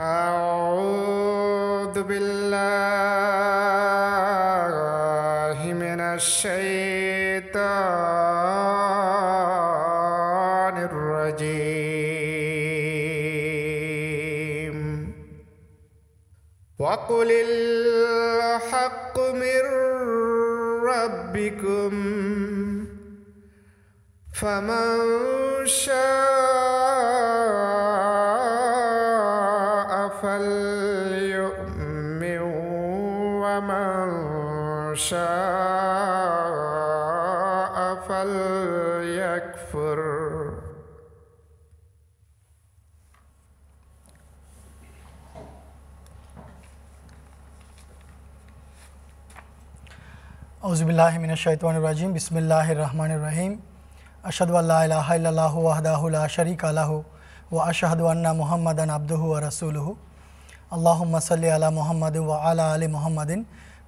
أعوذ بالله من الشيطان الرجيم وقل الحق من ربكم فمن شاء فليؤمن ومن شاء فليكفر أعوذ بالله من الشيطان الرجيم بسم الله الرحمن الرحيم আশহাদু আল্লা ইলাহা ইল্লাল্লাহু ওয়াহদাহু লা শারীকা লাহু ওয়া আশহাদু আন্না মুহাম্মাদান আবদুহু ওয়া রাসূলুহু আল্লাহুম্মা সাল্লি আলা মুহাম্মাদ ওয়া আলা আলি মুহাম্মাদিন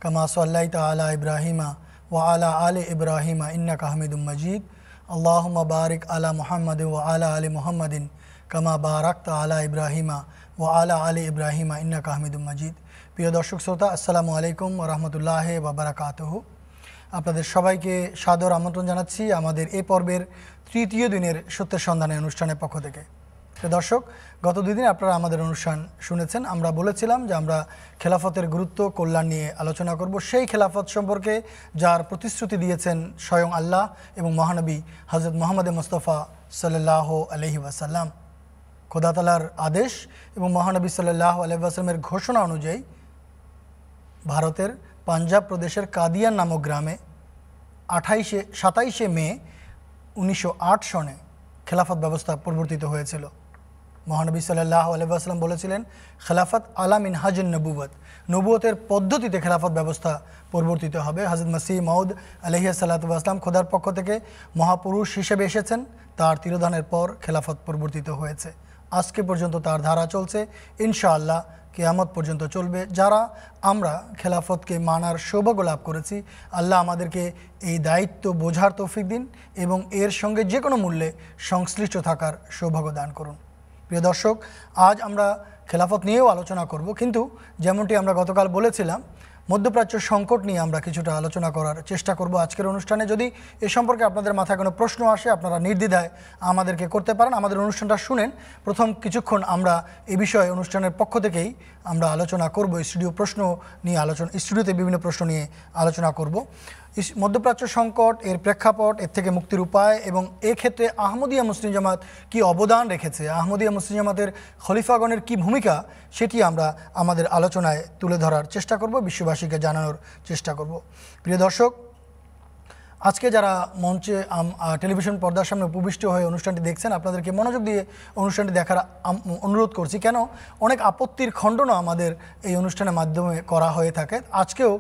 কামা সাল্লাইতা আলা ইব্রাহিমা ওয়া আলা আলি ইব্রাহিমা ইন্নাকা হামিদুম মাজিদ আল্লাহুম্মা বারিক আলা মুহাম্মাদ ওয়া আলা আলি মুহাম্মাদিন কামা বারাকতা আলা ইব্রাহিমা ওয়া আলা আলি ইব্রাহিমা ইন্নাকা হামিদুম মাজিদ। প্রিয় দর্শক শ্রোতা, আসসালামু আলাইকুম ওয়া রাহমাতুল্লাহি ওয়া বারাকাতুহু। আপনাদের সবাইকে সাদর আমন্ত্রণ জানাচ্ছি আমাদের এই পর্বের তৃতীয় দিনের সত্যের সন্ধানের অনুষ্ঠানের পক্ষ থেকে। দর্শক, গত দুদিন আপনারা আমাদের অনুষ্ঠান শুনেছেন। আমরা বলেছিলাম যে আমরা খেলাফতের গুরুত্ব কল্যাণ নিয়ে আলোচনা করব, সেই খেলাফত সম্পর্কে যার প্রতিশ্রুতি দিয়েছেন স্বয়ং আল্লাহ এবং মহানবী হজরত মোহাম্মদ মুস্তফা সাল্লাল্লাহু আলাইহি ওয়াসাল্লাম। খোদা তাআলার আদেশ এবং মহানবী সাল্লাল্লাহু আলাইহি ওয়াসাল্লামের ঘোষণা অনুযায়ী ভারতের পাঞ্জাব প্রদেশের কাদিয়ান নামক গ্রামে 27 মে 1908 সনে খেলাফত ব্যবস্থা পরিবর্তিত হয়েছিল। মহানবী সাল্লাল্লাহু আলাইহি ওয়াসাল্লাম বলেছিলেন, খেলাফত আলা মিনহাজুন নবুওয়াত, নবুয়তের পদ্ধতিতে খেলাফত ব্যবস্থা পরিবর্তিত হবে। হযরত মসীহ মউদ আলাইহিস সালাতু ওয়াস সালাম খোদার পক্ষ থেকে মহাপুরুষ হিসেবে এসেছেন, তার তিরোধানের পর খেলাফত পরিবর্তিত হয়েছে। আজকে পর্যন্ত তার ধারা চলছে, ইনশাআল্লাহ কিয়ামত পর্যন্ত চলবে। যারা আমরা খেলাফতকে মানার সৌভাগ্য লাভ করেছি, আল্লাহ আমাদেরকে এই দায়িত্ব বোঝার তৌফিক দিন এবং এর সঙ্গে যে কোনো মূল্যে সংশ্লিষ্ট থাকার সৌভাগ্য দান করুন। প্রিয় দর্শক, আজ আমরা খেলাফত নিয়েও আলোচনা করব, কিন্তু যেমনটি আমরা গতকাল বলেছিলাম মধ্যপ্রাচ্য সংকট নিয়ে আমরা কিছুটা আলোচনা করার চেষ্টা করব আজকের অনুষ্ঠানে। যদি এ সম্পর্কে আপনাদের মাথায় কোনো প্রশ্ন আসে, আপনারা নির্দ্বিধায় আমাদেরকে করতে পারেন। আমাদের অনুষ্ঠানটা শুনেন, প্রথম কিছুক্ষণ আমরা এ বিষয়ে অনুষ্ঠানের পক্ষ থেকেই আমরা আলোচনা করব, স্টুডিওতে বিভিন্ন প্রশ্ন নিয়ে আলোচনা করব। মধ্যপ্রাচ্য সংকট, এর প্রেক্ষাপট, এর থেকে মুক্তির উপায় এবং এক্ষেত্রে আহমদিয়া মুসলিম জামাত কি অবদান রেখেছে, আহমদিয়া মুসলিম জামাতের খলিফাগণের কি ভূমিকা, সেটি আমরা আমাদের আলোচনায় তুলে ধরার চেষ্টা করব, বিশ্ববাসীকে জানানোর চেষ্টা করব। প্রিয় দর্শক, আজকে যারা মঞ্চে টেলিভিশন পর্দার সামনে উপবিষ্ট হয়ে অনুষ্ঠানটি দেখছেন, আপনাদেরকে মনোযোগ দিয়ে অনুষ্ঠানটি দেখার অনুরোধ করছি। কেন, অনেক আপত্তির খণ্ডনও আমাদের এই অনুষ্ঠানের মাধ্যমে করা হয়ে থাকে। আজকেও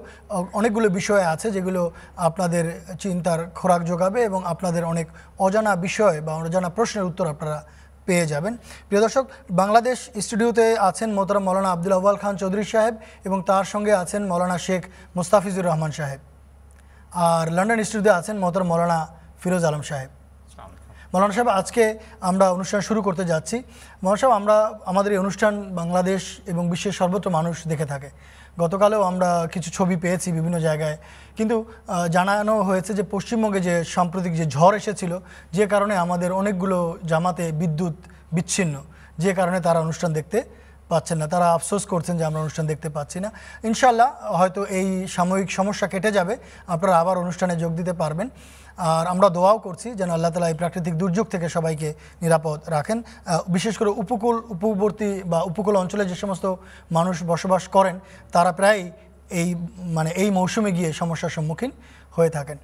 অনেকগুলো বিষয় আছে যেগুলো আপনাদের চিন্তার খোরাক যোগাবে এবং আপনাদের অনেক অজানা বিষয় বা অজানা প্রশ্নের উত্তর আপনারা পেয়ে যাবেন। প্রিয় দর্শক, বাংলাদেশ স্টুডিওতে আছেন মোহতরম মৌলানা আব্দুল আউয়াল খান চৌধুরী সাহেব এবং তার সঙ্গে আছেন মৌলানা শেখ মুস্তাফিজুর রহমান সাহেব। আর লন্ডন স্টুডিওতে আছেন মোহতরম মৌলানা ফিরোজ আলম সাহেব। মৌলানা সাহেব, আজকে আমরা অনুষ্ঠান শুরু করতে যাচ্ছি। মৌলানা সাহেব, আমাদের এই অনুষ্ঠান বাংলাদেশ এবং বিশ্বের সর্বত্র মানুষ দেখে থাকে। গতকালেও আমরা কিছু ছবি পেয়েছি বিভিন্ন জায়গায়, কিন্তু জানানো হয়েছে যে পশ্চিমবঙ্গে যে সাম্প্রতিক যে ঝড় এসেছিল, যে কারণে আমাদের অনেকগুলো জামাতে বিদ্যুৎ বিচ্ছিন্ন, যে কারণে তারা অনুষ্ঠান দেখতে পাচ্ছেন না। তারা আফসোস করছেন যে আমরা অনুষ্ঠান দেখতে পাচ্ছি না। ইনশাআল্লাহ হয়তো এই সাময়িক সমস্যা কেটে যাবে, আপনারা আবার অনুষ্ঠানে যোগ দিতে পারবেন। আর আমরা দোয়াও করছি যেন আল্লাহ তাআলা এই প্রাকৃতিক দুর্যোগ থেকে সবাইকে নিরাপদ রাখেন। বিশেষ করে উপকূলবর্তী বা উপকূল অঞ্চলে যে সমস্ত মানুষ বসবাস করেন, তারা প্রায় এই মৌসুমে গিয়ে সমস্যার সম্মুখীন হয়ে থাকেন।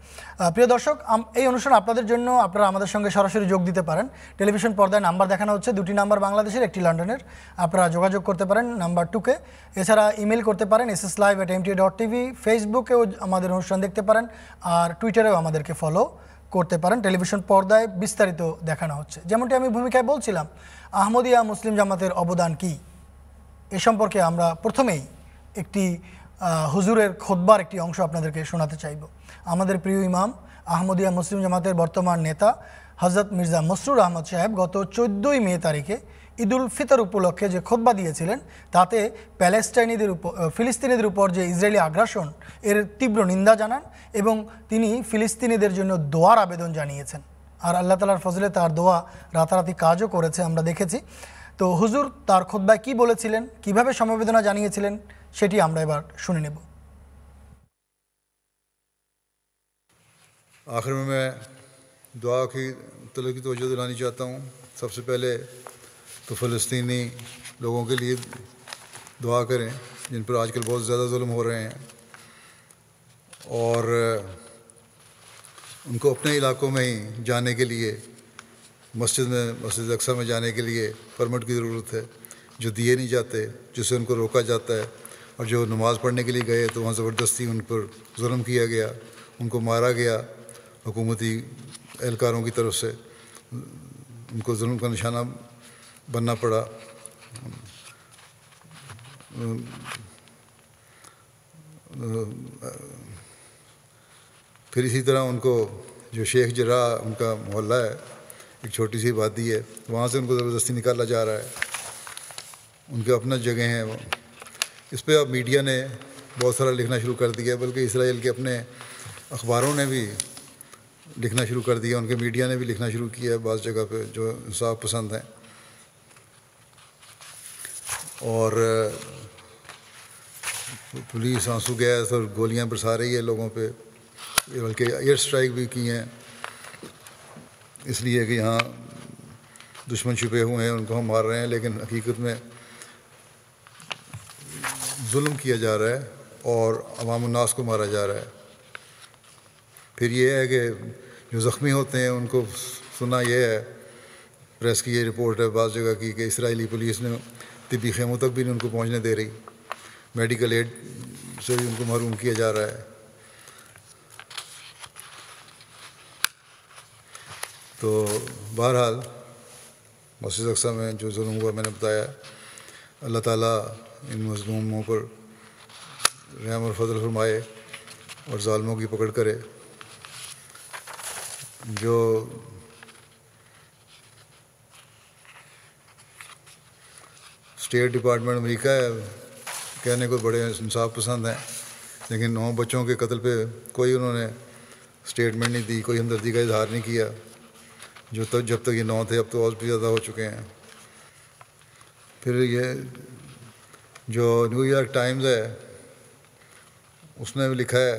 প্রিয় দর্শক, এই অনুষ্ঠান আপনাদের জন্য, আপনারা আমাদের সঙ্গে সরাসরি যোগ দিতে পারেন। টেলিভিশন পর্দায় নাম্বার দেখানো হচ্ছে, 2টি নাম্বার বাংলাদেশের, 1টি লন্ডনের। আপনারা যোগাযোগ করতে পারেন নাম্বার 2-কে। এছাড়া ইমেল করতে পারেন ss@mta.tv, ফেসবুকেও আমাদের অনুষ্ঠান দেখতে পারেন, আর টুইটারেও আমাদেরকে ফলো করতে পারেন। টেলিভিশন পর্দায় বিস্তারিত দেখানো হচ্ছে। যেমনটি আমি ভূমিকায় বলছিলাম, আহমদিয়া মুসলিম জামাতের অবদান কি, এ সম্পর্কে আমরা প্রথমেই একটি হুজুরের খুতবার একটি অংশ আপনাদেরকে শোনাতে চাইব। আমাদের প্রিয় ইমাম, আহমদিয়া মুসলিম জামাতের বর্তমান নেতা হযরত মির্জা মসরুর আহমদ সাহেব গত 14ই মে তারিখে ঈদুল ফিতর উপলক্ষে যে খুতবা দিয়েছিলেন তাতে ফিলিস্তিনিদের উপর যে ইসরায়েলি আগ্রাসন এর তীব্র নিন্দা জানান এবং তিনি ফিলিস্তিনিদের জন্য দোয়ার আবেদন জানিয়েছেন। আর আল্লাহ তাআলার ফজলে তার দোয়া রাতারাতি কাজও করেছে, আমরা দেখেছি। তো হুজুর তার খুতবায় কী বলেছিলেন, কিভাবে সমবেদনা জানিয়েছিলেন, সেটি আমরা এবার শুনে নেব। आखिर में मैं दुआ की तलब की तवज्जो दिलानी चाहता हूँ। सबसे पहले तो फ़लस्तीनी लोगों के लिए दुआ करें जिन पर आजकल बहुत ज़्यादा जुल्म हो रहे हैं, और उनको अपने इलाक़ों में ही जाने के लिए मस्जिद अक्सा में जाने के लिए परमिट की ज़रूरत है, जो दिए नहीं जाते, जिससे उनको रोका जाता है। और जो नमाज़ पढ़ने के लिए गए तो वहाँ ज़बरदस्ती उन पर जुल्म किया गया, उनको मारा गया हुकूमती एहलकारों की तरफ से, उनको जुल्म का निशाना बनना पड़ा। फिर इसी तरह उनको जो शेख जरा उनका मोहल्ला है, एक छोटी सी वादी है, वहाँ से उनको ज़बरदस्ती निकाला जा रहा है। उनके अपना जगह है। इस पर अब मीडिया ने बहुत सारा लिखना शुरू कर दिया, बल्कि इसराइल के अपने अखबारों ने भी लिखना शुरू कर दिया, उनके मीडिया ने भी लिखना शुरू किया है बाज़ जगह पे जो इंसाफ पसंद हैं। और पुलिस आंसू गैस और गोलियां बरसा रही है लोगों पे, बल्कि एयर स्ट्राइक भी की हैं, इसलिए कि यहाँ दुश्मन छुपे हुए हैं, उनको हम मार रहे हैं, लेकिन हकीकत में जुल्म किया जा रहा है और अवाम उन्नास को मारा जा रहा है। फिर ये है कि जो ज़ख्मी होते हैं उनको, सुना यह है, प्रेस की ये रिपोर्ट है बाज़ जगह की, कि इसराइली पुलिस ने तिब्बी खेमों तक भी नहीं उनको पहुँचने दे रही, मेडिकल एड से भी उनको महरूम किया जा रहा है। तो बहरहाल मस्जिद अक्सा में जो जुल्म हुआ, मैंने बताया, अल्लाह ताला इन मज़लूमों पर रहम और फजल फरमाए और ज़ालिमों की पकड़ करे। स्टेट डिपार्टमेंट अमेरिका है, कहने को बड़े इंसाफ पसंद हैं, लेकिन 9 बच्चों के कत्ल पे कोई उन्होंने स्टेटमेंट नहीं दी, कोई हमदर्दी का इजहार नहीं किया। जो तब जब तक ये 9 थे, अब तो और भी ज़्यादा हो चुके हैं। फिर ये जो न्यूयॉर्क टाइम्स है, उसने भी लिखा है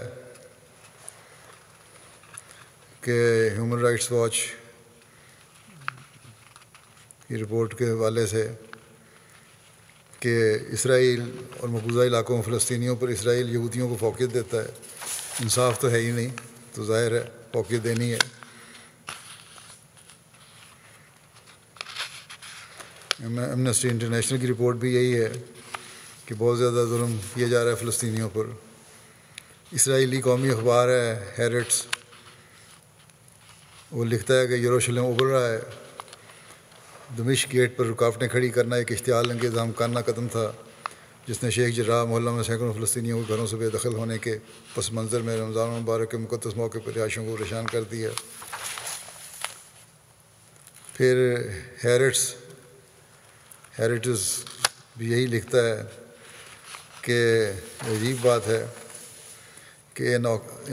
कि ह्यूमन राइट्स वॉच की रिपोर्ट के हवाले से कि इसराइल और मकबूजा इलाक़ों में फ़लस्तीनियों पर इसराइल यहूदियों को फौक़ियत देता है। इंसाफ तो है ही नहीं, तो ज़ाहिर है फौक़ियत देनी है। एमनेस्टी इंटरनेशनल की रिपोर्ट भी यही है कि बहुत ज़्यादा जुल्म किया जा रहा है फ़लस्तीनियों पर। इसराइली कौमी अखबार है हेरेट्स, वो लिखता है कि यरूशलेम उबल रहा है, दमिश्क गेट पर रुकावटें खड़ी करना एक इश्तिहाल अंगेज़ हमकाना कदम था, जिसने शेख जराह मोहल्ला में सैकड़ों फ़लस्तीनियों के घरों से बेदखल होने के पस मंज़र में रमज़ान मुबारक के मुक़द्दस मौके पर रिहायशियों को परेशान कर दिया। फिर हेरेट्स भी यही लिखता है कि अजीब बात है कि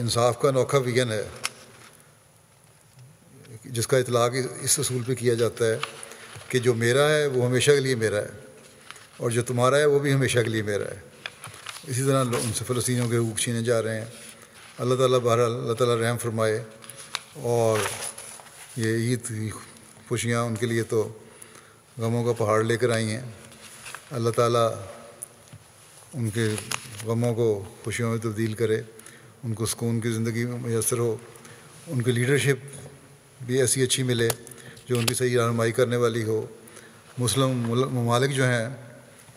इंसाफ का अनोखा विजन है, जिसका इतलाक़ इस असूल पे किया जाता है कि जो मेरा है वो हमेशा के लिए मेरा है, और जो तुम्हारा है वो भी हमेशा के लिए मेरा है। इसी तरह उनसे फ़लस्तीनियों के हकूक़ छीने जा रहे हैं। अल्लाह ताला बहरहाल अल्लाह ताला रहम फरमाए, और ये ईद की खुशियाँ उनके लिए तो गमों का पहाड़ लेकर आई हैं। अल्लाह ताला उनके गमों को खुशियों में तब्दील करे, उनको सुकून की ज़िंदगी मैसर हो, उनकी लीडरशिप भी ऐसी अच्छी मिले जो उनकी सही रहनुमाई करने वाली हो। मुस्लिम ममालिक जो हैं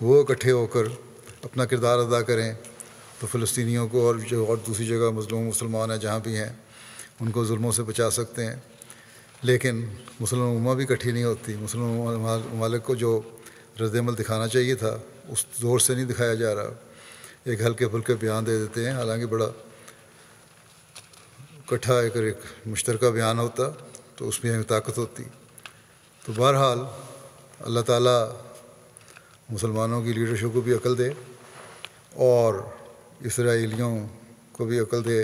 वो इकट्ठे होकर अपना किरदार अदा करें तो फ़लस्तीनियों को और जो और दूसरी जगह मज़लूम मुसलमान हैं जहाँ भी हैं उनको जुल्मों से बचा सकते हैं। लेकिन मुस्लिम उम्मा भी इकट्ठी नहीं होती। मुस्लिम ममालिक को जो रद्दमल दिखाना चाहिए था उस ज़ोर से नहीं दिखाया जा रहा, एक हल्के फुल्के बयान दे देते हैं। हालाँकि बड़ा इकट्ठा अगर एक मुश्तरका बयान होता तो उसमें हमें ताकत होती। तो बहरहाल اللہ تعالیٰ مسلمانوں کی لیڈرشپ کو بھی عقل دے اور اسرائیلیوں کو بھی عقل دے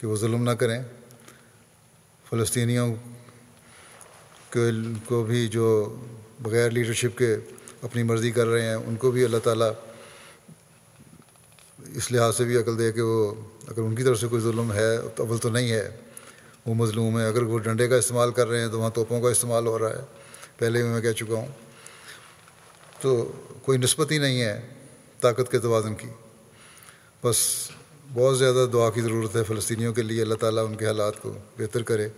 کہ وہ ظلم نہ کریں، فلسطینیوں کو بھی جو بغیر لیڈرشپ کے اپنی مرضی کر رہے ہیں ان کو بھی اللہ تعالیٰ اس لحاظ سے بھی عقل دے کہ وہ اگر ان کی طرف سے کوئی ظلم ہے تو اول تو نہیں ہے، وہ مظلوم ہیں، اگر وہ ڈنڈے کا استعمال کر رہے ہیں تو وہاں توپوں کا استعمال ہو رہا ہے، پہلے بھی میں کہہ چکا ہوں، تو کوئی نسبت ہی نہیں ہے طاقت کے توازن کی۔ بس بہت زیادہ دعا کی ضرورت ہے فلسطینیوں کے لیے، اللہ تعالیٰ ان کے حالات کو بہتر کرے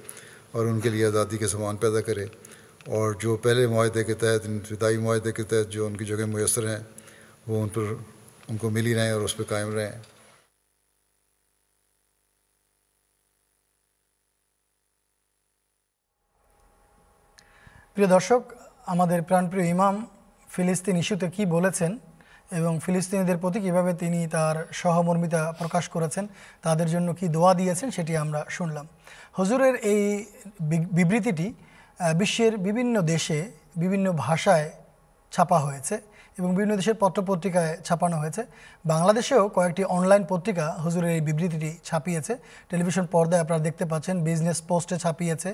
اور ان کے لیے آزادی کے سامان پیدا کرے، اور جو پہلے معاہدے کے تحت ابتدائی معاہدے کے تحت جو ان کی جگہ میسر ہیں وہ ان پر ان کو ملی رہیں اور اس پہ قائم رہیں۔ প্রিয় দর্শক, আমাদের প্রাণপ্রিয় ইমাম ফিলিস্তিন ইস্যুতে কী বলেছেন এবং ফিলিস্তিনিদের প্রতি কীভাবে তিনি তার সহমর্মিতা প্রকাশ করেছেন, তাদের জন্য কি দোয়া দিয়েছেন সেটি আমরা শুনলাম। হুজুরের এই বিবৃতিটি বিশ্বের বিভিন্ন দেশে বিভিন্ন ভাষায় ছাপা হয়েছে এবং বিভিন্ন দেশের পত্রপত্রিকায় ছাপানো হয়েছে। বাংলাদেশেও কয়েকটি অনলাইন পত্রিকা হুজুরের এই বিবৃতিটি ছাপিয়েছে, টেলিভিশন পর্দায় আপনারা দেখতে পাচ্ছেন, বিজনেস পোস্টে ছাপিয়েছে,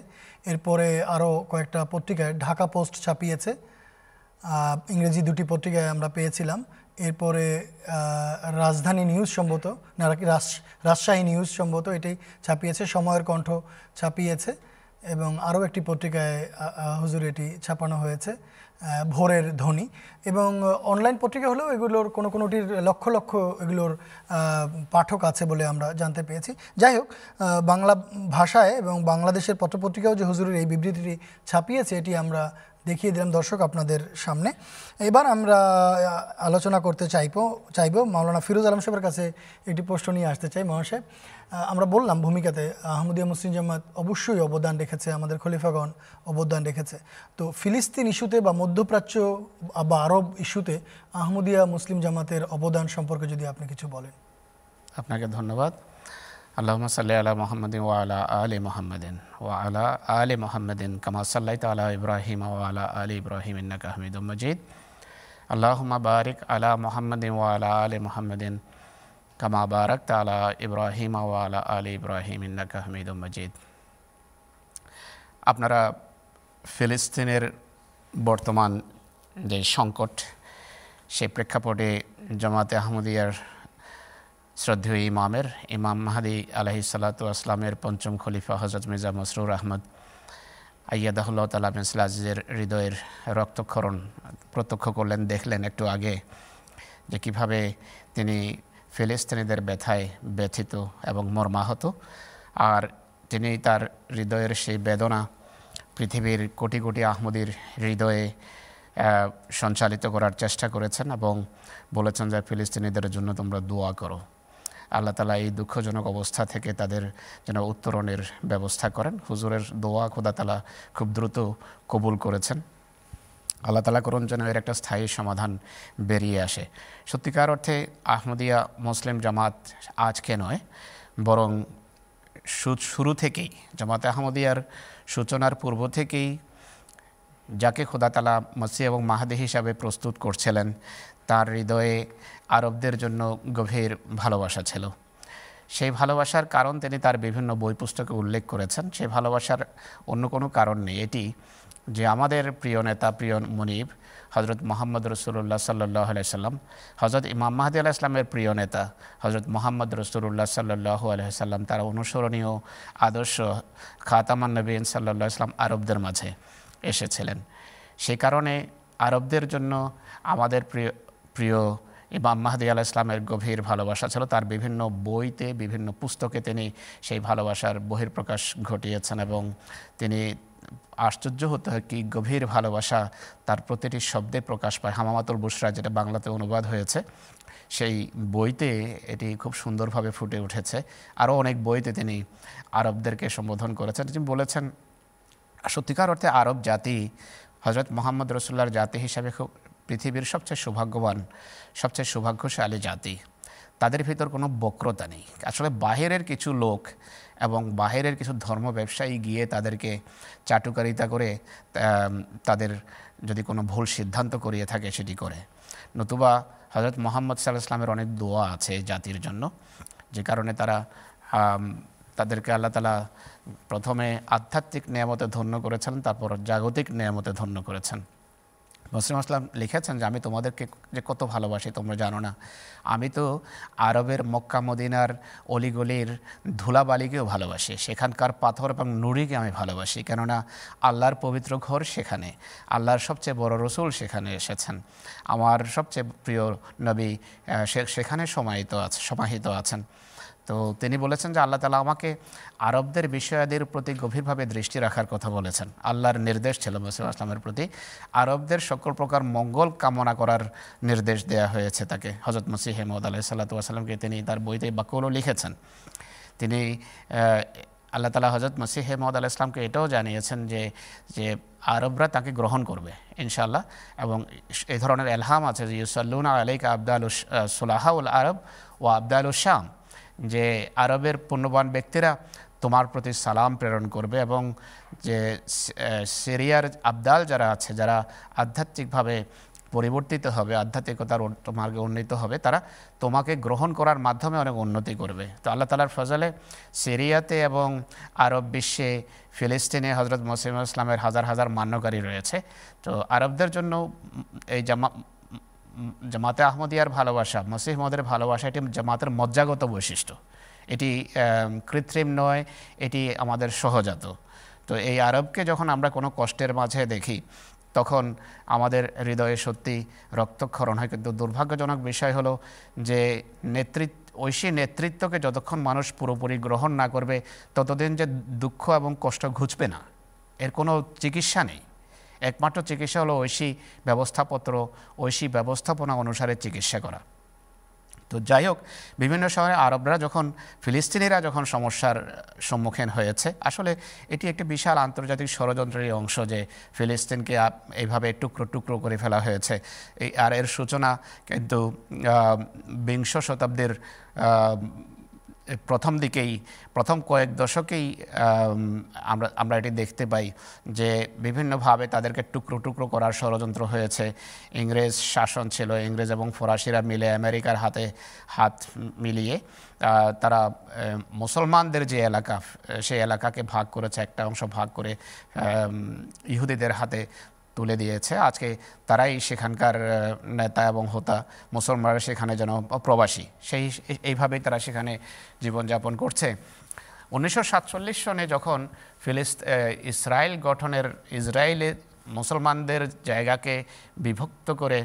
এরপরে আরও কয়েকটা পত্রিকায় ঢাকা পোস্ট ছাপিয়েছে, ইংরেজি দুটি পত্রিকায় আমরা পেয়েছিলাম, এরপরে রাজধানী নিউজ সম্ভবত না রাজশাহী নিউজ সম্ভবত এটাই ছাপিয়েছে, সময়ের কণ্ঠ ছাপিয়েছে এবং আরও একটি পত্রিকায় হুজুর এটি ছাপানো হয়েছে, ভোরের ধ্বনি। এবং অনলাইন পত্রিকা হলেও এগুলোর কোনো কোনোটির লক্ষ লক্ষ এগুলোর পাঠক আছে বলে আমরা জানতে পেরেছি। যাই হোক, বাংলা ভাষায় এবং বাংলাদেশের পত্রপত্রিকাও যে হুজুরের এই বিবৃতিটি ছাপিয়েছে এটি আমরা দেখিয়ে দিলাম দর্শক আপনাদের সামনে। এবার আমরা আলোচনা করতে চাইব মাওলানা ফিরোজ আলম সাহেবের কাছে একটি প্রশ্ন নিয়ে আসতে চাই। মাওলানা সাহেব, আমরা বললাম ভূমিকাতে আহমদিয়া মুসলিম জামাত অবশ্যই অবদান রেখেছে, আমাদের খলিফাগণ অবদান রেখেছে, তো ফিলিস্তিন ইস্যুতে বা মধ্যপ্রাচ্য বা আরব ইস্যুতে আহমদিয়া মুসলিম জামাতের অবদান সম্পর্কে যদি আপনি কিছু বলেন। আপনাকে ধন্যবাদ। আল্লাহুম্মা সাল্লি আলা মুহাম্মাদিন ওয়া আলা আলি মুহাম্মাদিন ওয়া আলা আলি মুহাম্মাদিন কামা সাল্লাইতা আলা ইব্রাহিম ওয়া আলা আলি ইব্রাহিম ইন্নাকা হামিদুম মাজিদ। আল্লাহুম্মা বারিক আলা মুহাম্মাদিন ওয়া আলা আলি মুহাম্মাদিন কামা বারাকতা আলা ইব্রাহিম ওয়া আলা আলি ইব্রাহিম ইন্নাকা হামিদুম মাজিদ। আপনারা ফিলিস্তিনের বর্তমান যে সংকট, সেই প্রেক্ষাপটে জামাতে আহমদিয়ার শ্রদ্ধেয় ইমাম মাহদি আলাইহি সালাতু ওয়া সালামের পঞ্চম খলিফা হযরত মির্জা মসরুর আহমদ আইয়াদাহুল্লাহ তাআলা বিল আজিজের হৃদয়ের রক্তক্ষরণ প্রত্যক্ষ করলেন, দেখলেন একটু আগে যে কীভাবে তিনি ফিলিস্তিনিদের ব্যথায় ব্যথিত এবং মর্মাহত, আর তিনি তার হৃদয়ের সেই বেদনা পৃথিবীর কোটি কোটি আহমদির হৃদয়ে সঞ্চালিত করার চেষ্টা করেছেন এবং বলেছেন যে ফিলিস্তিনিদের জন্য তোমরা দোয়া করো, আল্লাহ তাআলা এই দুঃখজনক অবস্থা থেকে তাদের যেন উত্তরণের ব্যবস্থা করেন। হুজুরের দোয়া খোদা তাআলা খুব দ্রুত কবুল করেছেন, আল্লাহ তাআলা করুন যেন এর একটা স্থায়ী সমাধান বেরিয়ে আসে। সত্যিকার অর্থে আহমদিয়া মুসলিম জামাত আজকে নয়, বরং শুরু থেকেই, জামাতে আহমদিয়ার সূচনার পূর্ব থেকেই যাকে খোদা তাআলা মসিহ এবং মাহদী হিসাবে প্রস্তুত করছিলেন তার হৃদয়ে আরবদের জন্য গভীর ভালোবাসা ছিল। সেই ভালোবাসার কারণ তিনি তার বিভিন্ন বই পুস্তকে উল্লেখ করেছেন, সেই ভালোবাসার অন্য কোনো কারণ নেই, এটি যে আমাদের প্রিয় নেতা, প্রিয় মুনিব হজরত মুহাম্মদ রাসূলুল্লাহ সাল্লাল্লাহু আলাইহি সাল্লাম, হজরত ইমাম মাহদী আলাইহিস সালামের প্রিয় নেতা হজরত মুহাম্মদ রাসূলুল্লাহ সাল্লাল্লাহু আলাইহি সাল্লাম, তার অনুসরণীয় আদর্শ খাতামান নবীন সাল্লাল্লাহু আলাইহি সাল্লাম আরবদের মাঝে এসেছিলেন। সেই কারণে আরবদের জন্য আমাদের প্রিয় ইমাম মাহদী আলাইহিস সালামের গভীর ভালোবাসা ছিল, তার বিভিন্ন বইতে বিভিন্ন পুস্তকে তিনি সেই ভালোবাসার বহিঃপ্রকাশ ঘটিয়েছেন এবং তিনি আশ্চর্য হতে হয় কি গভীর ভালোবাসা তার প্রতিটি শব্দে প্রকাশ পায়। হামামাতুল বুশরা যেটা বাংলাতে অনুবাদ হয়েছে সেই বইতে এটি খুব সুন্দরভাবে ফুটে উঠেছে, আরও অনেক বইতে তিনি আরবদেরকে সম্বোধন করেছেন, তিনি বলেছেন সত্যিকার অর্থে আরব জাতি হজরত মুহাম্মদ রাসূলুল্লাহর জাতি হিসাবে খুব পৃথিবীর সবচেয়ে সৌভাগ্যবান, সবচেয়ে সৌভাগ্যশালী জাতি, তাদের ভিতর কোনো বক্রতা নেই। আসলে বাহিরের কিছু লোক এবং বাহিরের কিছু ধর্ম ব্যবসায়ী গিয়ে তাদেরকে চাটুকারিতা করে তাদের যদি কোনো ভুল সিদ্ধান্ত করিয়ে থাকে সেটি করে। নতুবা হজরত মুহাম্মদ সাল্লাল্লাহু আলাইহি ওয়াসাল্লামের অনেক দোয়া আছে জাতির জন্য, যে কারণে তাদেরকে আল্লাহ তাআলা প্রথমে আধ্যাত্মিক নিয়ামতে ধন্য করেছেন, তারপর জাগতিক নিয়ামতে ধন্য করেছেন। মুসলিম আসলাম লিখেছেন যে, আমি তোমাদেরকে যে কত ভালোবাসি তোমরা জানো না, আমি তো আরবের মক্কা মদিনার অলিগলির ধুলাবালিকেও ভালোবাসি, সেখানকার পাথর এবং নুড়িকে আমি ভালোবাসি, কেননা আল্লাহর পবিত্র ঘর সেখানে, আল্লাহর সবচেয়ে বড় রসুল সেখানে এসেছেন, আমার সবচেয়ে প্রিয় নবী সেখানে সমাহিত আছেন। তো তিনি বলেছেন যে আল্লাহ তাআলা আমাকে আরবদের বিষয়াদির প্রতি গভীরভাবে দৃষ্টি রাখার কথা বলেছেন। আল্লাহর নির্দেশ ছিল মুসা আসলামের প্রতি, আরবদের সকল প্রকার মঙ্গল কামনা করার নির্দেশ দেয়া হয়েছে তাকে। হযরত মসিহ মওউদ আলাইহিসসালাতু ওয়াসালামকে তিনি তার বইতে বাকলও লিখেছেন। তিনি আল্লাহ তাআলা হযরত মসিহ মওউদ আলাইহিস সালামকে এটাও জানিয়েছেন যে যে আরবরা তাকে গ্রহণ করবে ইনশাআল্লাহ, এবং এই ধরনের এলহাম আছে যে ইউসাল্লুনা আলাইকা আবদালুস সুলাহাউল আরব ওয়া আবদালুস শাম, যে আরবের পুণ্যবান ব্যক্তিরা তোমার প্রতি সালাম প্রেরণ করবে, এবং যে সিরিয়ার আবদাল যারা আছে, যারা আধ্যাত্মিকভাবে পরিবর্তিত হবে, আধ্যাত্মিকতার মার্গে উন্নীত হবে, তারা তোমাকে গ্রহণ করার মাধ্যমে অনেক উন্নতি করবে। তো আল্লাহ তাআলার ফজলে সিরিয়াতে এবং আরব বিশ্বে, ফিলিস্তিনে হযরত মসিহ ইসলামের হাজার হাজার মান্যকারী রয়েছে। তো আরবদের জন্য এই জামাতে আহমদিয়ার ভালোবাসা, মসিহ মওউদের ভালোবাসা, এটি জামাতের মজ্জাগত বৈশিষ্ট্য, এটি কৃত্রিম নয়, এটি আমাদের সহজাত। তো এই আরবকে যখন আমরা কোনো কষ্টের মাঝে দেখি, তখন আমাদের হৃদয়ে সত্যি রক্তক্ষরণ হয়। কিন্তু দুর্ভাগ্যজনক বিষয় হলো যে ঐশী নেতৃত্বকে যতক্ষণ মানুষ পুরোপুরি গ্রহণ না করবে, ততদিন যে দুঃখ এবং কষ্ট ঘুচবে না, এর কোনো চিকিৎসা নেই। একমাত্র চিকিৎসা হলো ঐশী ব্যবস্থাপত্র, ঐশী ব্যবস্থাপনা অনুসারে চিকিৎসা করা। তো যাই হোক, বিভিন্ন শহরে আরবরা যখন, ফিলিস্তিনিরা যখন সমস্যার সম্মুখীন হয়েছে, আসলে এটি একটি বিশাল আন্তর্জাতিক ষড়যন্ত্রের অংশ যে ফিলিস্তিনকে এইভাবে টুকরো টুকরো করে ফেলা হয়েছে। আর এর সূচনা কিন্তু বিংশ শতাব্দীর প্রথম কয়েক দশকেই আমরা এটি দেখতে পাই যে বিভিন্নভাবে তাদেরকে টুকরো টুকরো করার ষড়যন্ত্র হয়েছে। ইংরেজ শাসন ছিল, ইংরেজ এবং ফরাসিরা মিলে আমেরিকার হাতে হাত মিলিয়ে তারা মুসলমানদের যে এলাকা, সেই এলাকাকে ভাগ করেছে, একটা অংশ ভাগ করে ইহুদিদের হাতে তুলে দিয়েছে। আজকে তারাই সেখানকার নেতা এবং হোতা, মুসলমানরা সেখানে যেন প্রবাসী, এইভাবেই তারা সেখানে জীবনযাপন করছে। 1947 সনে যখন ইসরায়েল গঠনের, ইসরায়েলে মুসলমানদের জায়গাকে বিভক্ত করে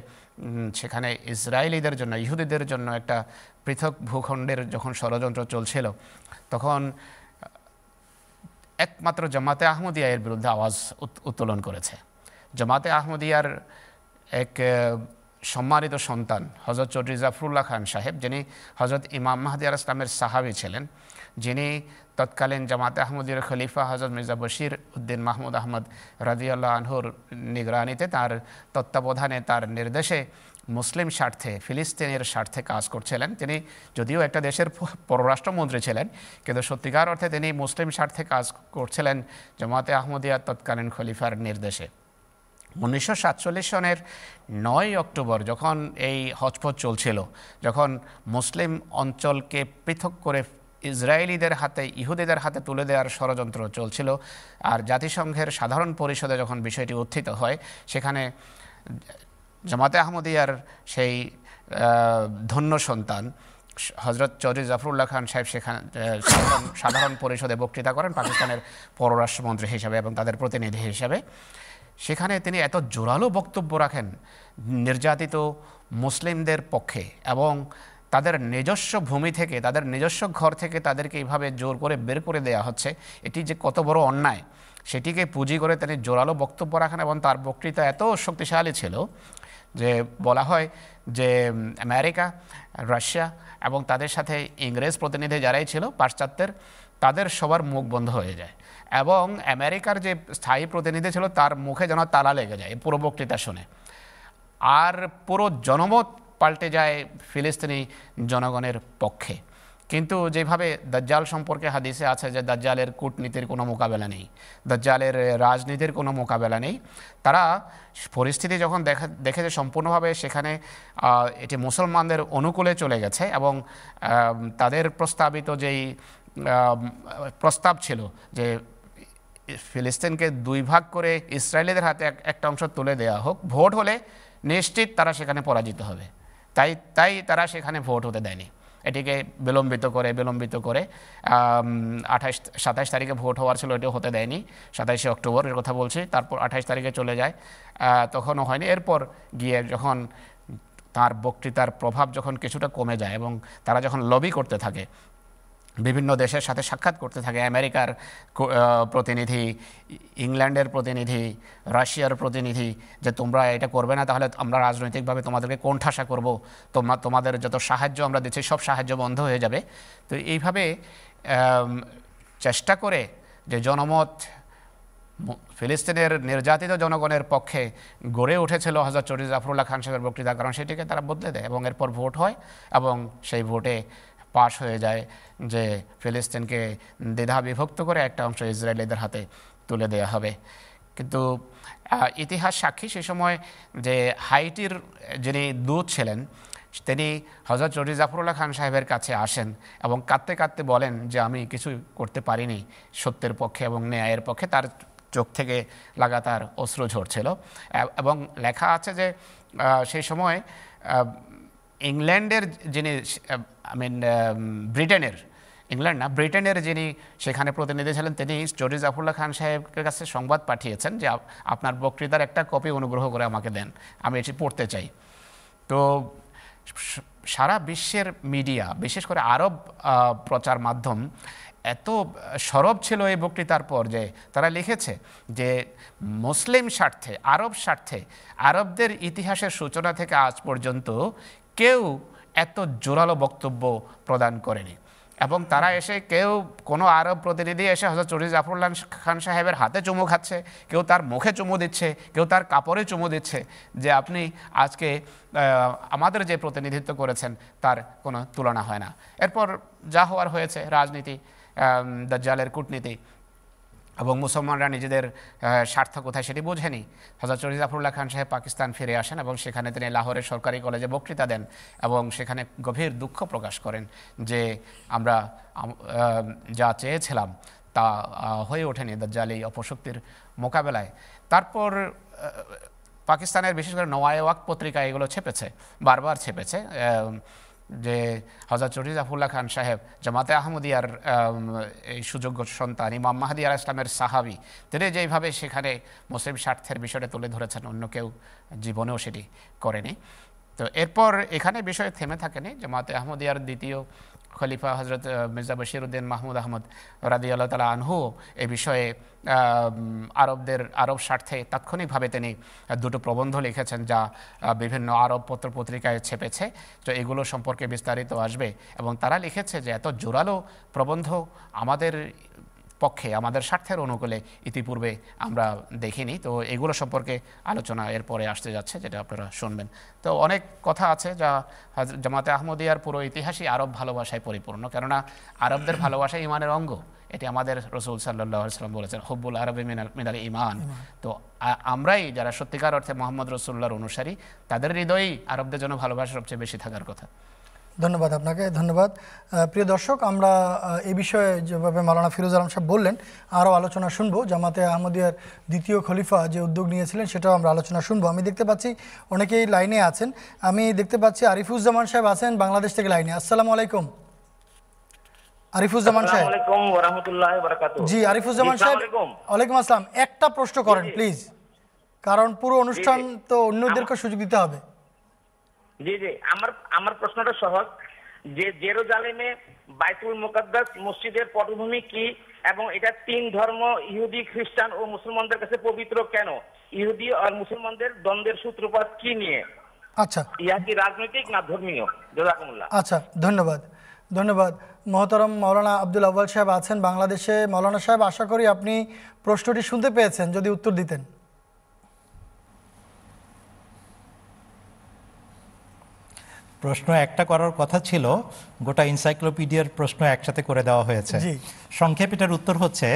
সেখানে ইসরায়েলিদের জন্য, ইহুদিদের জন্য একটা পৃথক ভূখণ্ডের যখন ষড়যন্ত্র চলছিল, তখন একমাত্র জামাতে আহমদিয়া এর বিরুদ্ধে আওয়াজ উত্তোলন করেছে। জামাতে আহমদিয়ার এক সম্মানিত সন্তান হযরত চৌধুরী জাফরুল্লাহ খান সাহেব, যিনি হযরত ইমাম মাহদী আলাইহিস সালামের সাহাবী ছিলেন, যিনি তৎকালীন জামাতে আহমদিয়ার খলিফা হযরত মির্জা বশির উদ্দিন মাহমুদ আহমদ রাদিয়াল্লাহু আনহুর নিগরানিতে, তার তত্ত্বাবধানে, তার নির্দেশে মুসলিম স্বার্থে, ফিলিস্তিনের স্বার্থে কাজ করছিলেন। তিনি যদিও একটা দেশের পররাষ্ট্রমন্ত্রী ছিলেন, কিন্তু সত্যিকার অর্থে তিনি মুসলিম স্বার্থে কাজ করছিলেন জামাতে আহমদিয়ার তৎকালীন খলিফার নির্দেশে। 1947 সনের 9 অক্টোবর, যখন এই হজপথ চলছিল, যখন মুসলিম অঞ্চলকে পৃথক করে ইসরায়েলিদের হাতে, ইহুদিদের হাতে তুলে দেওয়ার ষড়যন্ত্র চলছিল, আর জাতিসংঘের সাধারণ পরিষদে যখন বিষয়টি উত্থিত হয়, সেখানে জামাতে আহমদিয়ার সেই ধন্য সন্তান হযরত চৌধুরী জাফরুল্লাহ খান সাহেব সেখানে সাধারণ পরিষদে বক্তৃতা করেন, পাকিস্তানের পররাষ্ট্রমন্ত্রী হিসাবে এবং তাদের প্রতিনিধি হিসাবে। সেখানে তিনি এত জোরালো বক্তব্য রাখেন নির্যাতিত মুসলিমদের পক্ষে, এবং তাদের নিজস্ব ভূমি থেকে, তাদের নিজস্ব ঘর থেকে তাদেরকে এইভাবে জোর করে বের করে দেয়া হচ্ছে, এটি যে কত বড় অন্যায় সেটিকে পুঁজি করে তিনি জোরালো বক্তব্য রাখেন। এবং তার বক্তৃতা এত শক্তিশালী ছিল যে বলা হয় যে আমেরিকা, রাশিয়া এবং তাদের সাথে ইংরেজ প্রতিনিধি যারাই ছিল পাশ্চাত্যের, তাদের সবার মুখ বন্ধ হয়ে যায়, এবং আমেরিকার যে স্থায়ী প্রতিনিধি ছিল তার মুখে যেন তালা লেগে যায় পুরো বক্তৃতা শুনে। আর পুরো জনমত পাল্টে যায় ফিলিস্তিনি জনগণের পক্ষে। কিন্তু যেভাবে দাজ্জাল সম্পর্কে হাদিসে আছে যে দাজ্জালের কূটনীতির কোনো মোকাবেলা নেই, দাজ্জালের রাজনীতির কোনো মোকাবেলা নেই, তারা পরিস্থিতি যখন দেখে যে সম্পূর্ণভাবে সেখানে এটি মুসলমানদের অনুকূলে চলে গেছে এবং তাদের প্রস্তাবিত যেই প্রস্তাব ছিল যে ফিলিস্তিনকে দুই ভাগ করে ইসরায়েলিদের হাতে একটা অংশ তুলে দেওয়া হোক, ভোট হলে নিশ্চিত তারা সেখানে পরাজিত হবে, তাই তাই তারা সেখানে ভোট হতে দেয়নি। এটিকে বিলম্বিত করে 27 তারিখে ভোট হওয়ার ছিল, এটিও হতে দেয়নি। 27 অক্টোবর এর কথা বলছি, তারপর 28 তারিখে চলে যায়, তখনও হয়নি। এরপর গিয়ে যখন তার বক্তৃতার প্রভাব যখন কিছুটা কমে যায় এবং তারা যখন লবি করতে থাকে, বিভিন্ন দেশের সাথে সাক্ষাৎ করতে থাকে, আমেরিকার প্রতিনিধি, ইংল্যান্ডের প্রতিনিধি, রাশিয়ার প্রতিনিধি, যে তোমরা এটা করবে না তাহলে আমরা রাজনৈতিকভাবে তোমাদেরকে কোণঠাসা করব, তোমাদের যত সাহায্য আমরা দিচ্ছি সব সাহায্য বন্ধ হয়ে যাবে। তো এইভাবে চেষ্টা করে যে জনমত ফিলিস্তিনের নির্যাতিত জনগণের পক্ষে গড়ে উঠেছিল হযরত চৌধুরী জাফরুল্লাহ খান সাহেবের বক্তৃতা, কারণ সেটিকে তারা বদলে দেয় এবং এরপর ভোট হয় এবং সেই ভোটে পাশ হয়ে যায় যে ফিলিস্তিনকে দ্বিধা বিভক্ত করে একটা অংশ ইসরায়েলিদের হাতে তুলে দেওয়া হবে। কিন্তু ইতিহাস সাক্ষী সে সময় যে হাইতির যিনি দূত ছিলেন তিনি হযরত চৌধুরী জাফরুল্লাহ খান সাহেবের কাছে আসেন এবং কাঁদতে কাঁদতে বলেন যে আমি কিছুই করতে পারিনি সত্যের পক্ষে এবং ন্যায়ের পক্ষে। তার চোখ থেকে লাগাতার অশ্রু ঝরছিল এবং লেখা আছে যে সেই সময় ইংল্যান্ডের যিনি ব্রিটেনের যিনি সেখানে প্রতিনিধি ছিলেন তিনি চৌধুরী জাফরুল্লাহ খান সাহেবের কাছে সংবাদ পাঠিয়েছেন যে আপনার বক্তৃতার একটা কপি অনুগ্রহ করে আমাকে দেন, আমি এটি পড়তে চাই। তো সারা বিশ্বের মিডিয়া, বিশেষ করে আরব প্রচার মাধ্যম এত সরব ছিল এই বক্তৃতার পর যে তারা লিখেছে যে মুসলিম স্বার্থে, আরব স্বার্থে, আরবদের ইতিহাসের সূচনা থেকে আজ পর্যন্ত কেউ এত জোরালো বক্তব্য প্রদান করেনি। এবং তারা এসে কেউ কোনো আরব প্রতিনিধি এসে হযরত চৌধুরী জাফরুল্লাহ খান সাহেবের হাতে চুমু খাচ্ছে, কেউ তার মুখে চুমু দিচ্ছে, কেউ তার কাপড়ে চুমু দিচ্ছে, যে আপনি আজকে আমাদের যে প্রতিনিধিত্ব করেছেন তার কোনো তুলনা হয় না। এরপর যা হওয়ার হয়েছে, রাজনীতি, দাজ্জালের কূটনীতি এবং মুসলমানরা নিজেদের স্বার্থ কোথায় সেটি বোঝেনি। হযরত চৌধুরী জাফরুল্লাহ খান সাহেব পাকিস্তান ফিরে আসেন এবং সেখানে তিনি লাহোরের সরকারি কলেজে বক্তৃতা দেন এবং সেখানে গভীর দুঃখ প্রকাশ করেন যে আমরা যা চেয়েছিলাম তা হয়ে ওঠেনি দাজ্জাল এই অপশক্তির মোকাবেলায়। তারপর পাকিস্তানের বিশেষ করে নওয়ায়ে ওয়াক্ত পত্রিকা এগুলো ছেপেছে, বারবার ছেপেছে যে হযরত চৌধুরী জাফরুল্লাহ খান সাহেব জামাতে আহমদিয়ার এই সুযোগ্য সন্তান ইমাম মাহদি আলাইহিস সালামের সাহাবী, তিনি যেইভাবে সেখানে মুসলিম স্বার্থের বিষয়টা তুলে ধরেছেন অন্য কেউ জীবনেও সেটি করেনি। তো এরপর এখানে বিষয় থেমে থাকেনি। জামাতে আহমদিয়ার দ্বিতীয় খলিফা হযরত মির্জা বশিরউদ্দিন মাহমুদ আহমদ রাদিয়াল্লাহু তাআলা আনহু এই বিষয়ে আরব স্বার্থে তাৎক্ষণিকভাবে তিনি দুটো প্রবন্ধ লিখেছেন যা বিভিন্ন আরব পত্রপত্রিকায় ছেপেছে। তো এগুলো সম্পর্কে বিস্তারিত আসবে। এবং তারা লিখেছে যে এত জোরালো প্রবন্ধ আমাদের পক্ষে, আমাদের স্বার্থের অনুকূলে ইতিপূর্বে আমরা দেখিনি। তো এগুলো সম্পর্কে আলোচনা এরপরে আসতে যাচ্ছে, যেটা আপনারা শুনবেন। তো অনেক কথা আছে যা জামাতে আহমদিয়ার পুরো ইতিহাসই আরব ভালোবাসায় পরিপূর্ণ, কেননা আরবদের ভালোবাসা ইমানের অঙ্গ। এটি আমাদের রাসূল সাল্লাল্লাহু আলাইহি ওয়াসাল্লাম বলেছেন, হুব্বুল আরবি মিনাল ঈমান। তো আমরাই যারা সত্যিকার অর্থে মুহাম্মদ রাসূলুল্লাহর অনুসারী, তাদের হৃদয়েই আরবদের জন্য ভালোবাসা সবচেয়ে বেশি থাকার কথা। ধন্যবাদ আপনাকে, ধন্যবাদ। প্রিয় দর্শক, আমরা এ বিষয়ে যেভাবে মাওলানা ফিরোজ আলম সাহেব বললেন আরও আলোচনা শুনব। জামাতে আহমদিয়ার দ্বিতীয় খলিফা যে উদ্যোগ নিয়েছিলেন সেটাও আমরা আলোচনা শুনব। আমি দেখতে পাচ্ছি অনেকেই লাইনে আছেন। আমি দেখতে পাচ্ছি আরিফুজ্জামান সাহেব আছেন বাংলাদেশ থেকে লাইনে। আসসালামু আলাইকুম আরিফুজ্জামান সাহেব। জি আরিফুজ্জামান সাহেব, ওয়ালাইকুম আসসালাম। একটা প্রশ্ন করেন প্লিজ, কারণ পুরো অনুষ্ঠান তো অন্যদেরকে সুযোগ দিতে হবে। জি জি, আমার প্রশ্নটা সহজ যে জেরুজালেমে বাইতুল মুকাদ্দাস মসজিদের পটভূমি কি এবং এটা তিন ধর্ম ইহুদি, খ্রিস্টান ও মুসলমানদের কাছে পবিত্র কেন? ইহুদি আর মুসলমানদের দ্বন্দ্বের সূত্রপাত কি নিয়ে? আচ্ছা, ইহা কি রাজনৈতিক না ধর্মীয়? জাযাকুমুল্লাহ। আচ্ছা, ধন্যবাদ। মহতরম মাওলানা আব্দুল আউয়াল সাহেব আছেন বাংলাদেশে। মাওলানা সাহেব, আশা করি আপনি প্রশ্নটি শুনতে পেয়েছেন, যদি উত্তর দিতেন। প্রশ্ন একটা করার কথা ছিল, গোটা এনসাইক্লোপিডিয়ার প্রশ্ন একসাথে করে দেওয়া হয়েছে। সংক্ষেপে এটার উত্তর হচ্ছে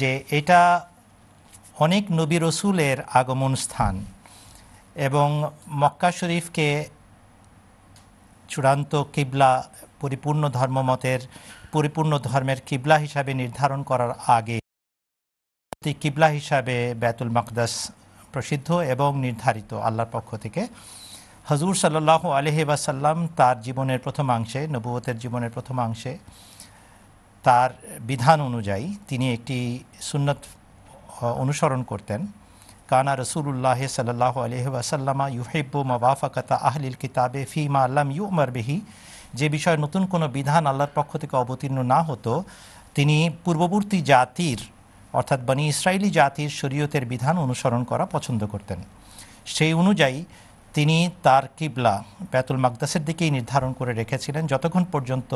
যে এটা অনেক নবী রসুলের আগমন স্থান এবং মক্কা শরীফকে চূড়ান্ত কিবলা, পরিপূর্ণ ধর্মমতের পরিপূর্ণ ধর্মের কিবলা হিসাবে নির্ধারণ করার আগে কিবলা হিসাবে বাইতুল মাকদাস প্রসিদ্ধ এবং নির্ধারিত আল্লাহর পক্ষ থেকে। হজুর সাল্লাল্লাহু আলাইহি ওয়াসাল্লাম তার জীবনের প্রথমাংশে, নবুয়তের জীবনের প্রথমাংশে তার বিধান অনুযায়ী তিনি একটি সুন্নত অনুসরণ করতেন। কানা রসুলুল্লাহ সাল্লাল্লাহু আলাইহি ওয়াসাল্লামা ইউহিব্বু মুওয়াফাকাতা আহলিল কিতাবে ফিমা লাম ইউমার বিহি, যে বিষয়ে নতুন কোনো বিধান আল্লাহর পক্ষ থেকে অবতীর্ণ না হতো, তিনি পূর্ববর্তী জাতির অর্থাৎ বনি ইসরায়েলি জাতির শরীয়তের বিধান অনুসরণ করা পছন্দ করতেন। সেই অনুযায়ী তিনি তার কিবলা বাইতুল মাকদাসের দিকেই নির্ধারণ করে রেখেছিলেন, যতক্ষণ পর্যন্ত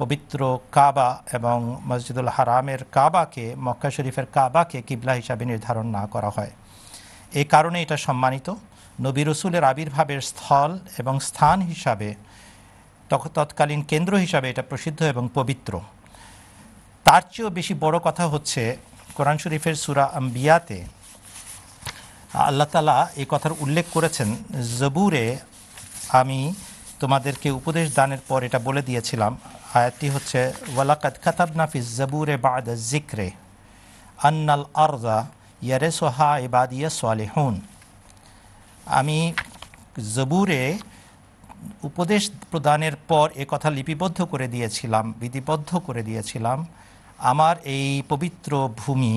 পবিত্র কাবা এবং মসজিদুল হারামের কাবাকে, মক্কা শরীফের কাবাকে কিবলা হিসাবে নির্ধারণ না করা হয়। এই কারণে এটা সম্মানিত। নবী রসুলের আবির্ভাবের স্থল এবং স্থান হিসাবে, তৎকালীন কেন্দ্র হিসাবে এটা প্রসিদ্ধ এবং পবিত্র। তার চেয়েও বেশি বড় কথা হচ্ছে, কোরআন শরীফের সূরা আম্বিয়াতে আল্লাহ তাআলা এই কথার উল্লেখ করেছেন, জবুরে আমি তোমাদেরকে উপদেশ দানের পর এটা বলে দিয়েছিলাম। আয়াতটি হচ্ছে ওয়ালাকাদ কাতাবনা ফিজ জবুরে বা'দা যিকরে আন্নাল আরযা ইয়ারিসুহা ইবাদিয়া সালিহুন। আমি জবুরে উপদেশ প্রদানের পর এ কথা লিপিবদ্ধ করে দিয়েছিলাম, বিধিবদ্ধ করে দিয়েছিলাম, আমার এই পবিত্র ভূমি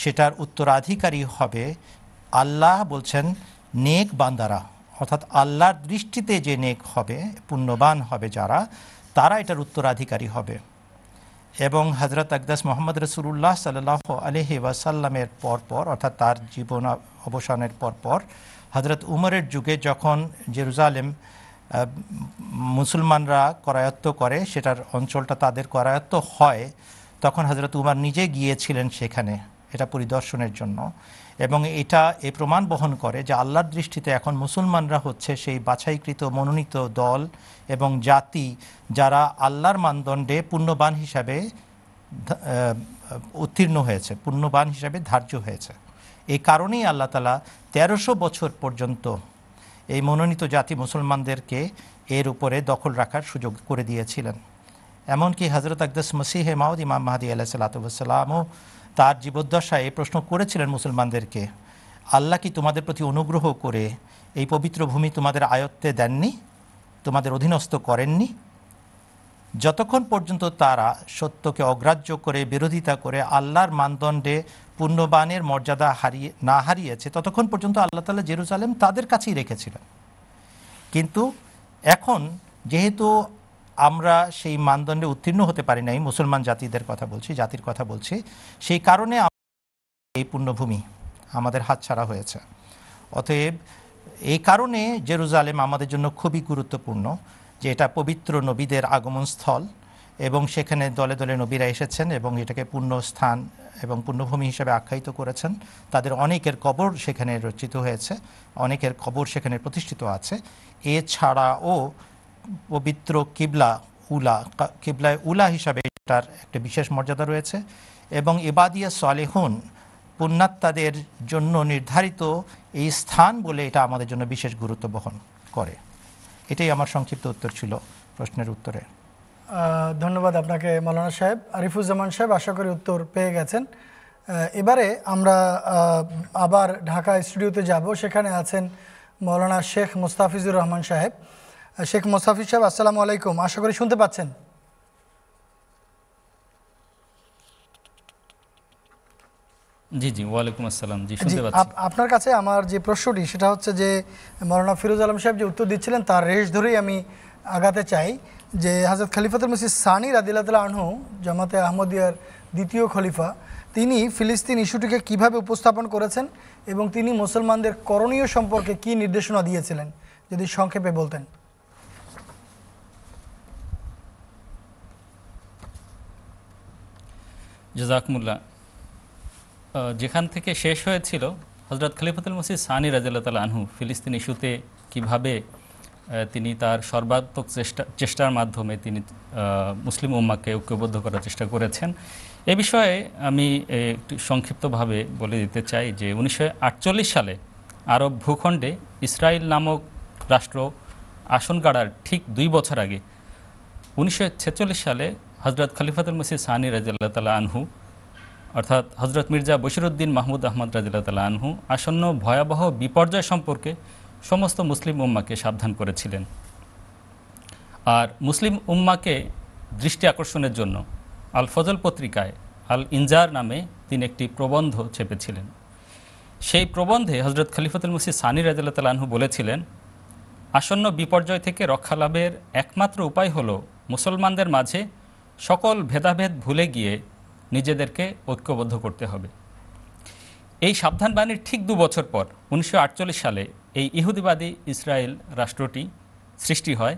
সেটার উত্তরাধিকারী হবে, আল্লাহ বলছেন, নেক বান্দারা, অর্থাৎ আল্লাহর দৃষ্টিতে যে নেক হবে, পুণ্যবান হবে যারা, তারা এটার উত্তরাধিকারী হবে। এবং হযরত আকদাস মুহাম্মদ রাসূলুল্লাহ সাল্লাল্লাহু আলাইহি ওয়াসাল্লামের পরপর, অর্থাৎ তার জীবন অবসানের পরপর হযরত উমরের যুগে যখন জেরুজালেম মুসলমানরা করায়ত্ত করে, সেটার অঞ্চলটা তাদের করায়ত্ত হয়, তখন হযরত উমর নিজে গিয়েছিলেন সেখানে এটা পরিদর্শনের জন্য। এবং এটা এ প্রমাণ বহন করে যে আল্লাহর দৃষ্টিতে এখন মুসলমানরা হচ্ছে সেই বাছাইকৃত মনোনীত দল এবং জাতি, যারা আল্লাহর মানদণ্ডে পুণ্যবান হিসাবে উত্তীর্ণ হয়েছে, পুণ্যবান হিসাবে ধার্য হয়েছে। এই কারণেই আল্লাহ তাআলা 1300 বছর পর্যন্ত এই মনোনীত জাতি মুসলমানদেরকে এর উপরে দখল রাখার সুযোগ করে দিয়েছিলেন। এমনকি হযরত আকদাস মসিহে মাউদ ইমাম মাহদী আলাইহিস সালাতু ওয়াস সালামও তার জীবদ্দশায় এই প্রশ্ন করেছিলেন মুসলমানদেরকে, আল্লাহ কি তোমাদের প্রতি অনুগ্রহ করে এই পবিত্র ভূমি তোমাদের আয়ত্তে দেননি, তোমাদের অধীনস্থ করেননি? যতক্ষণ পর্যন্ত তারা সত্যকে অগ্রাহ্য করে, বিরোধিতা করে, আল্লাহর মানদণ্ডে পুণ্যবানের মর্যাদা না হারিয়েছে, ততক্ষণ পর্যন্ত আল্লাহ তাআলা জেরুজালেম তাদের কাছেই রেখেছিলেন। কিন্তু এখন যেহেতু আমরা সেই মানদণ্ডে উত্তীর্ণ হতে পারি নাই, মুসলমান জাতির কথা বলছি, সেই কারণে এই পুণ্যভূমি আমাদের হাতছাড়া হয়েছে। অতএব এই কারণে জেরুজালেম আমাদের জন্য খুবই গুরুত্বপূর্ণ, যে এটা পবিত্র নবীদের আগমন স্থল এবং সেখানে দলে দলে নবীরা এসেছেন এবং এটাকে পুণ্য স্থান এবং পুণ্যভূমি হিসেবে আখ্যায়িত করেছেন। তাদের অনেকের কবর সেখানে রচিত হয়েছে, অনেকের কবর সেখানে প্রতিষ্ঠিত আছে। এছাড়াও পবিত্র কিবলায় উলা হিসাবে তার একটা বিশেষ মর্যাদা রয়েছে এবং ইবাদিয়া সালেহুন, পুণ্যাত্মাদের জন্য নির্ধারিত এই স্থান বলে এটা আমাদের জন্য বিশেষ গুরুত্ব বহন করে। এটাই আমার সংক্ষিপ্ত উত্তর ছিল প্রশ্নের উত্তরে। ধন্যবাদ আপনাকে মাওলানা সাহেব। আরিফুজ্জামান সাহেব আশা করি উত্তর পেয়ে গেছেন। এবারে আমরা আবার ঢাকা স্টুডিওতে যাব, সেখানে আছেন মাওলানা শেখ মুস্তাফিজুর রহমান সাহেব। শেখ মুস্তাফিজ সাহেব আসসালামু আলাইকুম, আশা করি শুনতে পাচ্ছেন। জি জি, ওয়ালাইকুম আসসালাম। জি শুনতে পাচ্ছি। আপনার কাছে আমার যে প্রশ্নটি সেটা হচ্ছে যে মাওলানা ফিরোজ আলম সাহেব যে উত্তর দিচ্ছিলেন তার রেশ ধরেই আমি আগাতে চাই, যে হযরত খলিফাতুল মসিহ সানি রাদিয়াল্লাহু তাআলা আনহু, জামাতে আহমদিয়ার দ্বিতীয় খলিফা, তিনি ফিলিস্তিন ইস্যুটিকে কিভাবে উপস্থাপন করেছেন এবং তিনি মুসলমানদের করণীয় সম্পর্কে কি নির্দেশনা দিয়েছিলেন, যদি সংক্ষেপে বলতেন। জাযাকুমুল্লাহ। যেখান থেকে শেষ হয়েছিল, হযরত খলিফাতুল মসিহ সানি রাদিয়াল্লাহু তাআলা আনহু ফিলিস্তিন ইস্যুতে কীভাবে তিনি তার সর্বাত্মক চেষ্টার মাধ্যমে তিনি মুসলিম উম্মাকে ঐক্যবদ্ধ করার চেষ্টা করেছেন। এ বিষয়ে আমি একটু সংক্ষিপ্তভাবে বলে দিতে চাই যে 1948 সালে আরব ভূখণ্ডে ইসরায়েল নামক রাষ্ট্র আসন গাড়ার ঠিক 2 বছর আগে 1946 সালে হজরত খলিফাতুল মসিহ সানি রাদিয়াল্লাহু তাআলা আনহু অর্থাৎ হজরত মির্জা বশিরউদ্দিন মাহমুদ আহমদ রাদিয়াল্লাহু তাআলা আনহু আসন্ন ভয়াবহ বিপর্যয় সম্পর্কে সমস্ত মুসলিম উম্মাকে সাবধান করেছিলেন। আর মুসলিম উম্মাকে দৃষ্টি আকর্ষণের জন্য আল ফজল পত্রিকায় আল ইনজার নামে তিনি একটি প্রবন্ধ ছেপেছিলেন। সেই প্রবন্ধে হজরত খলিফাতুল মসিহ সানি রাদিয়াল্লাহু তাআলা আনহু বলেছিলেন, আসন্ন বিপর্যয় থেকে রক্ষা লাভের একমাত্র উপায় হল মুসলমানদের মাঝে সকল ভেদাভেদ ভুলে গিয়ে নিজেদেরকে ঐক্যবদ্ধ করতে হবে। এই সাবধানবাণীর ঠিক 2 বছর পর 1948 সালে এই ইহুদিবাদী ইসরায়েল রাষ্ট্রটি সৃষ্টি হয়।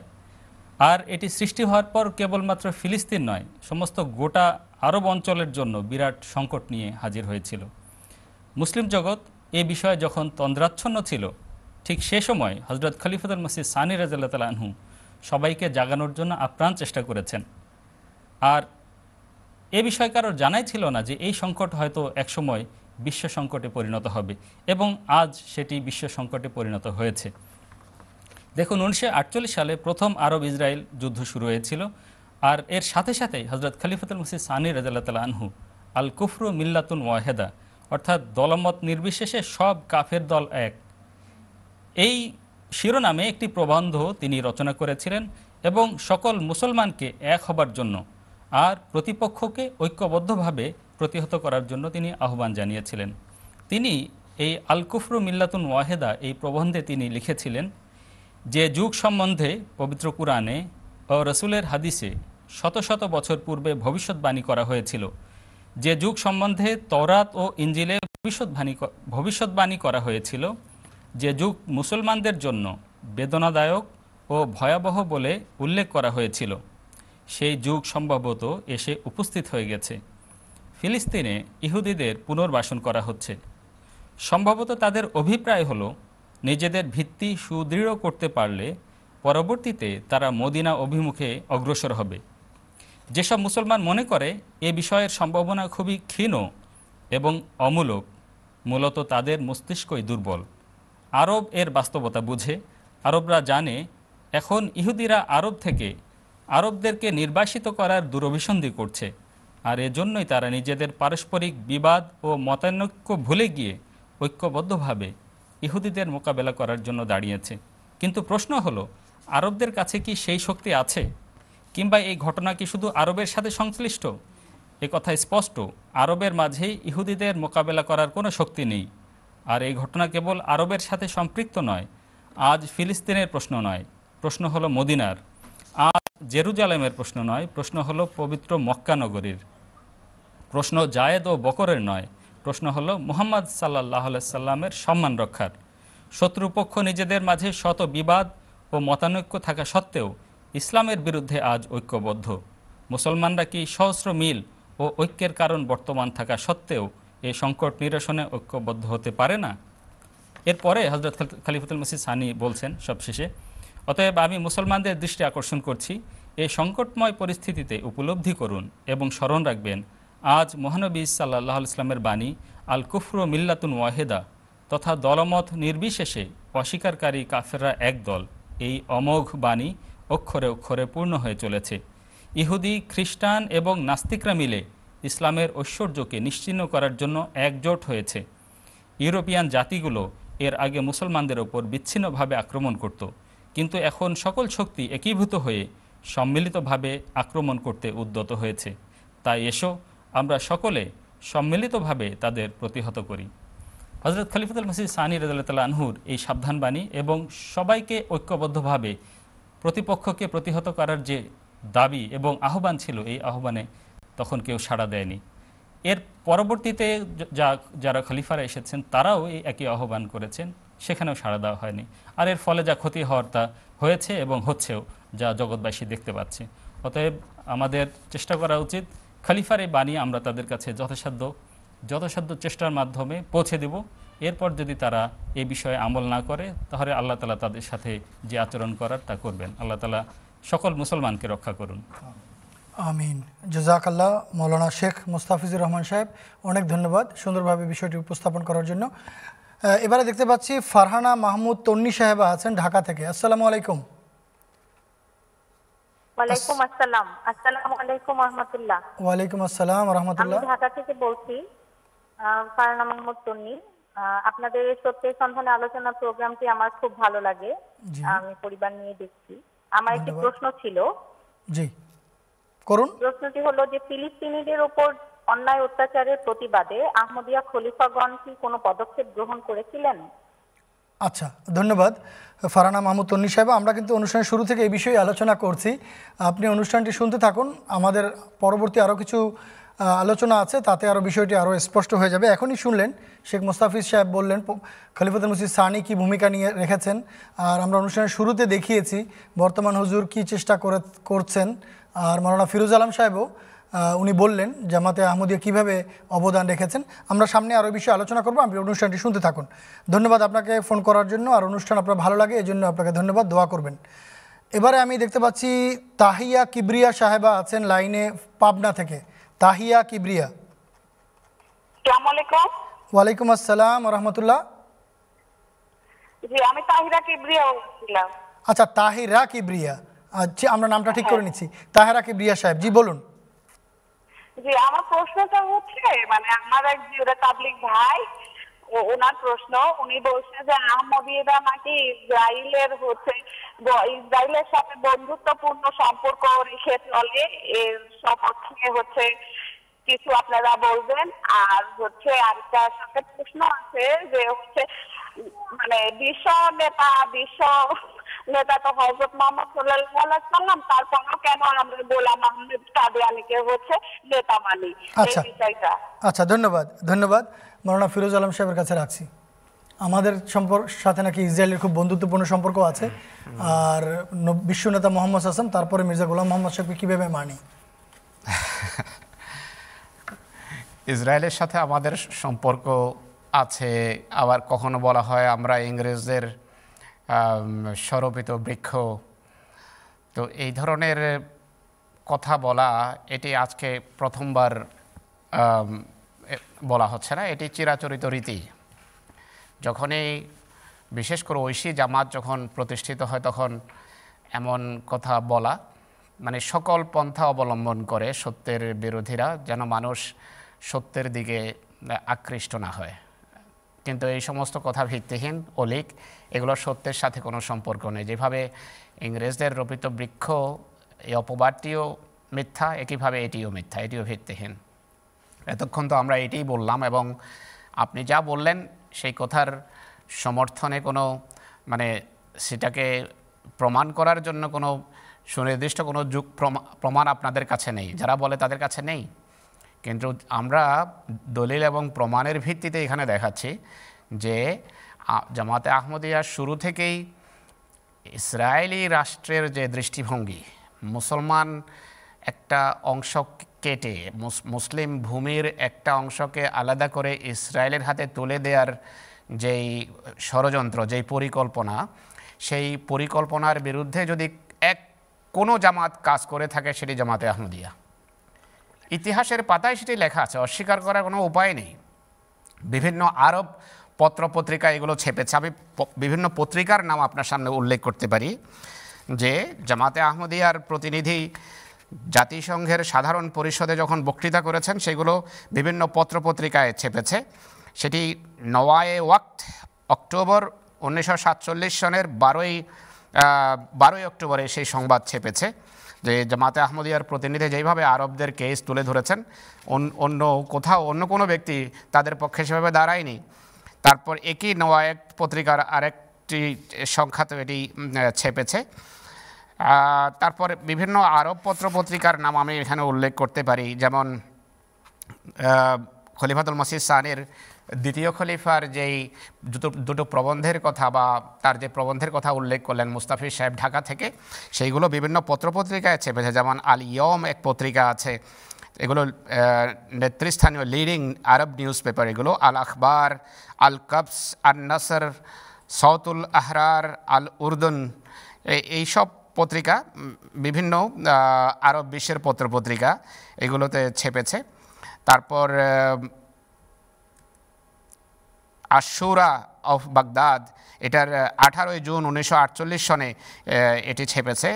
আর এটি সৃষ্টি হওয়ার পর কেবলমাত্র ফিলিস্তিন নয়, সমস্ত গোটা আরব অঞ্চলের জন্য বিরাট সংকট নিয়ে হাজির হয়েছিল। মুসলিম জগৎ এ বিষয়ে যখন তন্দ্রাচ্ছন্ন ছিল, ঠিক সে সময় হজরত খলিফাতুল মসিহ সানি রাদিয়াল্লাহু তাআলা আনহু সবাইকে জাগানোর জন্য আপ্রাণ চেষ্টা করেছেন। আর এ বিষয়ে কারোর জানাই ছিল না যে এই সংকট হয়তো একসময় বিশ্ব সংকটে পরিণত হবে, এবং আজ সেটি বিশ্ব সংকটে পরিণত হয়েছে। দেখুন, 1948 সালে প্রথম আরব ইসরায়েল যুদ্ধ শুরু হয়েছিল। আর এর সাথে সাথেই হজরত খলিফাতুল মসিহ সানি রাদিয়াল্লাহু তাআলা আনহু আল কুফরু মিল্লাতুন ওয়াহেদা অর্থাৎ দলমত নির্বিশেষে সব কাফের দল এক এই শিরোনামে একটি প্রবন্ধ তিনি রচনা করেছিলেন এবং সকল মুসলমানকে এক হবার জন্য আর প্রতিপক্ষকে ঐক্যবদ্ধভাবে প্রতিহত করার জন্য তিনি আহ্বান জানিয়েছিলেন। তিনি এই আল কুফরু মিল্লাতুন ওয়াহেদা এই প্রবন্ধে তিনি লিখেছিলেন যে যুগ সম্বন্ধে পবিত্র কুরআনে ও রসুলের হাদিসে শত শত বছর পূর্বে ভবিষ্যৎবাণী করা হয়েছিল, যে যুগ সম্বন্ধে তওরাত ও ইনজিলে ভবিষ্যৎবাণী করা হয়েছিল, যে যুগ মুসলমানদের জন্য বেদনাদায়ক ও ভয়াবহ বলে উল্লেখ করা হয়েছিল, সেই যুগ সম্ভবত এসে উপস্থিত হয়ে গেছে। ফিলিস্তিনে ইহুদিদের পুনর্বাসন করা হচ্ছে। সম্ভবত তাদের অভিপ্রায় হলো নিজেদের ভিত্তি সুদৃঢ় করতে পারলে পরবর্তীতে তারা মদিনা অভিমুখে অগ্রসর হবে। যেসব মুসলমান মনে করে এ বিষয়ের সম্ভাবনা খুবই ক্ষীণ এবং অমূলক, মূলত তাদের মস্তিষ্কই দুর্বল। আরব এর বাস্তবতা বুঝে, আরবরা জানে এখন ইহুদিরা আরব থেকে আরবদেরকে নির্বাসিত করার দুরভিসন্ধি করছে, আর এজন্যই তারা নিজেদের পারস্পরিক বিবাদ ও মতানৈক্য ভুলে গিয়ে ঐক্যবদ্ধভাবে ইহুদিদের মোকাবেলা করার জন্য দাঁড়িয়েছে। কিন্তু প্রশ্ন হলো, আরবদের কাছে কি সেই শক্তি আছে, কিংবা এই ঘটনা কি শুধু আরবের সাথে সংশ্লিষ্ট? এ কথা স্পষ্ট, আরবের মাঝেই ইহুদিদের মোকাবেলা করার কোনো শক্তি নেই। আর এই ঘটনা কেবল আরবের সাথে সম্পৃক্ত নয়। আজ ফিলিস্তিনের প্রশ্ন নয়, প্রশ্ন হলো মদিনার। আজ জেরুজালেমের প্রশ্ন নয়, প্রশ্ন হলো পবিত্র মক্কা নগরীর। প্রশ্ন জায়েদ ও বকরের নয়, প্রশ্ন হলো মুহাম্মদ সাল্লাল্লাহু আলাইহি সাল্লামের সম্মান রক্ষার। শত্রুপক্ষ নিজেদের মাঝে শত বিবাদ ও মতানৈক্য থাকা সত্ত্বেও ইসলামের বিরুদ্ধে আজ ঐক্যবদ্ধ। মুসলমানরা কি সহস্র মিল ও ঐক্যের কারণ বর্তমান থাকা সত্ত্বেও এই সংকট নিরসনে ঐক্যবদ্ধ হতে পারে না? এরপরে হজরত খলিফাতুল মসিহ সানি বলছেন সবশেষে, অতএব আমি মুসলমানদের দৃষ্টি আকর্ষণ করছি, এই সংকটময় পরিস্থিতিতে উপলব্ধি করুন এবং স্মরণ রাখবেন, আজ মহানবী সাল্লাল্লাহু আলাইহি সাল্লামের বাণী আল কুফরু মিল্লাতুন ওয়াহেদা তথা দলমত নির্বিশেষে অস্বীকারী কাফেররা একদল, এই অমোঘ বাণী অক্ষরে অক্ষরে পূর্ণ হয়ে চলেছে। ইহুদি, খ্রিস্টান এবং নাস্তিকরা মিলে ইসলামের ঐশ্বর্যকে নিশ্চিহ্ন করার জন্য একজোট হয়েছে। ইউরোপিয়ান জাতিগুলো এর আগে মুসলমানদের ওপর বিচ্ছিন্নভাবে আক্রমণ করত, কিন্তু এখন সকল শক্তি একীভূত হয়ে সম্মিলিতভাবে আক্রমণ করতে উদ্যত হয়েছে। তাই এসো আমরা সকলে সম্মিলিতভাবে তাদের প্রতিহত করি। হযরত খলিফাতুল মসিহ সানি রাদিয়াল্লাহু তাআলা আনহুর এই সাবধানবাণী এবং সবাইকে ঐক্যবদ্ধভাবে প্রতিপক্ষকে প্রতিহত করার যে দাবি এবং আহ্বান ছিল, এই আহ্বানে তখন কেউ সাড়া দেয়নি। এর পরবর্তীতে যারা খলিফারা এসেছেন তারাও এই একই আহ্বান করেছেন, সেখানেও সাড়া দেওয়া হয়নি। আর এর ফলে যা ক্ষতি হওয়ার তা হয়েছে এবং হচ্ছেও, যা জগৎবাসী দেখতে পাচ্ছে। অতএব আমাদের চেষ্টা করা উচিত, খলিফার এই বাণী আমরা তাদের কাছে যথাসাধ্য চেষ্টার মাধ্যমে পৌঁছে দেব এরপর যদি তারা এ বিষয়ে আমল না করে তাহলে আল্লাহ তাআলা তাদের সাথে যে আচরণ করার তা করবেন। আল্লাহ তাআলা সকল মুসলমানকে রক্ষা করুন। আমিন। জাযাকাল্লাহ। মৌলানা শেখ মুস্তাফিজুর রহমান সাহেব, অনেক ধন্যবাদ সুন্দরভাবে বিষয়টি উপস্থাপন করার জন্য। এবারে দেখতে পাচ্ছি ফারহানা মাহমুদ তন্নি সাহেবা আছেন ঢাকা থেকে। আসসালামু আলাইকুম। ওয়ালাইকুম আসসালাম। আসসালামু আলাইকুম ওয়া রাহমাতুল্লাহ। ওয়া আলাইকুম আসসালাম ওয়া রাহমাতুল্লাহ। আমি ঢাকা থেকে বলছি, ফারহানা মাহমুদ তন্নি। আপনাদের সত্যের সন্ধানে আলোচনা প্রোগ্রামটি আমার খুব ভালো লাগে, আমি পরিবার নিয়ে দেখছি। আমার একটি প্রশ্ন ছিল। জি করুন। প্রশ্নটি হলো যে ফিলিস্তিনিদের উপর অন্যায় অত্যাচারের প্রতিবাদে আহমদিয়া খলিফাগণ কি কোনো পদক্ষেপ গ্রহণ করেছিলেন? আচ্ছা, ধন্যবাদ ফারহানা মাহমুদ তন্নি সাহেব। আমরা কিন্তু অনুষ্ঠানের শুরু থেকে এই বিষয়ে আলোচনা করছি, আপনি অনুষ্ঠানটি শুনতে থাকুন। আমাদের পরবর্তী আরও কিছু আলোচনা আছে, তাতে আরও বিষয়টি আরও স্পষ্ট হয়ে যাবে। এখনই শুনলেন শেখ মুস্তাফিজ সাহেব বললেন খলিফাতুল মসজিদ সানি কি ভূমিকা নিয়ে রেখেছেন, আর আমরা অনুষ্ঠানের শুরুতে দেখিয়েছি বর্তমান হুজুর কি চেষ্টা করছেন, আর মাওলানা ফিরোজ আলম সাহেবও উনি বললেন জামাতে আহমদিয়া কীভাবে অবদান রেখেছেন। আমরা সামনে আরও বিষয়ে আলোচনা করবো, আপনি অনুষ্ঠানটি শুনতে থাকুন। ধন্যবাদ আপনাকে ফোন করার জন্য, আর অনুষ্ঠান আপনার ভালো লাগে এজন্য আপনাকে ধন্যবাদ, দোয়া করবেন। এবারে আমি দেখতে পাচ্ছি তাহিয়া কিবরিয়া সাহেবা আছেন লাইনে পাবনা থেকে। তাহিয়া কিবরিয়া, আসসালামু আলাইকুম। ওয়া আলাইকুম আসসালাম ওয়া রাহমাতুল্লাহ। জি, আমি তাহিরা কিবরিয়া বলছিলাম। আচ্ছা, তাহিরা কিবরিয়া, আচ্ছা আমরা নামটা ঠিক করে নিচ্ছি, তাহিরা কিবরিয়া সাহেব জি বলুন। জি, আমার প্রশ্নটা হচ্ছে মানে আমার এক জিওরা তাবলিগ ভাই, ওনার প্রশ্ন, উনি বলছেন যে আহমদিয়েরা নাকি ইসরায়েলের হচ্ছে ইসরায়েলের সাথে বন্ধুত্বপূর্ণ সম্পর্ক রেখে চলে, এর সপক্ষে হচ্ছে কিছু আপনারা বলবেন। আর হচ্ছে আরেকটা সাথে প্রশ্ন আছে যে হচ্ছে মানে বিশ্ব নেতা তো হযরত মুহাম্মদ সাল্লাল্লাহু আলাইহি ওয়াসাল্লাম, তারপরও কেন আমরা গোলাম আহমদ কাদিয়ানীকে হচ্ছে নেতা মানি এই বিষয়টা। আচ্ছা, ধন্যবাদ মাওলানা ফিরোজ আলম সাহেবের কাছে রাখছি। আমাদের সাথে নাকি ইসরায়েলের খুব বন্ধুত্বপূর্ণ সম্পর্ক আছে, আর বিশ্ব নেতা মোহাম্মদ হাসান, তারপরে মির্জা গোলাম মোহাম্মদ সাহেবকে কীভাবে মানি? ইসরায়েলের সাথে আমাদের সম্পর্ক আছে, আবার কখনো বলা হয় আমরা ইংরেজদের সরোপিত বৃক্ষ। তো এই ধরনের কথা বলা, এটি আজকে প্রথমবার বলা হচ্ছে না, এটি চিরাচরিত রীতি। যখনই বিশেষ করে ঐশী জামাত যখন প্রতিষ্ঠিত হয় তখন এমন কথা বলা, মানে সকল পন্থা অবলম্বন করে সত্যের বিরোধীরা, যেন মানুষ সত্যের দিকে আকৃষ্ট না হয়। কিন্তু এই সমস্ত কথা ভিত্তিহীন, অলীক, এগুলো সত্যের সাথে কোনো সম্পর্ক নেই। যেভাবে ইংরেজদের রোপিত বৃক্ষ, এই অপবাদটিও মিথ্যা, একইভাবে এটিও মিথ্যা, এটিও ভিত্তিহীন। এতক্ষণ তো আমরা এটিই বললাম, এবং আপনি যা বললেন সেই কথার সমর্থনে কোনো মানে সেটাকে প্রমাণ করার জন্য কোনো সুনির্দিষ্ট কোনো প্রমাণ আপনাদের কাছে নেই, যারা বলে তাদের কাছে নেই। কিন্তু আমরা দলিল এবং প্রমাণের ভিত্তিতে এখানে দেখাচ্ছি যে জামাতে আহমদিয়া শুরু থেকেই ইসরায়েলি রাষ্ট্রের যে দৃষ্টিভঙ্গি, মুসলমান একটা অংশ কেটে মুসলিম ভূমির একটা অংশকে আলাদা করে ইসরায়েলের হাতে তুলে দেওয়ার যেই ষড়যন্ত্র, যেই পরিকল্পনা, সেই পরিকল্পনার বিরুদ্ধে যদি কোনো জামাত কাজ করে থাকে সেটি জামাতে আহমদিয়া। ইতিহাসের পাতায় সেটি লেখা আছে, অস্বীকার করার কোনো উপায় নেই। বিভিন্ন আরব পত্রপত্রিকা এগুলো ছেপেছে। আমি বিভিন্ন পত্রিকার নাম আপনার সামনে উল্লেখ করতে পারি যে জামাতে আহমদিয়ার প্রতিনিধি জাতিসংঘের সাধারণ পরিষদে যখন বক্তৃতা করেছেন সেগুলো বিভিন্ন পত্রপত্রিকায় ছেপেছে। সেটি নওয়ায়ে ওয়াক্ত অক্টোবর 1947 সনের 12 অক্টোবরে সেই সংবাদ ছেপেছে যে জামাতে আহমদিয়ার প্রতিনিধি যেইভাবে আরবদের কেস তুলে ধরেছেন, অন্য কোনো ব্যক্তি তাদের পক্ষে সেভাবে দাঁড়ায়নি। তারপর একই নওয়ায়ে পত্রিকার আরেকটি সংখ্যাতে এটি ছেপেছে। তারপর বিভিন্ন আরব পত্রপত্রিকার নাম আমি এখানে উল্লেখ করতে পারি, যেমন খলিফাতুল মসিহ সানির দ্বিতীয় খলিফার যেই দুটো প্রবন্ধের কথা, বা তার যে প্রবন্ধের কথা উল্লেখ করলেন মুস্তাফিজ সাহেব ঢাকা থেকে, সেইগুলো বিভিন্ন পত্রপত্রিকায় ছেপেছে। যেমন আল ইয়ম এক পত্রিকা আছে, এগুলো নেতৃস্থানীয় লিডিং আরব নিউজ পেপার, এগুলো আল আখবার, আল কাবস, আল নাসর, সৌতুল আহরার, আল উর্দুন, এইসব পত্রিকা বিভিন্ন আরব বিশ্বের পত্রপত্রিকা এগুলোতে ছেপেছে। তারপর আশুরা অফ বাগদাদ, এটার 18 জুন 1948 সনে এটি ছেপেছে।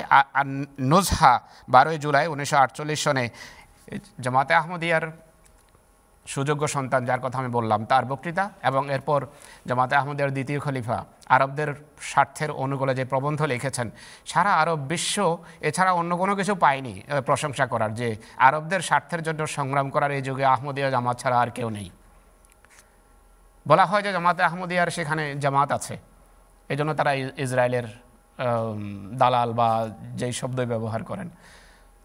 নুজহা 12 জুলাই 1948 সনে জামাতে আহমদিয়ার সুযোগ্য সন্তান, যার কথা আমি বললাম, তার বক্তৃতা, এবং এরপর জামাতে আহমদিয়ার দ্বিতীয় খলিফা আরবদের স্বার্থের অনুকূলে যে প্রবন্ধ লিখেছেন, সারা আরব বিশ্ব এছাড়া অন্য কোনো কিছু পায়নি প্রশংসা করার, যে আরবদের স্বার্থের জন্য সংগ্রাম করার এই যুগে আহমদিয়া জামাত ছাড়া আর কেউ নেই। বলা হয় যে জামাতে আহমদিয়ার সেখানে জামাত আছে, এজন্য তারা ইসরায়েলের দালাল বা যেই শব্দই ব্যবহার করেন।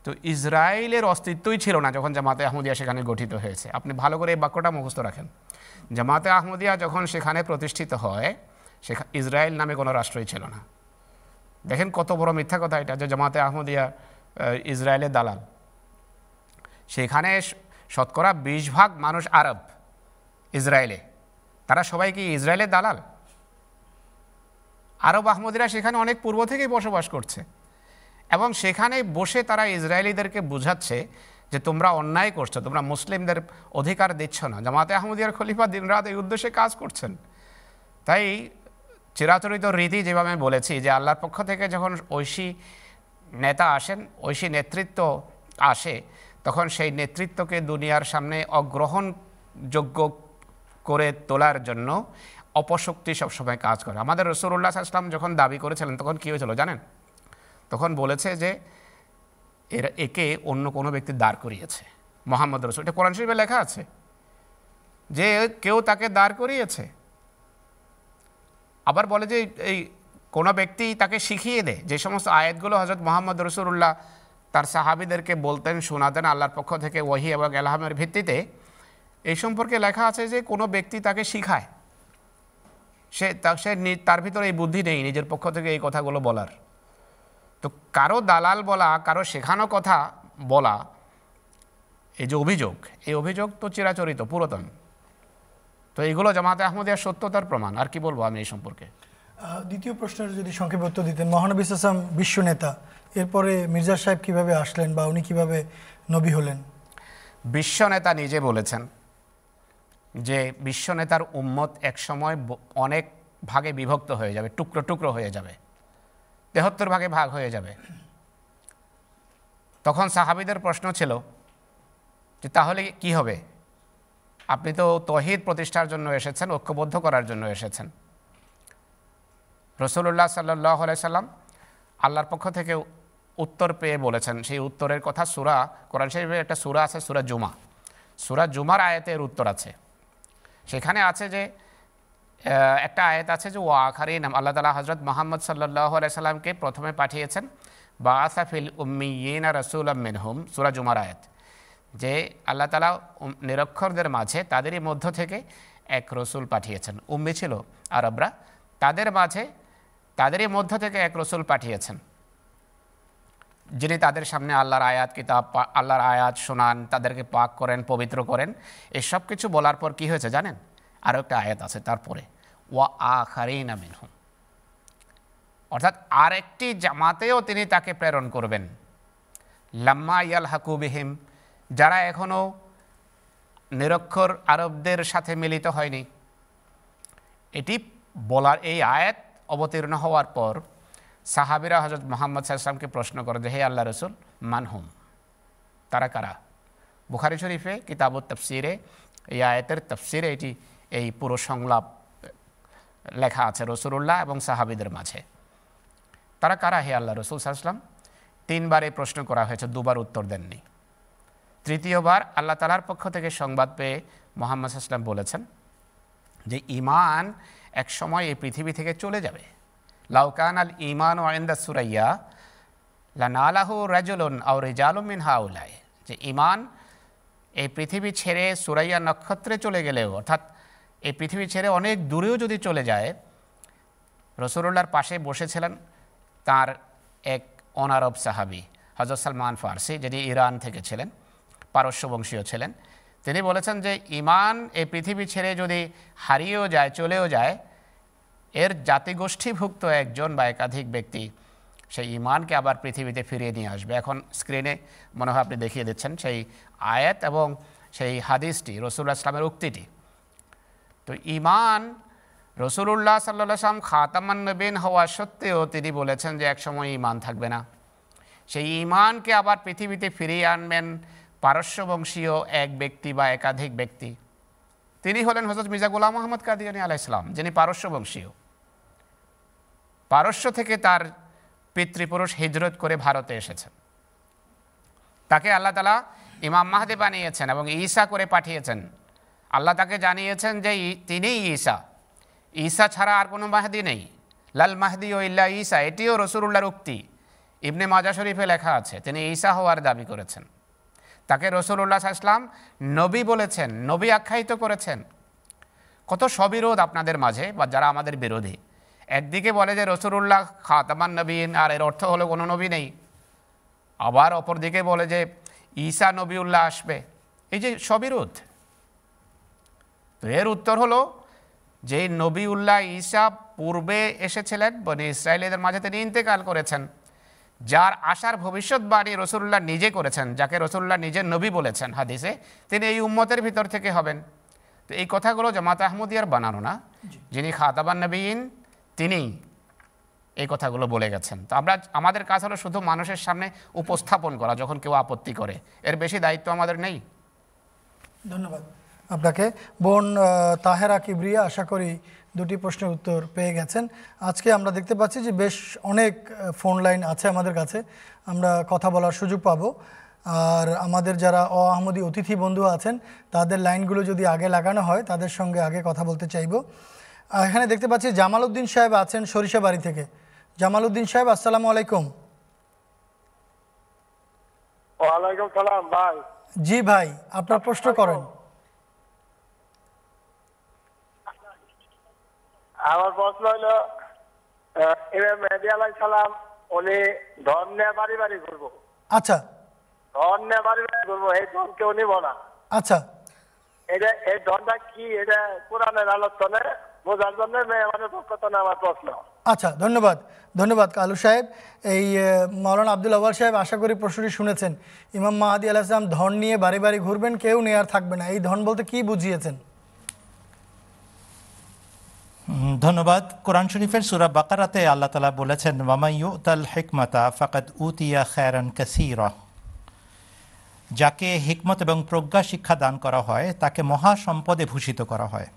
তো ইসরায়েলের অস্তিত্বই ছিল না যখন জামাতে আহমদিয়া সেখানে গঠিত হয়েছে। আপনি ভালো করে এই বাক্যটা মুখস্থ রাখেন, জামাতে আহমদিয়া যখন সেখানে প্রতিষ্ঠিত হয় সেখানে ইসরায়েল নামে কোনো রাষ্ট্রই ছিল না। দেখেন কত বড় মিথ্যা কথা এটা, যে জামাতে আহমদিয়া ইসরায়েলের দালাল। সেখানে শতকরা 20% মানুষ আরব ইসরায়েলে, তারা সবাই কি ইসরায়েলের দালাল? আরব আহমদিরা সেখানে অনেক পূর্ব থেকেই বসবাস করছে, এবং সেখানে বসে তারা ইসরায়েলিদেরকে বোঝাচ্ছে যে তোমরা অন্যায় করছো, তোমরা মুসলিমদের অধিকার দিচ্ছ না। জামাতে আহমদিয়ার খলিফা দিনরাত এই উদ্দেশ্যে কাজ করছেন। তাই চিরাচরিত রীতি, যেভাবে আমি বলেছি, যে আল্লাহর পক্ষ থেকে যখন ঐশী নেতা আসেন, ঐশী নেতৃত্ব আসে, তখন সেই নেতৃত্বকে দুনিয়ার সামনে অগ্রহণযোগ্য করে তোলার জন্য অপশক্তি সবসময় কাজ করে। আমাদের রাসূলুল্লাহ সাল্লাল্লাহু আলাইহি ওয়াসাল্লাম যখন দাবি করেছিলেন তখন কী হয়েছিল জানেন? তখন বলেছে যে এরা একে অন্য কোনো ব্যক্তি দাঁড় করিয়েছে, মুহাম্মদ রাসূল। এটা কোরআন শরীফে লেখা আছে যে কেউ তাকে দাঁড় করিয়েছে। আবার বলে যে এই কোনো ব্যক্তি তাকে শিখিয়ে দেয়। যে সমস্ত আয়াতগুলো হযরত মুহাম্মদ রাসূলুল্লাহ তার সাহাবীদেরকে বলতেন, শোনাতেন আল্লাহর পক্ষ থেকে ওহী এবং ইলহামের ভিত্তিতে, এই সম্পর্কে লেখা আছে যে কোনো ব্যক্তি তাকে শিখায়, সে তার ভিতরে এই বুদ্ধি নেই নিজের পক্ষ থেকে এই কথাগুলো বলার। তো কারো দালাল বলা, কারো শেখানো কথা বলা, এই যে অভিযোগ, এই অভিযোগ তো চিরাচরিত, পুরাতন। তো এইগুলো জামাতে আহমদিয়ার সত্যতার প্রমাণ। আর কি বলবো আমি এই সম্পর্কে? দ্বিতীয় প্রশ্নের যদি সংক্ষেপে উত্তর দিতেন, মহানবী সাল্লাল্লাহু আলাইহি ওয়াসাল্লাম বিশ্ব নেতা, এরপরে মির্জা সাহেব কিভাবে আসলেন বা উনি কিভাবে নবী হলেন? বিশ্ব নেতা নিজে বলেছেন যে বিশ্বনেতার উম্মত একসময় অনেক ভাগে বিভক্ত হয়ে যাবে, টুকরো টুকরো হয়ে যাবে, 73 ভাগে ভাগ হয়ে যাবে। তখন সাহাবীদের প্রশ্ন ছিল যে তাহলে কি হবে? আপনি তো তৌহিদ প্রতিষ্ঠার জন্য এসেছেন, ঐক্যবদ্ধ করার জন্য এসেছেন। রাসূলুল্লাহ সাল্লাল্লাহু আলাইহি সাল্লাম আল্লাহর পক্ষ থেকে উত্তর পেয়ে বলেছেন। সেই উত্তরের কথা সূরা, কোরআন শরীফের একটা সূরা আছে সূরা জুমা, সূরা জুমার আয়াতের উত্তর আছে। সেখানে আছে যে একটা আয়াত আছে যে ওয়া আখারিন, আল্লাহ তাআলা হযরত মুহাম্মদ সাল্লাল্লাহু আলাইহি সাল্লামকে প্রথমে পাঠিয়েছেন, বাআসা ফিল উম্মিয়িনা রাসূলাম মিনহুম, সূরা জুমার আয়াত, যে আল্লাহ তাআলা নিরক্ষরদের মাঝে তাদেরই মধ্য থেকে এক রসুল পাঠিয়েছেন। উম্মি ছিল আরবরা, তাদের মাঝে তাদেরই মধ্য থেকে এক রসুল পাঠিয়েছেন, যিনি তাদের সামনে আল্লাহর আয়াত কিতাব, আল্লাহর আয়াত শোনান, তাদেরকে পাক করেন, পবিত্র করেন। এসব কিছু বলার পর কি হয়েছে জানেন? আরও একটা আয়াত আছে তারপরে, ওয়া আখারিনা মিনহুম, অর্থাৎ আরেকটি জামাতেও তিনি তাকে প্রেরণ করবেন, লাম্মা ইয়ালহাকু বিহিম, যারা এখনও নিরক্ষর আরবদের সাথে মিলিত হয়নি। এটি বলার, এই আয়াত অবতীর্ণ হওয়ার পর সাহাবিরা হযরত মুহাম্মদ সাল্লাল্লাহু আলাইহি ওয়াসাল্লামকে প্রশ্ন করে যে হে আল্লাহর রাসূল, মানহুম, তারা কারা? বুখারী শরীফে কিতাবুত তাফসিরে এই আয়াতের তাফসিরে এটি, এই পুরো সংলাপ লেখা আছে রাসূলুল্লাহ এবং সাহাবীদের মাঝে। তারা কারা হে আল্লাহর রাসূল সাল্লাল্লাহু আলাইহি ওয়াসাল্লাম? 3বার এই প্রশ্ন করা হয়েছে, 2বার উত্তর দেননি। 3য়বার আল্লাহ তাআলার পক্ষ থেকে সংবাদ পেয়ে মুহাম্মদ সাল্লাল্লাহু আলাইহি ওয়াসাল্লাম বলেছেন যে ঈমান এক সময় এই পৃথিবী থেকে চলে যাবে। লাউকান আল ইমান ওয়াইন্দা সুরাইয়া লানালাহু রাজুলুন আও রিজালুম মিন হাউলাই, যে ইমান এই পৃথিবী ছেড়ে সুরাইয়া নক্ষত্রে চলে গেলেও, অর্থাৎ এই পৃথিবী ছেড়ে অনেক দূরেও যদি চলে যায়। রাসূলুল্লাহর পাশে বসেছিলেন তার এক অনারব সাহাবী হযরত সালমান ফারসি, যিনি ইরান থেকে ছিলেন। পারস্যবংশীয় ছিলেন, তিনি বলেছেন যে ইমান এই পৃথিবী ছেড়ে যদি হারিয়েও যায়, চলেও যায়, এর জাতিগোষ্ঠীভুক্ত একজন বা একাধিক ব্যক্তি সেই ইমানকে আবার পৃথিবীতে ফিরিয়ে নিয়ে আসবে। এখন স্ক্রিনে মনে হয় আপনি দেখিয়ে দিচ্ছেন সেই আয়াত এবং সেই হাদিসটি, রসুল্লাহ ইসলামের উক্তিটি। তো ইমান রসুল্লাহ সাল্লাহ সাল্লাম খাতামান নবীন হওয়া সত্ত্বেও তিনি বলেছেন যে একসময় ইমান থাকবে না। সেই ইমানকে আবার পৃথিবীতে ফিরিয়ে আনবেন পারস্যবংশীয় এক ব্যক্তি বা একাধিক ব্যক্তি। তিনি হলেন হযরত মির্জা গোলাম আহমদ কাদিয়ানী আলাইহিস সালাম, যিনি পারস্যবংশীয়। পারস্য থেকে তার পিতৃপুরুষ হিজরত করে ভারতে এসেছেন। তাকে আল্লাহ তাআলা ইমাম মাহদী বানিয়েছেন এবং ঈসা করে পাঠিয়েছেন। আল্লাহ তাকে জানিয়েছেন যে তিনি ঈসা, ঈসা ছাড়া আর কোনো মাহদী নেই। লাল মাহদী ও ইল্লা ঈসা, এটিও রাসূলুল্লাহর উক্তি, ইবনে মাজাহ শরীফে লেখা আছে। তিনি ঈসা হওয়ার দাবি করেছেন, তাকে রাসূলুল্লাহ সাল্লাল্লাহু আলাইহি ওয়াসাল্লাম নবী বলেছেন, নবী আখ্যায়িত করেছেন। কত সবিরোধ আপনাদের মাঝে বা যারা আমাদের বিরোধী, একদিকে বলে যে রাসূলুল্লাহ খাতামান নবীন, আর এর অর্থ হলো কোনো নবী নেই। আবার অপরদিকে বলে যে ঈসা নবীউল্লাহ আসবে। এই যে সবিরোধ, তো এর উত্তর হলো যে নবীউল্লাহ ঈসা পূর্বে এসেছিলেন, বনি ইসরায়েলদের মাঝে তিনি ইন্তেকাল করেছেন, যার আসার ভবিষ্যৎবাণী রাসূলুল্লাহ নিজে করেছেন, যাকে রাসূলুল্লাহ নিজে নবী বলেছেন হাদিসে, তিনি এই উম্মতের ভিতর থেকে হবেন। তো এই কথাগুলো জামাত আহমদিয়ার বানানো না, যিনি খাতাবান নবীন তিনি এই কথাগুলো বলে গেছেন। তো আমরা, আমাদের কাজ হলো শুধু মানুষের সামনে উপস্থাপন করা যখন কেউ আপত্তি করে, এর বেশি দায়িত্ব আমাদের নেই। ধন্যবাদ আপনাকে। বোন তাহেরা কিবরিয়া আশা করি দুটি প্রশ্নের উত্তর পেয়ে গেছেন। আজকে আমরা দেখতে পাচ্ছি যে বেশ অনেক ফোন লাইন আছে আমাদের কাছে, আমরা কথা বলার সুযোগ পাব। আর আমাদের যারা আহমদী অতিথি বন্ধু আছেন তাদের লাইনগুলো যদি আগে লাগানো হয়, তাদের সঙ্গে আগে কথা বলতে চাইব। এখানে দেখতে পাচ্ছি জামাল উদ্দিন সাহেব আছেন সরিষাবাড়ি থেকে। জামাল উদ্দিন সাহেব, আসসালামু আলাইকুম। ওয়ালাইকুম সালাম ভাই। জি ভাই, আপনার প্রশ্ন করেন। আমার প্রশ্ন হলো, ইমাম মেহদী আলাইহিস সালাম উনি ধন নিয়ে বাড়ি বাড়ি ঘুরবো। আচ্ছা, ধন নিয়ে বাড়ি বাড়ি ঘুরবো, এই ধনকে উনি বলা। আচ্ছা, এটা এই ধনটা কি, এটা কোরআনের আলোচনা বোঝার জন্য মেহমানের পক্ষে আমার প্রশ্ন। আচ্ছা, ধন্যবাদ। ধন্যবাদ কালু সাহেব। এই মাওলানা আব্দুল আউয়াল সাহেব আশা করি প্রশ্নটি শুনেছেন। ইমাম মাহদী আলাইহিস সালাম ধন নিয়ে বাড়ি বাড়ি ঘুরবেন, কেউ নিয়ে আর থাকবে না, এই ধন বলতে কি বুঝিয়েছেন? ধন্যবাদ। কোরআন শরীফের সূরা বাকারাতে আল্লাহ তাআলা বলেছেন, ওয়ামান ইউতাল হিকমাতা ফাকাদ উতিয়া খায়রান কাসীরা, যাকে হিকমত এবং প্রজ্ঞা শিক্ষা দান করা হয় তাকে মহা সম্পদে ভূষিত করা হয়।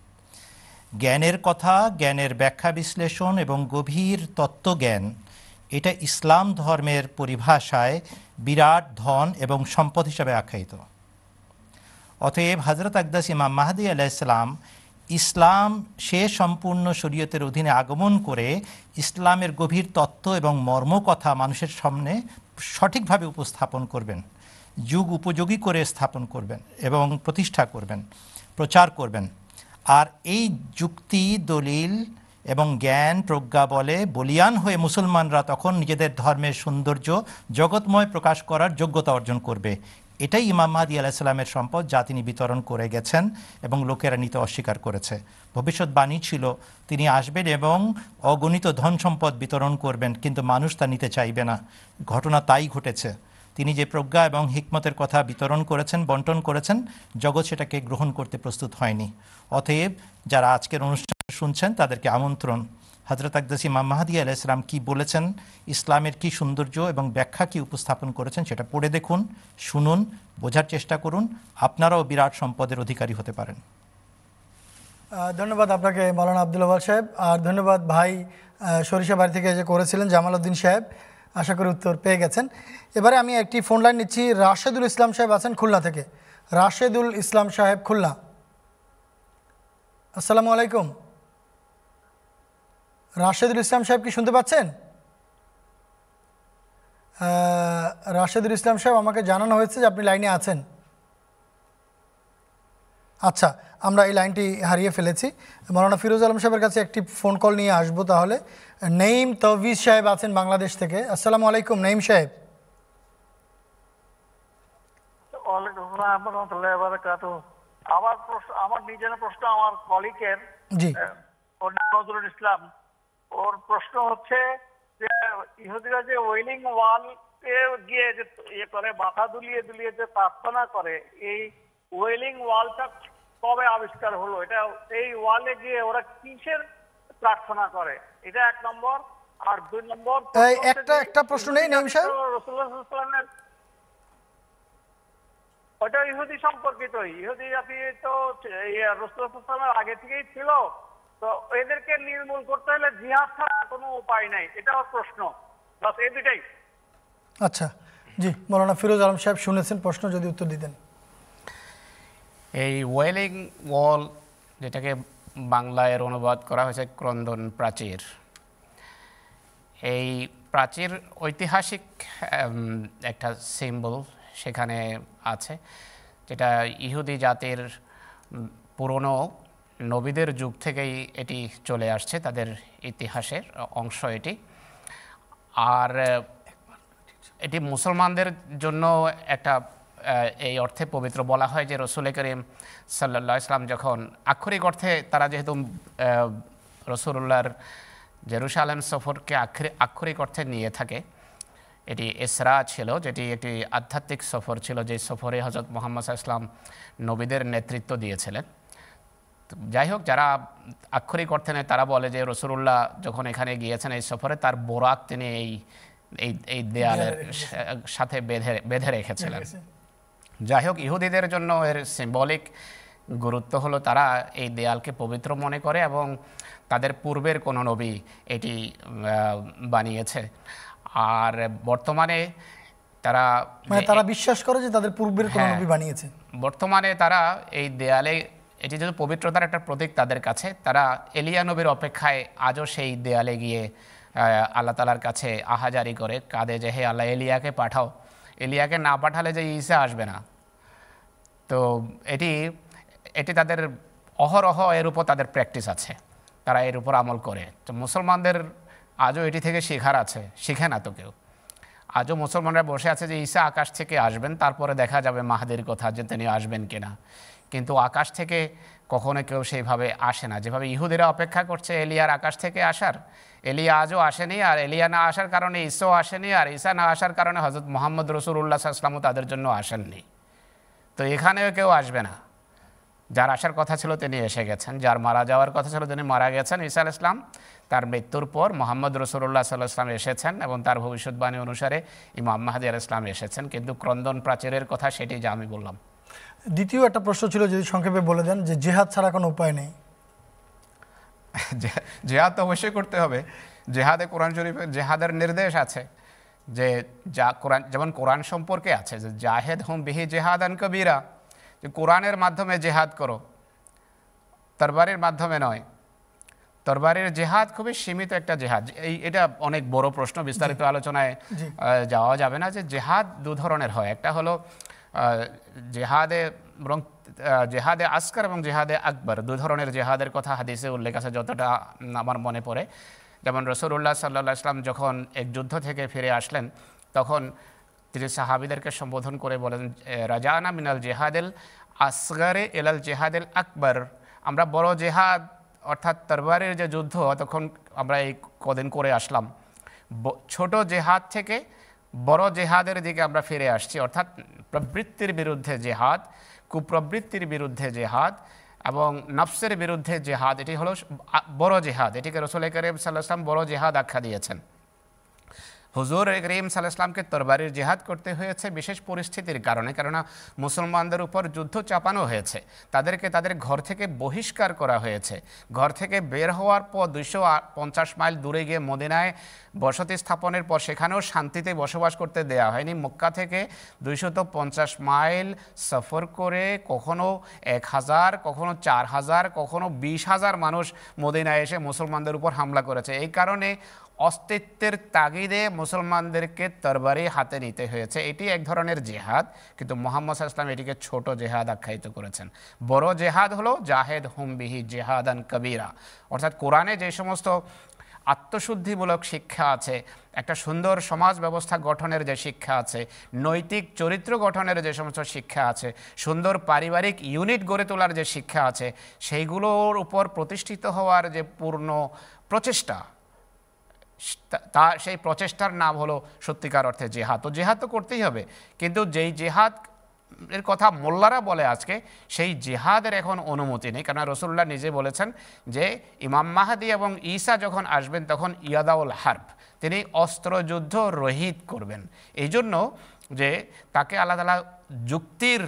জ্ঞানের কথা, জ্ঞানের ব্যাখ্যা বিশ্লেষণ এবং গভীর তত্ত্বজ্ঞান, এটা ইসলাম ধর্মের পরিভাষায় বিরাট ধন এবং সম্পদ হিসাবে আখ্যায়িত। অতএব হযরত আকদাস ইমাম মাহদী আলাইহিস সালাম, ইসলাম সে সম্পূর্ণ শরীয়তের অধীনে আগমন করে ইসলামের গভীর তত্ত্ব এবং মর্মকথা মানুষের সামনে সঠিকভাবে উপস্থাপন করবেন, যুগ উপযোগী করে স্থাপন করবেন এবং প্রতিষ্ঠা করবেন, প্রচার করবেন। আর এই যুক্তি, দলিল এবং জ্ঞান প্রজ্ঞা বলে বলিয়ান হয়ে মুসলমানরা তখন নিজেদের ধর্মের সৌন্দর্য জগৎময় প্রকাশ করার যোগ্যতা অর্জন করবে। এটাই ইমাম মাহদী আলাইহিস সালামের সম্পদ, যা তিনি বিতরণ করে গেছেন এবং লোকেরা নিতে অস্বীকার করেছে। ভবিষ্যৎবাণী ছিল তিনি আসবেন এবং অগণিত ধন সম্পদ বিতরণ করবেন, কিন্তু মানুষ তা নিতে চাইবে না। ঘটনা তাই ঘটেছে। তিনি যে প্রজ্ঞা এবং হিকমতের কথা বিতরণ করেছেন, বন্টন করেছেন, জগৎ সেটাকে গ্রহণ করতে প্রস্তুত হয়নি। অতএব যারা আজকের অনুষ্ঠান শুনছেন তাদেরকে আমন্ত্রণ, হযরত আকদাস ইমাম মাহদী আলাইহিস সালাম কী বলেছেন, ইসলামের কী সৌন্দর্য এবং ব্যাখ্যা কী উপস্থাপন করেছেন, সেটা পড়ে দেখুন, শুনুন, বোঝার চেষ্টা করুন। আপনারাও বিরাট সম্পদের অধিকারী হতে পারেন। ধন্যবাদ আপনাকে মাওলানা আব্দুল ওয়াহাব সাহেব। আর ধন্যবাদ ভাই, সরিষাবাড়ি থেকে যে করেছিলেন জামাল উদ্দিন সাহেব, আশা করি উত্তর পেয়ে গেছেন। এবারে আমি একটি ফোন লাইন নিচ্ছি। রাশেদুল ইসলাম সাহেব আছেন খুলনা থেকে। রাশেদুল ইসলাম সাহেব, খুলনা। আসসালামু আলাইকুম। রাশেদুল ইসলাম সাহেব কি শুনতে পাচ্ছেন? রাশেদুল ইসলাম সাহেব, আমাকে জানানো হয়েছে যে আপনি লাইনে আছেন। আচ্ছা, আমরা এই লাইনটি হারিয়ে ফেলেছি। মাওলানা ফিরোজ আলম সাহেবের কাছে একটি ফোন কল নিয়ে আসবো। তাহলে নাঈম তাওয়িজ সাহেব আছেন বাংলাদেশ থেকে। আসসালামু আলাইকুম নাঈম সাহেব। আমার নিজের প্রশ্ন আমার কলিগের নজরুল ইসলাম, ওর প্রশ্ন হচ্ছে যে ইহুদিরা যে ওয়েলিং ওয়াল গিয়ে যে ইয়ে করে, মাথা দুলিয়ে দুলিয়ে যে প্রার্থনা করে, এই ওয়েলিং ওয়ালটা কবে আবিষ্কার হলো? এটা এই ওয়ালে গিয়ে ওরা কিসের প্রার্থনা করে? এটা এক নম্বর। আর দুই নম্বর একটা একটা প্রশ্ন নেই রাসূলুল্লাহ সাল্লাল্লাহু আলাইহি ওয়াসাল্লামের, ওটা ইহুদি সম্পর্কিত। ইহুদি জাতি তো রাসূলুল্লাহ সাল্লাল্লাহু আলাইহি ওয়াসাল্লামের আগে থেকেই ছিল, তো এদেরকে নির্মূল করতে হলে জিহাদ ছাড়া কোনো উপায় নাই, এটাও প্রশ্ন। বাস এই দুটাই। আচ্ছা জি, মাওলানা ফিরোজ আলম সাহেব শুনেছেন প্রশ্ন, যদি উত্তর দিতেন। এই ওয়েলিং ওয়াল, যেটাকে বাংলায় অনুবাদ করা হয়েছে ক্রন্দন প্রাচীর, এই প্রাচীর ঐতিহাসিক একটা সিম্বল সেখানে আছে, যেটা ইহুদি জাতির পুরনো নবীদের যুগ থেকেই এটি চলে আসছে, তাদের ইতিহাসের অংশ এটি। আর এটি মুসলমানদের জন্য একটা এই অর্থে পবিত্র বলা হয় যে রসুল করিম সাল্লাল্লাহু আলাইহি ওয়াসাল্লাম যখন আক্ষরিক অর্থে, তারা যেহেতু রসুলুল্লাহর জেরুসালেম সফরকে আক্ষরিক অর্থে নিয়ে থাকে, এটি ইসরা ছিল, যেটি একটি আধ্যাত্মিক সফর ছিল, যে সফরে হযরত মুহাম্মদ সাল্লাল্লাহু আলাইহি ওয়াসাল্লাম নবীদের নেতৃত্ব দিয়েছিলেন। যাই হোক, যারা আক্ষরিক অর্থে নেয় তারা বলে যে রসুলুল্লাহ যখন এখানে গিয়েছেন এই সফরে, তার বোরাক তিনি এই এই দেয়ালের সাথে বেঁধে রেখেছিলেন। যাই হোক, ইহুদিদের জন্য এর সিম্বলিক গুরুত্ব হলো তারা এই দেয়ালকে পবিত্র মনে করে এবং তাদের পূর্বের কোনো নবী এটি বানিয়েছে। আর বর্তমানে তারা বিশ্বাস করে যে তাদের পূর্বের কোনো নবী বানিয়েছে। বর্তমানে তারা এই দেয়ালে, এটি যেহেতু পবিত্রতার একটা প্রতীক তাদের কাছে, তারা এলিয়া নবীর অপেক্ষায় আজও সেই দেয়ালে গিয়ে আল্লাহ তাআলার কাছে আহাজারি করে, কাঁদে যে হে আল্লাহ এলিয়াকে পাঠাও, এলিয়াকে না পাঠালে যে ঈসা আসবে না। তো এটি এটি তাদের অহরহ, এর উপর তাদের প্র্যাকটিস আছে, তারা এর উপর আমল করে। তো মুসলমানদের আজও এটি থেকে শেখার আছে, শেখে না তো কেউ। আজও মুসলমানরা বসে আছে যে ঈসা আকাশ থেকে আসবেন, তারপরে দেখা যাবে মাহাদির কথা, যে তিনি আসবেন কিনা। কিন্তু আকাশ থেকে কখনো কেউ সেইভাবে আসে না, যেভাবে ইহুদিরা অপেক্ষা করছে এলিয়ার আকাশ থেকে আসার। এলিয়া আজও আসেনি, আর এলিয়া না আসার কারণে ঈসাও আসেনি, আর ঈসা না আসার কারণে হযরত মুহাম্মদ রাসূলুল্লাহ সাল্লাল্লাহু আলাইহি ওয়াসাল্লামও তাদের জন্য আসেননি। তো এখানেও কেউ আসবে না। যার আসার কথা ছিল তিনি এসে গেছেন, যার মারা যাওয়ার কথা ছিল তিনি মারা গেছেন। ঈসা আলাইহিস সালাম, তার মৃত্যুর পর মুহাম্মদ রাসূলুল্লাহ সাল্লাল্লাহু আলাইহি ওয়াসাল্লাম এসেছেন এবং তার ভবিষ্যৎবাণী অনুসারে ইমাম মাহদী আলাইহিস সালাম এসেছেন। কিন্তু ক্রন্দন প্রাচীরের কথা সেটি যা আমি বললাম। দ্বিতীয় একটা প্রশ্ন ছিল, যদি সংক্ষেপে বলে দেন যে জিহাদ ছাড়া কোনো উপায় নেই। জিহাদ তো অবশ্যই করতে হবে। জিহাদে কোরআন শরীফে জিহাদের নির্দেশ আছে, যে যা কোরআন, যেমন কোরআন সম্পর্কে আছে যে জাহেদ হুম বিহি জিহাদান কবিরা, যে কোরআনের মাধ্যমে জিহাদ করো, তরবারির মাধ্যমে নয়। তরবারির জিহাদ খুবই সীমিত একটা জিহাদ। এটা অনেক বড় প্রশ্ন, বিস্তারিত আলোচনায় যাওয়া যাবে না। যে জিহাদ দু ধরনের হয়, একটা হলো জেহাদে বরং জেহাদে আসকার এবং জেহাদে আকবর, দু ধরনের জেহাদের কথা হাদিসে উল্লেখ আছে যতটা আমার মনে পড়ে। যেমন রাসূলুল্লাহ সাল্লাল্লাহু আলাইহি ওয়াসাল্লাম যখন এক যুদ্ধ থেকে ফিরে আসলেন, তখন তিনি সাহাবিদেরকে সম্বোধন করে বলেন রাজানা মিনাল জেহাদেল আসগারে এলাল জেহাদেল আকবর, আমরা বড় জেহাদ অর্থাৎ তরবারের যে যুদ্ধ তখন আমরা এই কদিন করে আসলাম, ছোট জেহাদ থেকে বড় জেহাদের দিকে আমরা ফিরে আসছি, অর্থাৎ প্রবৃত্তির বিরুদ্ধে জেহাদ, কুপ্রবৃত্তির বিরুদ্ধে জেহাদ এবং নফসের বিরুদ্ধে জেহাদ, এটি হলো বড় জেহাদ। এটিকে রাসূল করিম সাল্লাল্লাহু আলাইহি ওয়াসাল্লাম বড় জেহাদ আখ্যা দিয়েছেন। হুজুর করিম সাল্লাল্লাহু আলাইহি ওয়াসাল্লামকে তরবারির জেহাদ করতে হয়েছে বিশেষ পরিস্থিতির কারণে, কেননা মুসলমানদের উপর যুদ্ধ চাপানো হয়েছে, তাদেরকে তাদের ঘর থেকে বহিষ্কার করা হয়েছে। ঘর থেকে বের হওয়ার পর 250 মাইল দূরে গিয়ে মদিনায় বসতি স্থাপনের পর সেখানেও শান্তিতে বসবাস করতে দেয়া হয়নি। মক্কা থেকে 250 মাইল সফর করে কখনো 1000, কখনো 4000, কখনো 20000 মানুষ মদিনায় এসে মুসলমানদের উপর হামলা করেছে। এই কারণে অস্তিত্বের তাগিদে মুসলমানদেরকে তরবারি হাতে নিতে হয়েছে। এটি এক ধরনের জেহাদ, কিন্তু মুহাম্মদ সাল্লাল্লাহু আলাইহি ওয়াসাল্লাম এটিকে ছোট জেহাদ আখ্যায়িত করেছেন। বড় জেহাদ হলো জাহেদ হুম বিহি জেহাদান কবিরা, অর্থাৎ কোরআনে যে সমস্ত আত্মশুদ্ধিমূলক শিক্ষা আছে, একটা সুন্দর সমাজ ব্যবস্থা গঠনের যে শিক্ষা আছে, নৈতিক চরিত্র গঠনের যে সমস্ত শিক্ষা আছে, সুন্দর পারিবারিক ইউনিট গড়ে তোলার যে শিক্ষা আছে, সেইগুলোর উপর প্রতিষ্ঠিত হওয়ার যে পূর্ণ প্রচেষ্টা, তা সেই প্রচেষ্টার নাম হলো সত্যিকার অর্থে জিহাদ। তো জিহাদ তো করতেই হবে, কিন্তু যেই জিহাদ এর কথা মোল্লারা বলে আজকে, সেই জিহাদের এখন অনুমতি নেই। কারণ রসুল্লাহ নিজে বলেছেন যে ইমাম মাহাদি এবং ঈসা যখন আসবেন তখন ইয়াদাউল হার্ব, তিনি অস্ত্রযুদ্ধ রহিত করবেন। এই জন্য যে তাকে আল্লাহ তাআলা যুক্তির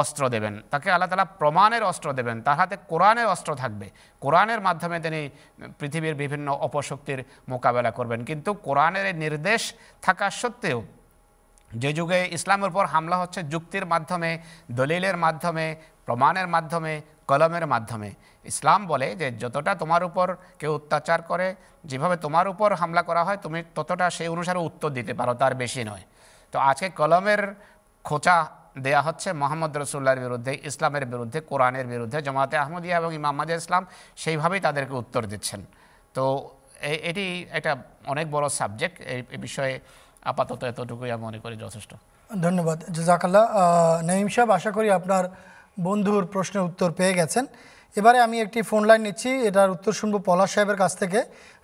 অস্ত্র দেবেন, তাকে আল্লাহ তাআলা প্রমাণের অস্ত্র দেবেন, তার হাতে কোরআনের অস্ত্র থাকবে, কোরআনের মাধ্যমে তিনি পৃথিবীর বিভিন্ন অপশক্তির মোকাবেলা করবেন। কিন্তু কোরআনের নির্দেশ থাকা সত্ত্বেও যে যুগে ইসলামের উপর হামলা হচ্ছে যুক্তির মাধ্যমে, দলিলের মাধ্যমে, প্রমাণের মাধ্যমে, কলমের মাধ্যমে, ইসলাম বলে যে যতটা তোমার উপর কেউ অত্যাচার করে, যেভাবে তোমার উপর হামলা করা হয়, তুমি ততটা সেই অনুসারে উত্তর দিতে পারো, তার বেশি নয়। তো আজকে কলমের খোঁচা দেয়া হচ্ছে মোহাম্মদ রসুল্লাহর বিরুদ্ধে, ইসলামের বিরুদ্ধে, কোরআনের বিরুদ্ধে। জামাতে আহমদিয়া এবং ইমাম মাহদী ইসলাম সেইভাবেই তাদেরকে উত্তর দিচ্ছেন। তো এটি একটা অনেক বড় সাবজেক্ট, এই বিষয়ে আপাতত এতটুকুই আমি মনে করি যথেষ্ট। ধন্যবাদ, জাযাকাল্লাহ। নাঈম সাহেব, আশা করি আপনার বন্ধুর প্রশ্নের উত্তর পেয়ে গেছেন। এবারে আমি একটি ফোন লাইন নিচ্ছি, এটার উত্তর শুনবো পলাশ সাহেবের কাছ থেকে।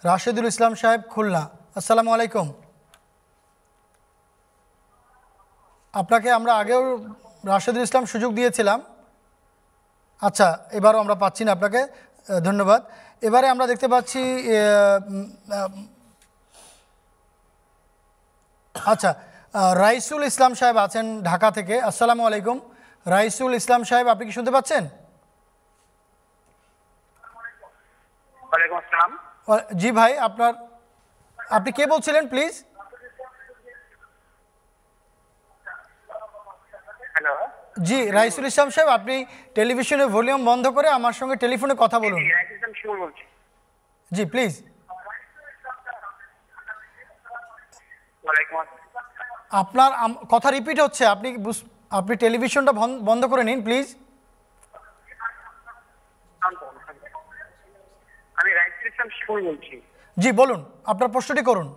রাশেদুল ইসলাম সাহেব, খুলনা। আসসালামু আলাইকুম। আপনাকে আমরা আগেও রাশেদুল ইসলাম সুযোগ দিয়েছিলাম, আচ্ছা এবারও আমরা পাচ্ছি না আপনাকে, ধন্যবাদ। এবারে আমরা দেখতে পাচ্ছি, আচ্ছা, রাইসুল ইসলাম সাহেব আছেন ঢাকা থেকে। আসসালামু আলাইকুম রাইসুল ইসলাম সাহেব, আপনি কি শুনতে পাচ্ছেন? জি ভাই, আপনার, আপনি কে বলছিলেন প্লিজ? জি রাইসুল ইসলাম সাহেব, আপনি টেলিভিশনে ভলিউম বন্ধ করে আমার সঙ্গে টেলিফোনে কথা বলুন। জি প্লিজ। আপনার কথা রিপিট হচ্ছে, আপনি টেলিভিশনটা বন্ধ করে নিন প্লিজ। আমি রাইসুল ইসলাম শিপুর বলছি। জি বলুন, আপনার প্রশ্নটি করুন।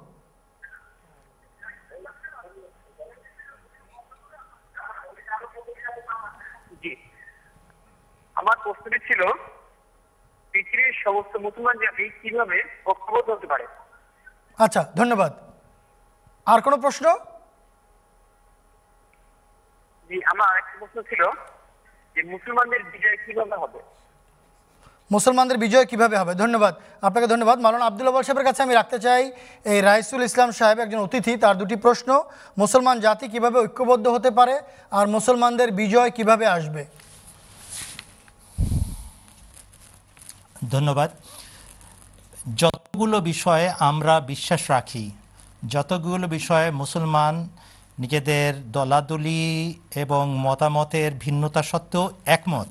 জি, আমার প্রশ্নটি ছিল পৃথিবীর সমস্ত মুসলমান জাতি কিভাবে ঐক্যবদ্ধ হতে পারে। আচ্ছা ধন্যবাদ, আর কোনো প্রশ্ন? মুসলমানদের বিজয় কিভাবে হবে। ধন্যবাদ আপনাকে, ধন্যবাদ। মাওলানা আব্দুল ওয়াহাব সাহেবের কাছে আমি রাখতে চাই। এই রাইসুল ইসলাম সাহেব একজন অতিথি, তার দুটি প্রশ্ন, মুসলমান জাতি কিভাবে ঐক্যবদ্ধ হতে পারে আর মুসলমানদের বিজয় কিভাবে আসবে। ধন্যবাদ। যতগুলো বিষয়ে আমরা বিশ্বাস রাখি, যতগুলো বিষয়ে মুসলমান নিজেদের দলাদলি এবং মতামতের ভিন্নতা সত্ত্বেও একমত,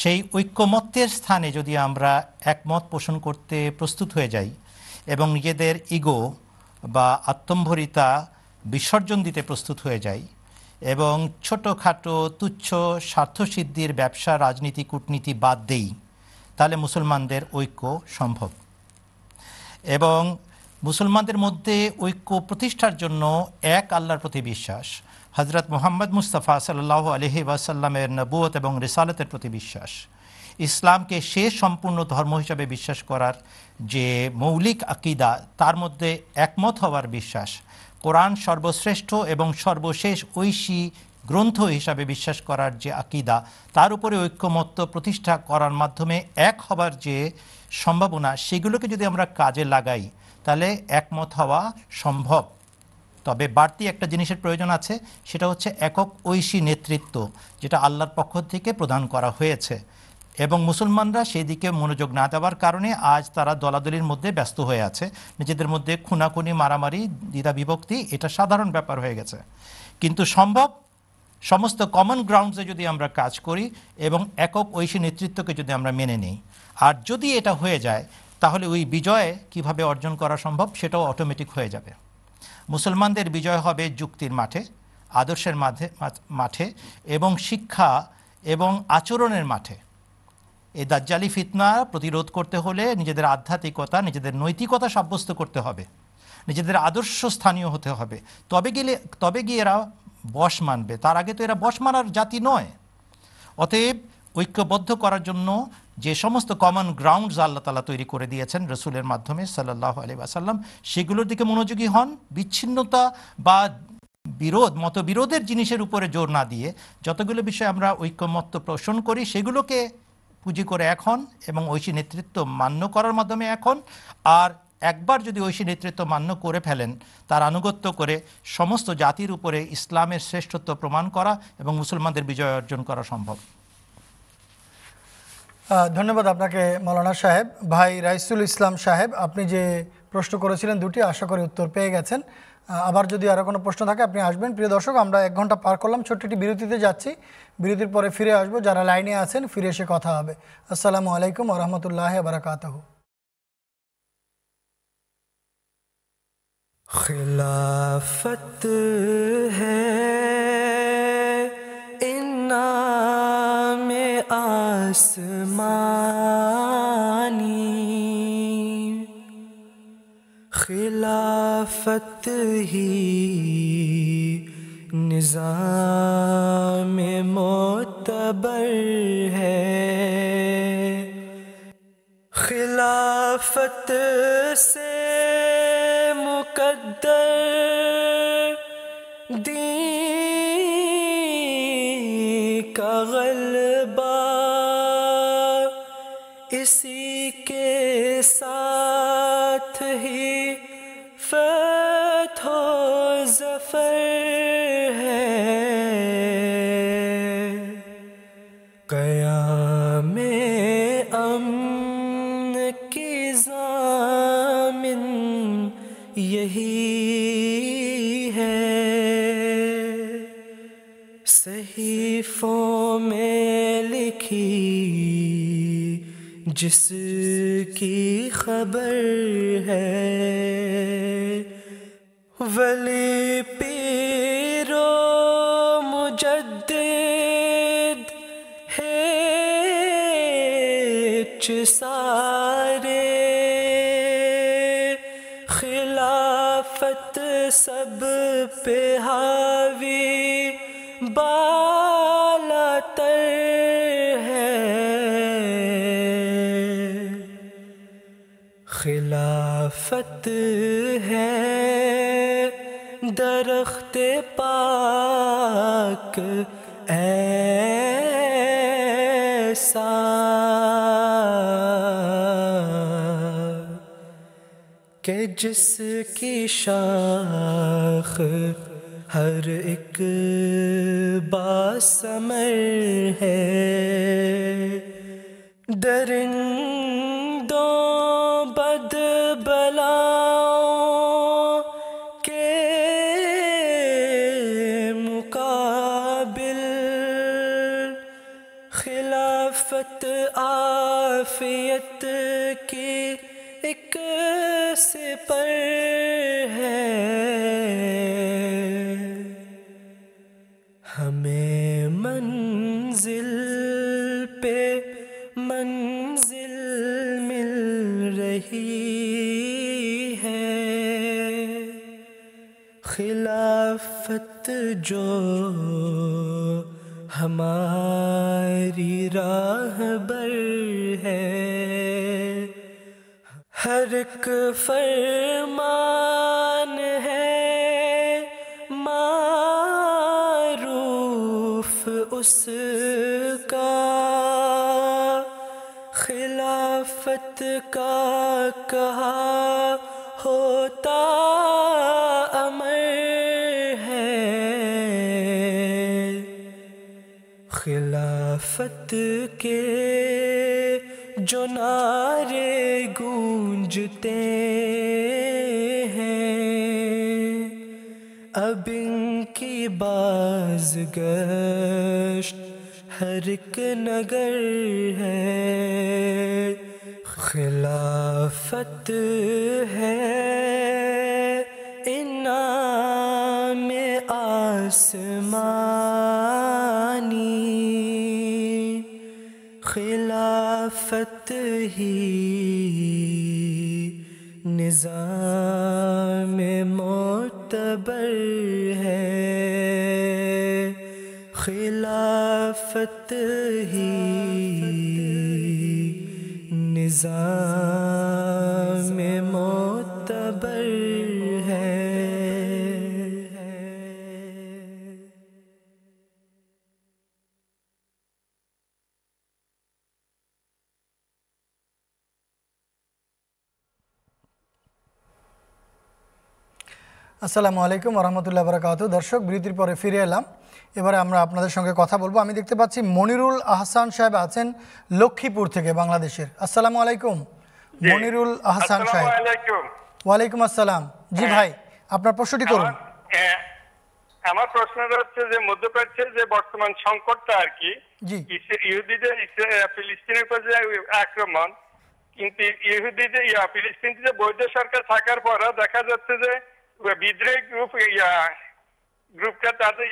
সেই ঐক্যমত্যের স্থানে যদি আমরা একমত পোষণ করতে প্রস্তুত হয়ে যাই এবং নিজেদের ইগো বা আত্মম্ভরিতা বিসর্জন দিতে প্রস্তুত হয়ে যাই এবং ছোটোখাটো তুচ্ছ স্বার্থসিদ্ধির ব্যবসা, রাজনীতি, কূটনীতি বাদ দেই, তাহলে মুসলমানদের ঐক্য সম্ভব। এবং মুসলমানদের মধ্যে ঐক্য প্রতিষ্ঠার জন্য এক আল্লাহর প্রতি বিশ্বাস, হজরত মুহাম্মদ মুস্তাফা সাল্লাল্লাহু আলাইহি ওয়াসাল্লামের নবুয়ত এবং রিসালাতের প্রতি বিশ্বাস, ইসলামকে শেষ সম্পূর্ণ ধর্ম হিসাবে বিশ্বাস করার যে মৌলিক আকীদা, তার মধ্যে একমত হওয়ার বিশ্বাস, কোরআন সর্বশ্রেষ্ঠ এবং সর্বশেষ ঐশী গ্রন্থ হিসাবে বিশ্বাস করার যে আকীদা, তার উপরে ঐক্যমত্য প্রতিষ্ঠা করার মাধ্যমে এক হবার যে সম্ভাবনা, সেগুলোকে যদি আমরা কাজে লাগাই তাহলে একমত হওয়া সম্ভব। তবে বাড়তি একটা জিনিসের প্রয়োজন আছে, সেটা হচ্ছে একক ঐশী নেতৃত্ব, যেটা আল্লাহর পক্ষ থেকে প্রদান করা হয়েছে এবং মুসলমানরা সেই দিকে মনোযোগ না দেওয়ার কারণে আজ তারা দলাদলির মধ্যে ব্যস্ত হয়ে আছে, নিজেদের মধ্যে খুনাখুনি, মারামারি, দ্বিধা বিভক্তি, এটা সাধারণ ব্যাপার হয়ে গেছে। কিন্তু সম্ভব সমস্ত কমন গ্রাউন্ডসে যদি আমরা কাজ করি এবং একক ঐশী নেতৃত্বকে যদি আমরা মেনে নিই, আর যদি এটা হয়ে যায় তাহলে ওই বিজয় কিভাবে অর্জন করা সম্ভব সেটাও অটোমেটিক হয়ে যাবে। মুসলমানদের বিজয় হবে যুক্তির মাঠে, আদর্শের মাঠে এবং শিক্ষা এবং আচরণের মাঠে। এই দাজ্জালি ফিতনা প্রতিরোধ করতে হলে নিজেদের আধ্যাত্মিকতা, নিজেদের নৈতিকতা সাব্যস্ত করতে হবে, নিজেদের আদর্শ স্থানীয় হতে হবে, তবে গিয়ে এরা বশ মানবে। তার আগে তো এরা বশ মানার জাতি নয়। অতএব ঐক্যবদ্ধ করার জন্য যে সমস্ত কমন গ্রাউন্ডস আল্লাহ তাআলা তৈরি করে দিয়েছেন রসুলের মাধ্যমে সাল্লাল্লাহু আলাইহি ওয়াসাল্লাম, সেগুলোর দিকে মনোযোগী হন। বিচ্ছিন্নতা বা বিরোধ, মতবিরোধের জিনিসের উপরে জোর না দিয়ে যতগুলো বিষয় আমরা ঐক্যমত্য পোষণ করি সেগুলোকে পুঁজি করে এখন, এবং ঐশী নেতৃত্ব মান্য করার মাধ্যমে এখন। আর একবার যদি ঐশী নেতৃত্ব মান্য করে ফেলেন, তার আনুগত্য করে সমস্ত জাতির উপরে ইসলামের শ্রেষ্ঠত্ব প্রমাণ করা এবং মুসলমানদের বিজয় অর্জন করা সম্ভব। ধন্যবাদ আপনাকে মৌলানা সাহেব। ভাই রাইসুল ইসলাম সাহেব, আপনি যে প্রশ্ন করেছিলেন দুটি, আশা করি উত্তর পেয়ে গেছেন। আবার যদি আরও কোনো প্রশ্ন থাকে আপনি আসবেন। প্রিয় দর্শক, আমরা 1 ঘন্টা পার করলাম, ছোট্ট একটি বিরতিতে যাচ্ছি। বিরতির পরে ফিরে আসবো, যারা লাইনে আছেন ফিরে এসে কথা হবে। আসসালামু আলাইকুম ওয়া রাহমাতুল্লাহি ওয়া বারাকাতুহু। খিলাফত হ্যায় ইনামে আসমানী, खिलाफत ही निज़ाम मोतबर है, खिलाफत से मुकद्दर दीन का गलबा इसी के साथ ही फतह ज़फ़र है, क़यामे अमन की ज़ामिन यही है, सहीफ़ों में लिखी जिसकी खबर है, वली पीरो मुजद्दिद है सारे, खिलाफत सब पे हावी बालातर है, खिलाफत है दरख्ते पाक ऐसा, के जिसकी शाख हर एक बासमर है, दरिंदों बदबलाओं के मुकाबिल, खिलाफत आफियत की एक सिपर है, हमें मंजिल पे मंजिल मिल रही है, खिलाफत जो हमारी राहबर है, हर एक फरमान है मारूफ उसका, खिलाफत का कहा होता अमर है, खिलाफत के जो नारे गूंजते हैं अब इनकी बाज़गश्त हर एक नगर है, खिलाफत है इनाम आसमानी, खिलाफत खिलाफत ही निज़ाम मोतबर है, खिलाफत ही निज़ाम मोतबर है। আসসালামু আলাইকুম রহমতুল্লাহ বারাকাতু। দর্শক, বিরতির পরে ফিরে এলাম। এবারে আমরা আপনাদের সঙ্গে কথা বলবো। আমি দেখতে পাচ্ছি মনিরুল আহসান সাহেব আছেন লক্ষ্মীপুর থেকে, বাংলাদেশের। আসসালামু আলাইকুম মনিরুল আহসান সাহেব। ওয়ালাইকুম আসসালাম। জি ভাই, আপনার প্রশ্নটি করুন। আমার প্রশ্নটা হচ্ছে যে মধ্যপ্রাচ্যের যে বর্তমান সংকটটা আর কি, ইহুদিদের ফিলিস্তিনের উপর যে আক্রমণ, কিন্তু ইহুদিদের ফিলিস্তিনতে বৈধ সরকার থাকার পরও দেখা যাচ্ছে যে বিদ্রোহী গ্রুপটা তাদের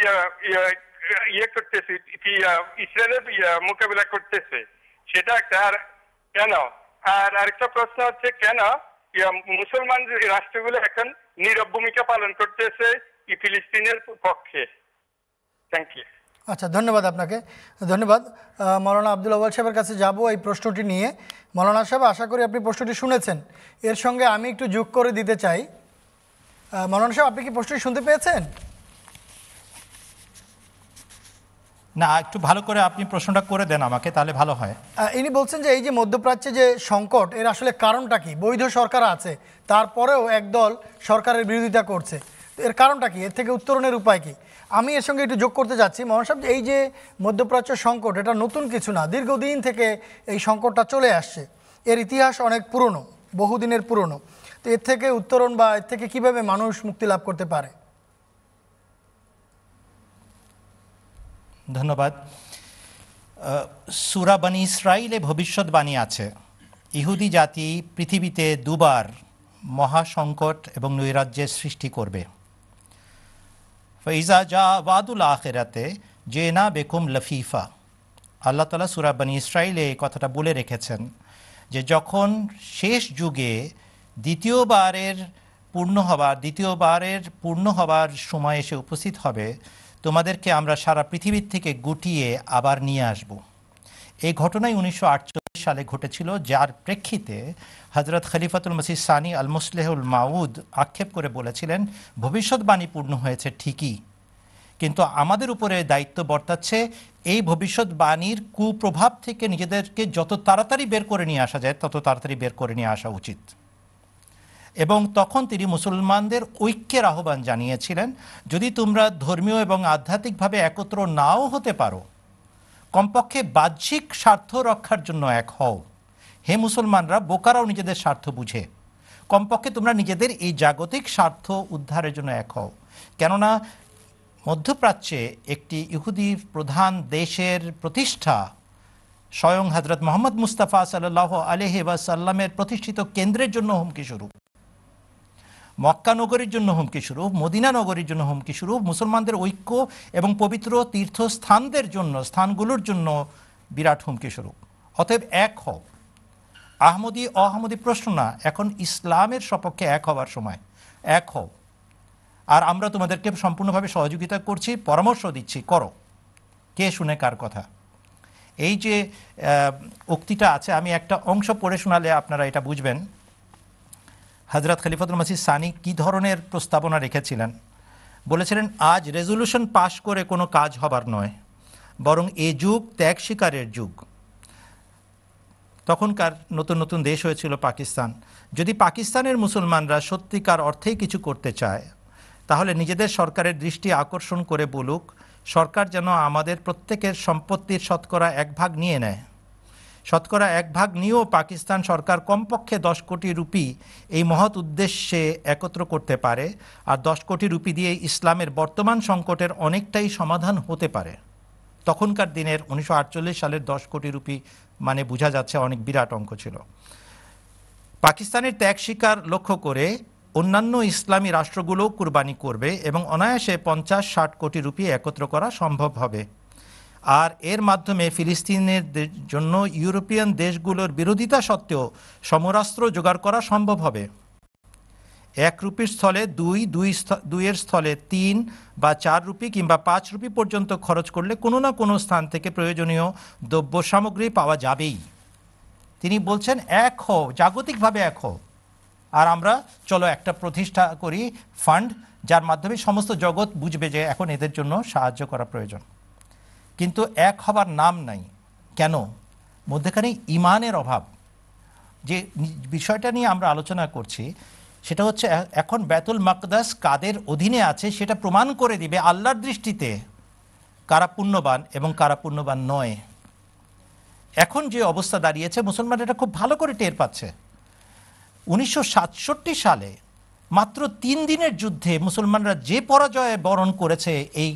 ইয়ে করতেছে, ইসরায়েলের মোকাবিলা করতেছে, সেটা একটা। আর কেন? আর আরেকটা প্রশ্ন হচ্ছে কেন মুসলমান রাষ্ট্রগুলো এখন নীরব ভূমিকা পালন করতেছে ফিলিস্তিনের পক্ষে? Thank you. আচ্ছা, ধন্যবাদ আপনাকে। ধন্যবাদ। মৌলানা আব্দুল আউয়াল সাহেবের কাছে যাব এই প্রশ্নটি নিয়ে। মৌলানা সাহেব, আশা করি আপনি প্রশ্নটি শুনেছেন। এর সঙ্গে আমি একটু যোগ করে দিতে চাই। মৌলানা সাহেব, আপনি কি প্রশ্নটি শুনতে পেয়েছেন? না, একটু ভালো করে আপনি প্রশ্নটা করে দেন আমাকে, তাহলে ভালো হয়। ইনি বলছেন যে এই যে মধ্যপ্রাচ্যে যে সংকট, এর আসলে কারণটা কি? বৈধ সরকার আছে, তারপরেও একদল সরকারের বিরোধিতা করছে, এর কারণটা কি? এর থেকে উত্তরণের উপায় কি? আমি এর সঙ্গে একটু যোগ করতে যাচ্ছি মৌলানা সাহেব, এই যে মধ্যপ্রাচ্য সংকট, এটা নতুন কিছু না, দীর্ঘদিন থেকে এই সংকটটা চলে আসছে। এর ইতিহাস অনেক পুরনো, বহুদিনের পুরনো। তো এর থেকে উত্তরণ বা এর থেকে কিভাবে মানুষ মুক্তি লাভ করতে পারে? ধন্যবাদ। সূরা বনী ইসরাইলে ভবিষ্যৎবাণী আছে, ইহুদি জাতি পৃথিবীতে দুবার মহাসংকট এবং নৈরাজ্যের সৃষ্টি করবে। ফাইজা জা ওয়াদুল আখিরাতে জেনা বেকুম লফিফা। আল্লাহ তাআলা সূরা বনী ইসরাইলে এই কথাটা বলে রেখেছেন যে যখন শেষ যুগে দ্বিতীয়বারের পূর্ণ হবার সময় এসে উপস্থিত হবে, তোমাদেরকে আমরা সারা পৃথিবীর থেকে গুটিয়ে আবার নিয়ে আসব। এই ঘটনাই 1948 সালে ঘটেছিল, যার প্রেক্ষিতে হযরত খলিফাতুল মসিহ সানি আল মুসলিহুল মাউদ আক্ষেপ করে বলেছিলেন, ভবিষ্যৎবাণী পূর্ণ হয়েছে ঠিকই, কিন্তু আমাদের উপরে দায়িত্ব বর্তাচ্ছে এই ভবিষ্যৎবাণীর কুপ্রভাব থেকে নিজেদেরকে যত তাড়াতাড়ি বের করে নিয়ে আসা যায় তত তাড়াতাড়ি বের করে নিয়ে আসা উচিত। এবং তখন তিনি মুসলমানদের ঐক্যের আহ্বান জানিয়েছিলেন, যদি তোমরা ধর্মীয় এবং আধ্যাত্মিকভাবে একত্র নাও হতে পারো, কমপক্ষে বাহ্যিক স্বার্থ রক্ষার জন্য এক হও। হে মুসলমানরা, বোকারাও নিজেদের স্বার্থ বুঝে, কমপক্ষে তোমরা নিজেদের এই জাগতিক স্বার্থ উদ্ধারের জন্য এক হও। কেননা মধ্যপ্রাচ্যে একটি ইহুদি প্রধান দেশের প্রতিষ্ঠা স্বয়ং হযরত মুহাম্মদ মুস্তাফা সাল্লাল্লাহু আলাইহি ওয়াসাল্লামের প্রতিষ্ঠিত কেন্দ্রের জন্য হুমকি স্বরূপ, মক্কা নগরীর জন্য হুমকি স্বরূপ, মদিনা নগরীর জন্য হুমকি স্বরূপ, মুসলমানদের ঐক্য এবং পবিত্র তীর্থস্থানদের জন্য, স্থানগুলোর জন্য বিরাট হুমকি স্বরূপ। অতএব এক হও। আহমদী অহমদী প্রশ্ন না, এখন ইসলামের সপক্ষে এক হওয়ার সময়। এক হও, আর আমরা তোমাদেরকে সম্পূর্ণভাবে সহযোগিতা করছি, পরামর্শ দিচ্ছি, করো। কে শুনে কার কথা? এই যে উক্তিটা আছে, আমি একটা অংশ পড়ে শোনালে আপনারা এটা বুঝবেন হযরত খলিফাতুল মসিহ সানি কী ধরনের প্রস্তাবনা রেখেছিলেন। বলেছিলেন, আজ রেজলিউশন পাশ করে কোনো কাজ হবার নয়, বরং এ যুগ ত্যাগ শিকারের যুগ। তখনকার নতুন নতুন দেশ হয়েছিল পাকিস্তান। যদি পাকিস্তানের মুসলমানরা সত্যিকার অর্থেই কিছু করতে চায়, তাহলে নিজেদের সরকারের দৃষ্টি আকর্ষণ করে বলুক, সরকার যেন আমাদের প্রত্যেকের সম্পত্তির শতকরা এক ভাগ নিয়ে নেয়। শতকরা এক ভাগ নিয়েও পাকিস্তান সরকার কমপক্ষে 10 কোটি রুপি এই মহৎ উদ্দেশ্যে একত্র করতে পারে, আর 10 কোটি রুপি দিয়ে ইসলামের বর্তমান সংকটের অনেকটাই সমাধান হতে পারে। তখনকার দিনের 1948 সালের 10 কোটি রুপি মানে বোঝা যাচ্ছে অনেক বিরাট অঙ্ক ছিল। পাকিস্তানের ত্যাগ শিকার লক্ষ্য করে অন্যান্য ইসলামী রাষ্ট্রগুলোও কুরবানি করবে এবং অনায়াসে 50-60 কোটি রুপি একত্র করা সম্ভব হবে। আর এর মাধ্যমে ফিলিস্তিনের জন্য ইউরোপিয়ান দেশগুলোর বিরোধিতা সত্ত্বেও সমরাস্ত্র জোগাড় করা সম্ভব হবে। 1 রুপির স্থলে 2, 2-এর স্থলে 3 বা 4 রুপি কিংবা 5 রুপি পর্যন্ত খরচ করলে কোনো না কোনো স্থান থেকে প্রয়োজনীয় দ্রব্য সামগ্রী পাওয়া যাবেই। তিনি বলছেন এক হও, জাগতিকভাবে এক হও, আর আমরা চলো একটা প্রতিষ্ঠা করি ফান্ড, যার মাধ্যমে সমস্ত জগৎ বুঝবে যে এখন এদের জন্য সাহায্য করা প্রয়োজন। কিন্তু এক হবার নাম নাই। কেন? মধ্যখানে ইমানের অভাব। যে বিষয়টা নিয়ে আমরা আলোচনা করছি সেটা হচ্ছে এখন বাইতুল মাকদাস কাদের অধীনে আছে সেটা প্রমাণ করে দিবে আল্লাহর দৃষ্টিতে কারা পুণ্যবান এবং কারা পুণ্যবান নয়। এখন যে অবস্থা দাঁড়িয়েছে মুসলমানরা এটা খুব ভালো করে টের পাচ্ছে। 1967 সালে মাত্র 3 দিনের যুদ্ধে মুসলমানরা যে পরাজয়ে বরণ করেছে এই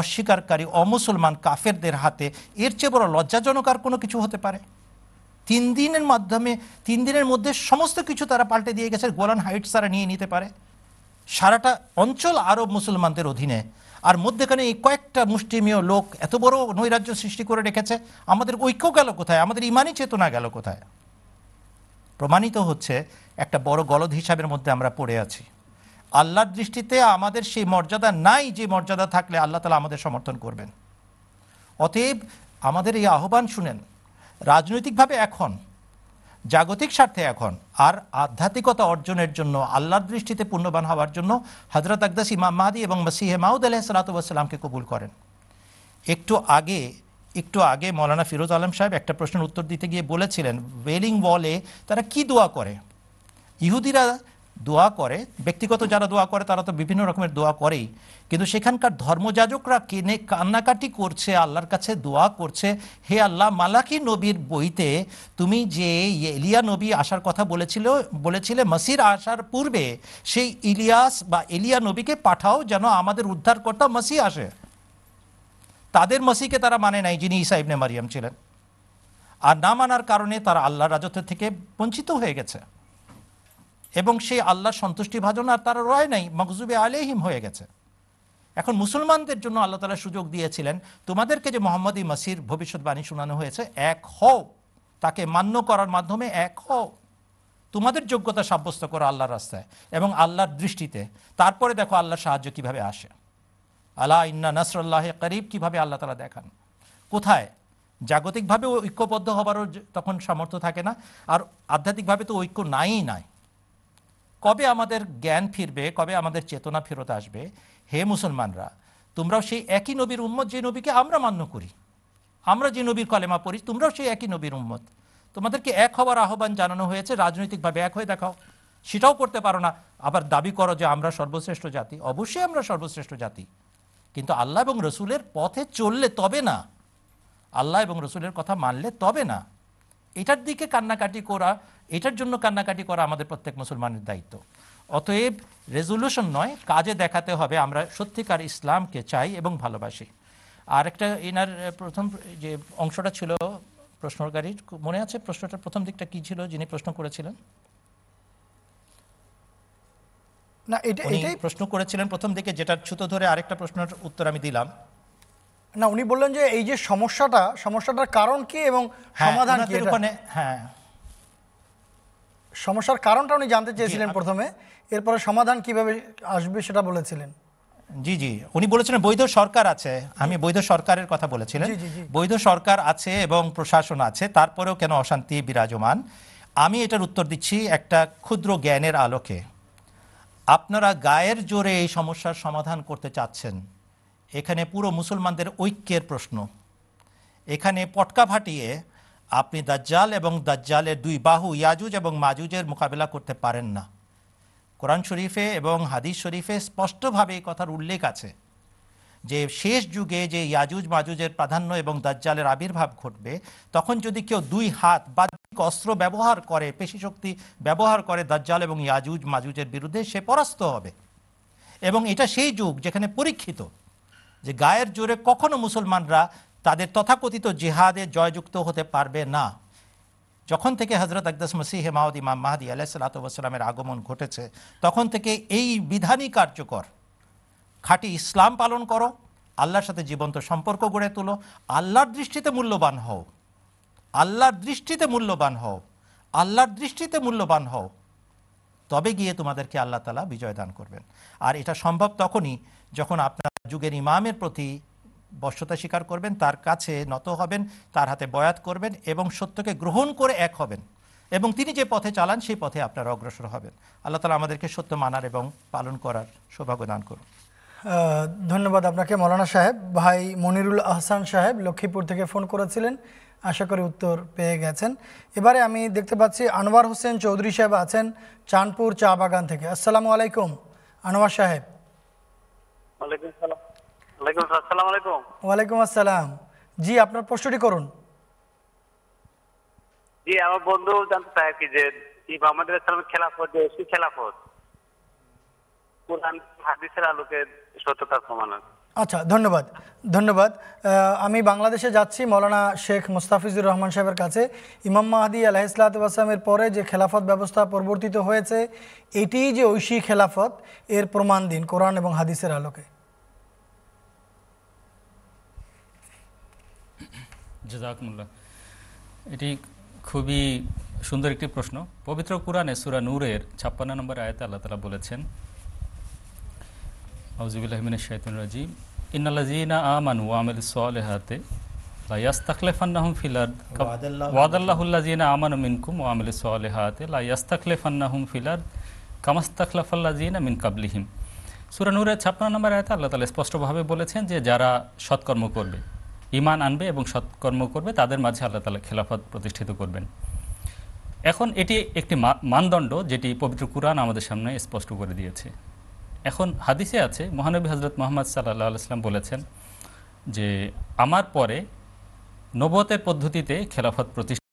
অস্বীকারী অমুসলমান কাফেরদের হাতে, এর চেয়ে বড় লজ্জাজনক আর কোনো কিছু হতে পারে? 3 দিনের মধ্যে সমস্ত কিছু তারা পাল্টে দিয়ে গেছে। গোলান হাইটস তারা নিয়ে নিতে পারে, সারাটা অঞ্চল আরব মুসলমানদের অধীনে, আর মধ্যখানে এই কয়েকটা মুষ্টিমেয় লোক এত বড় নৈরাজ্য সৃষ্টি করে রেখেছে। আমাদের ঐক্য গেল কোথায়? আমাদের ইমানি চেতনা গেল কোথায়? প্রমাণিত হচ্ছে একটা বড় গলদ হিসাবের মধ্যে আমরা পড়ে আছি। আল্লাহর দৃষ্টিতে আমাদের সেই মর্যাদা নাই যে মর্যাদা থাকলে আল্লাহ তাআলা আমাদের সমর্থন করবেন। অতএব আমাদের এই আহ্বান শুনেন, রাজনৈতিকভাবে এখন, জাগতিক স্বার্থে এখন, আর আধ্যাত্মিকতা অর্জনের জন্য আল্লাহর দৃষ্টিতে পুণ্যবান হওয়ার জন্য হযরত আকদাস ইমাম মাহদি এবং মসিহে মাউদ আলাইহিস সালাতু ওয়াস সালামকে কবুল করেন। একটু আগে মৌলানা ফিরোজ আলম সাহেব একটা প্রশ্নের উত্তর দিতে গিয়ে বলেছিলেন ওয়েলিং ওয়ালে তারা কি দোয়া করে। ইহুদিরা দোয়া করে, ব্যক্তিগত যারা দোয়া করে তারা তো বিভিন্ন রকমের দোয়া করেই, কিন্তু সেখানকার ধর্মযাজকরা কেনে কান্নাকাটি করছে, আল্লাহর কাছে দোয়া করছে, হে আল্লাহ, মালাকি নবীর বইতে তুমি যে ইলিয়া নবী আসার কথা বলেছিলে মসির আসার পূর্বে, সেই ইলিয়াস বা এলিয়া নবীকে পাঠাও যেন আমাদের উদ্ধারকর্তা মসি আসে। তাদের মসিকে তারা মানে নাই যিনি ঈসা ইবনে মারিয়াম ছিলেন, আর না মানার কারণে তারা আল্লাহর রাজত্ব থেকে বঞ্চিত হয়ে গেছে এবং সেই আল্লাহর সন্তুষ্টি ভাজন আর তারা রয় নাই, মাগজুবে আলাইহিম হয়ে গেছে। এখন মুসলমানদের জন্য আল্লাহ তাআলা সুযোগ দিয়েছিলেন, তোমাদেরকে যে মুহাম্মদী মসির ভবিষ্যৎবাণী শোনানো হয়েছে এক হও, তাকে মান্য করার মাধ্যমে এক হও, তোমাদের যোগ্যতা সাব্যস্ত করো আল্লাহর রাস্তায় এবং আল্লাহর দৃষ্টিতে, তারপরে দেখো আল্লাহর সাহায্য কিভাবে আসে। আলা ইন্না নাসরুল্লাহি করিব কিভাবে আল্লাহ তাআলা দেখান। কোথায়? জাগতিকভাবে ঐক্যবদ্ধ হবারও তখন সামর্থ্য থাকে না, আর আধ্যাত্মিকভাবে তো ঐক্য নাই। কবে আমাদের জ্ঞান ফিরবে? কবে আমাদের চেতনা ফেরত আসবে? হে মুসলমানরা, তোমরাও সেই একই নবীর উম্মত যে নবীকে আমরা মান্য করি, আমরা যে নবীর কলেমা পড়ি, তোমরাও সেই একই নবীর উম্মত। তোমাদেরকে এক হওয়ার আহ্বান জানানো হয়েছে, রাজনৈতিকভাবে এক হয়ে দেখাও। সেটাও করতে পারো না, আবার দাবি করো যে আমরা সর্বশ্রেষ্ঠ জাতি। অবশ্যই আমরা সর্বশ্রেষ্ঠ জাতি, কিন্তু আল্লাহ এবং রসুলের পথে চললে তবে না, আল্লাহ এবং রসুলের কথা মানলে তবে না। এটার দিকে কান্নাকাটি করা, এটার জন্য কান্নাকাটি করা আমাদের প্রত্যেক মুসলমানের দায়িত্ব। অতএব রেজলিউশন নয়, কাজে দেখাতে হবে আমরা সত্যিকার ইসলামকে চাই এবং ভালোবাসি। আর একটা এনার প্রথম যে অংশটা ছিল প্রশ্নকারীর, মনে আছে প্রশ্নটার প্রথম দিকটা কি ছিল যিনি প্রশ্ন করেছিলেন? না, এটাই প্রশ্ন করেছিলেন প্রথম দিকে, যেটার ছুতো ধরে আরেকটা প্রশ্নের উত্তর আমি দিলাম। না, উনি বললেন যে এই যে সমস্যাটার কারণ কি এবং সমাধান কি। হ্যাঁ, সমস্যার কারণটা উনি জানতে চেয়েছিলেন প্রথমে, এরপরে সমাধান কিভাবে আসবে সেটা বলেছিলেন। জি, উনি বলেছিলেন বৈধ সরকার আছে, আমি বৈধ সরকারের কথা বলেছিলেন। বৈধ সরকার আছে এবং প্রশাসন আছে, তারপরেও কেন অশান্তি বিরাজমান? আমি এটার উত্তর দিচ্ছি একটা ক্ষুদ্র জ্ঞানের আলোকে। আপনারা গায়ের জোরে এই সমস্যার সমাধান করতে চাচ্ছেন। এখানে পুরো মুসলমানদের ঐক্যের প্রশ্ন। এখানে পটকা ফাটিয়ে আপনি দাজ্জাল এবং দাজ্জালের 2 বাহু ইয়াজুজ এবং মাজুজের মোকাবিলা করতে পারেন না। কোরআন শরীফে এবং হাদিস শরীফে স্পষ্টভাবে এই কথার উল্লেখ আছে যে শেষ যুগে যে ইয়াজুজ মাজুজের প্রাধান্য এবং দাজ্জালের আবির্ভাব ঘটবে, তখন যদি কেউ 2 হাত বাহ্যিক অস্ত্র ব্যবহার করে, পেশিশক্তি ব্যবহার করে দাজ্জাল এবং ইয়াজুজ মাজুজের বিরুদ্ধে, সে পরাস্ত হবে। এবং এটা সেই যুগ যেখানে পরীক্ষিত যে গায়ের জোরে কখনো মুসলমানরা তাদের তথাকথিত জিহাদে জয়যুক্ত হতে পারবে না। যখন থেকে হযরত আকদাস মসিহে মাউদ ইমাম মাহদি আলাইহিস সালাতু ওয়াস সালামের আগমন ঘটেছে, তখন থেকে এই বিধানই কার্যকর। খাঁটি ইসলাম পালন করো, আল্লাহর সাথে জীবন্ত সম্পর্ক গড়ে তোলো, আল্লাহর দৃষ্টিতে মূল্যবান হও, আল্লাহর দৃষ্টিতে মূল্যবান হও, আল্লাহর দৃষ্টিতে মূল্যবান হও, তবে গিয়ে তোমাদেরকে আল্লাহ তাআলা বিজয় দান করবেন। আর এটা সম্ভব তখনই যখন আপনার যুগের ইমামের প্রতি বশ্যতা স্বীকার করবেন, তার কাছে নত হবেন, তার হাতে বয়াত করবেন এবং সত্যকে গ্রহণ করে এক হবেন এবং তিনি যে পথে চালান সেই পথে আপনারা অগ্রসর হবেন। আল্লাহ তাআলা আমাদেরকে সত্য মানার এবং পালন করার সৌভাগ্য দান করুন। ধন্যবাদ আপনাকে মৌলানা সাহেব। ভাই মনিরুল আহসান সাহেব লক্ষ্মীপুর থেকে ফোন করেছিলেন, আশা করি উত্তর পেয়ে গেছেন। এবারে আমি দেখতে পাচ্ছি আনোয়ার হোসেন চৌধুরী সাহেব আছেন চাঁদপুর চা বাগান থেকে। আসসালামু আলাইকুম আনোয়ার সাহেব। ওয়ালাইকুম আসসালাম। জি, আপনার প্রশ্নটি করুন। জি, আমার বন্ধু জানতে চায় কি যে আমাদের খেলাফত, যে খেলাফত কোরআন হাদিসের আলোকে সত্যতা প্রমাণ। আচ্ছা, ধন্যবাদ ধন্যবাদ। আমি বাংলাদেশে যাচ্ছি মৌলানা শেখ মুস্তাফিজুর রহমান সাহেবের কাছে। ইমাম মাহদী আলাইহিসসালামের পরে যে খেলাফত ব্যবস্থা পরিবর্তিত হয়েছে, এটি যে ঐশী খেলাফত, এর প্রমাণ দিন কোরআন এবং হাদিসের আলোকে। জাযাকুমুল্লাহ। এটি খুবই সুন্দর একটি প্রশ্ন। পবিত্র কোরআনে সূরা নূরের 56 নম্বর আয়াতে আল্লাহ তাআলা বলেছেন, আউযুবিল্লাহি মিনাশ শাইতানির রাজিম, ইন্নাল্লাযীনা আমানু ওয়া আমিলুস সালিহাতি লা ইস্তাখলিফান্নাহুম ফিল আরদ ওয়াদাল্লাহুল্লাযীনা আমানু মিনকুম ওয়া আমিলুস সালিহাতি লা ইস্তাখলিফান্নাহুম ফিল আরদ কামা ইস্তাখলাফাল্লাযীনা মিন ক্বাবলিহিম। সূরা নূরের 56 নম্বর আয়াতে আল্লাহ তাআলা স্পষ্টভাবে বলেছেন যে যারা সৎকর্ম করবে, ইমান আনবে এবং সৎকর্ম করবে, তাদের মাঝে আল্লাহ তাআলা খেলাফত প্রতিষ্ঠিত করবেন। এখন এটি একটি মানদণ্ড যেটি পবিত্র কুরআন আমাদের সামনে স্পষ্ট করে দিয়েছে। এখন হাদিসে আছে, মহানবী হযরত মুহাম্মদ সাল্লাল্লাহু আলাইহি ওয়াসাল্লাম বলেছেন যে আমার পরে নবুয়তের পদ্ধতিতে খেলাফত প্রতিষ্ঠা,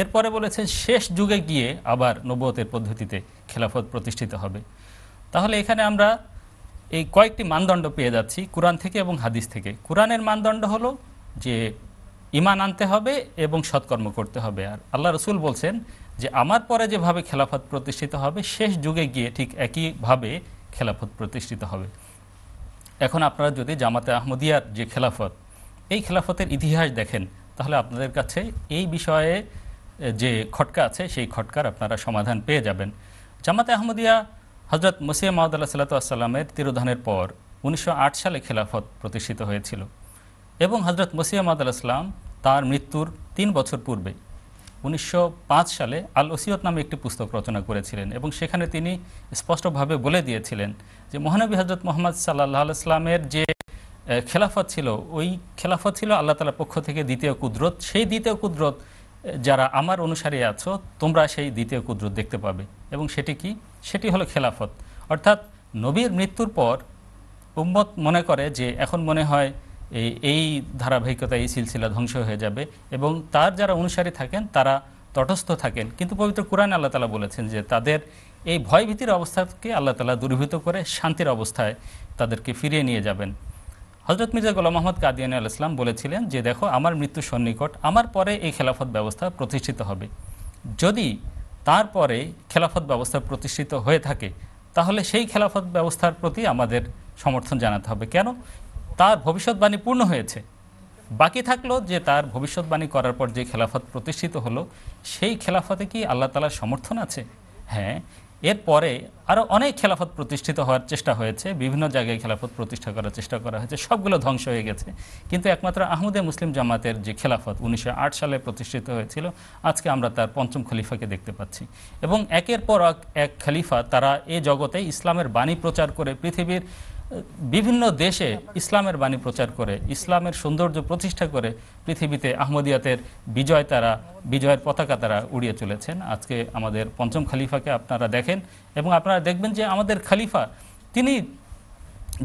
এরপরে বলেছেন শেষ যুগে গিয়ে আবার নবুয়তের পদ্ধতিতে খেলাফত প্রতিষ্ঠিত হবে। তাহলে এখানে আমরা এই কয়েকটি মানদণ্ড পেয়ে যাচ্ছি কোরআন থেকে এবং হাদিস থেকে। কোরআনের মানদণ্ড হলো যে ঈমান আনতে হবে এবং সৎকর্ম করতে হবে, আর আল্লাহ রাসূল বলছেন যে আমার পরে যেভাবে খেলাফত প্রতিষ্ঠিত হবে শেষ যুগে গিয়ে ঠিক একইভাবে খেলাফত প্রতিষ্ঠিত হবে। এখন আপনারা যদি জামাতে আহমদিয়ার যে খেলাফত, এই খেলাফতের ইতিহাস দেখেন, তাহলে আপনাদের কাছে এই বিষয়ে যে খটকা আছে সেই খটকার আপনারা সমাধান পেয়ে যাবেন। জামাতে আহমদিয়া হযরত মসিহ মাউদ আলাইহিস সালাতু ওয়াস সালামের তিরোধানের পর 1908 সালে খেলাফত প্রতিষ্ঠিত হয়েছিল এবং হযরত মসিহ মাউদ আলাইহিস সালাম তার মৃত্যুর 3 বছর পূর্বে 1905 সালে আল ওসিয়ত নামে একটি পুস্তক রচনা করেছিলেন এবং সেখানে তিনি স্পষ্টভাবে বলে দিয়েছিলেন যে মহানবী হযরত মুহাম্মদ সাল্লাল্লাহু আলাইহি সাল্লামের যে খেলাফত ছিল, ওই খেলাফত ছিল আল্লাহ তাআলার পক্ষ থেকে দ্বিতীয় কুদরত। সেই দ্বিতীয় কুদরত, যারা আমার অনুসারী আছো তোমরা সেই দ্বিতীয় কুদরত দেখতে পাবে, এবং সেটি কি? সেটি হলো খেলাফত। অর্থাৎ নবীর মৃত্যুর পর উম্মত মনে করে যে এখন মনে হয় এই ধারাবাহিকতা, এই সিলসিলা ধ্বংস হয়ে যাবে এবং তার যারা অনুসারী থাকেন তারা তটস্থ থাকেন, কিন্তু পবিত্র কোরআন আল্লাহ তাআলা বলেছেন যে তাদের এই ভয়ভীতির অবস্থাকে আল্লাহ তাআলা দূরীভূত করে শান্তির অবস্থায় তাদেরকে ফিরিয়ে নিয়ে যাবেন। হযরত মির্জা গোলাম আহমদ কাদিয়ানী আলাইহিস সালাম বলেছিলেন যে দেখো আমার মৃত্যু সন্নিকট, আমার পরে এই খেলাফত ব্যবস্থা প্রতিষ্ঠিত হবে। যদি তারপরে খেলাফত ব্যবস্থা প্রতিষ্ঠিত হয়ে থাকে তাহলে সেই খেলাফত ব্যবস্থার প্রতি আমাদের সমর্থন জানাতে হবে। কেন? তার ভবিষ্যৎবাণী পূর্ণ হয়েছে। বাকি থাকলো যে তার ভবিষ্যৎবাণী করার পর যে খেলাফত প্রতিষ্ঠিত হলো, সেই খেলাফতে কি আল্লাহ তাআলার সমর্থন আছে? হ্যাঁ। এরপরে আরও অনেক খেলাফত প্রতিষ্ঠিত হওয়ার চেষ্টা হয়েছে, বিভিন্ন জায়গায় খেলাফত প্রতিষ্ঠা করার চেষ্টা করা হয়েছে, সবগুলো ধ্বংস হয়ে গেছে, কিন্তু একমাত্র আহমদিয়া মুসলিম জামাতের যে খেলাফত 1908 সালে প্রতিষ্ঠিত হয়েছিল, আজকে আমরা তার 5ম খলিফাকে দেখতে পাচ্ছি এবং একের পর এক খলিফা তারা এই জগতে ইসলামের বাণী প্রচার করে, পৃথিবীর বিভিন্ন দেশে ইসলামের বাণী প্রচার করে, ইসলামের সৌন্দর্য প্রতিষ্ঠা করে পৃথিবীতে আহমদিয়াতের বিজয়, তারা বিজয়ের পতাকা তারা উড়িয়ে চলেছেন। আজকে আমাদের 5ম খলিফাকে আপনারা দেখেন এবং আপনারা দেখবেন যে আমাদের খলিফা তিনি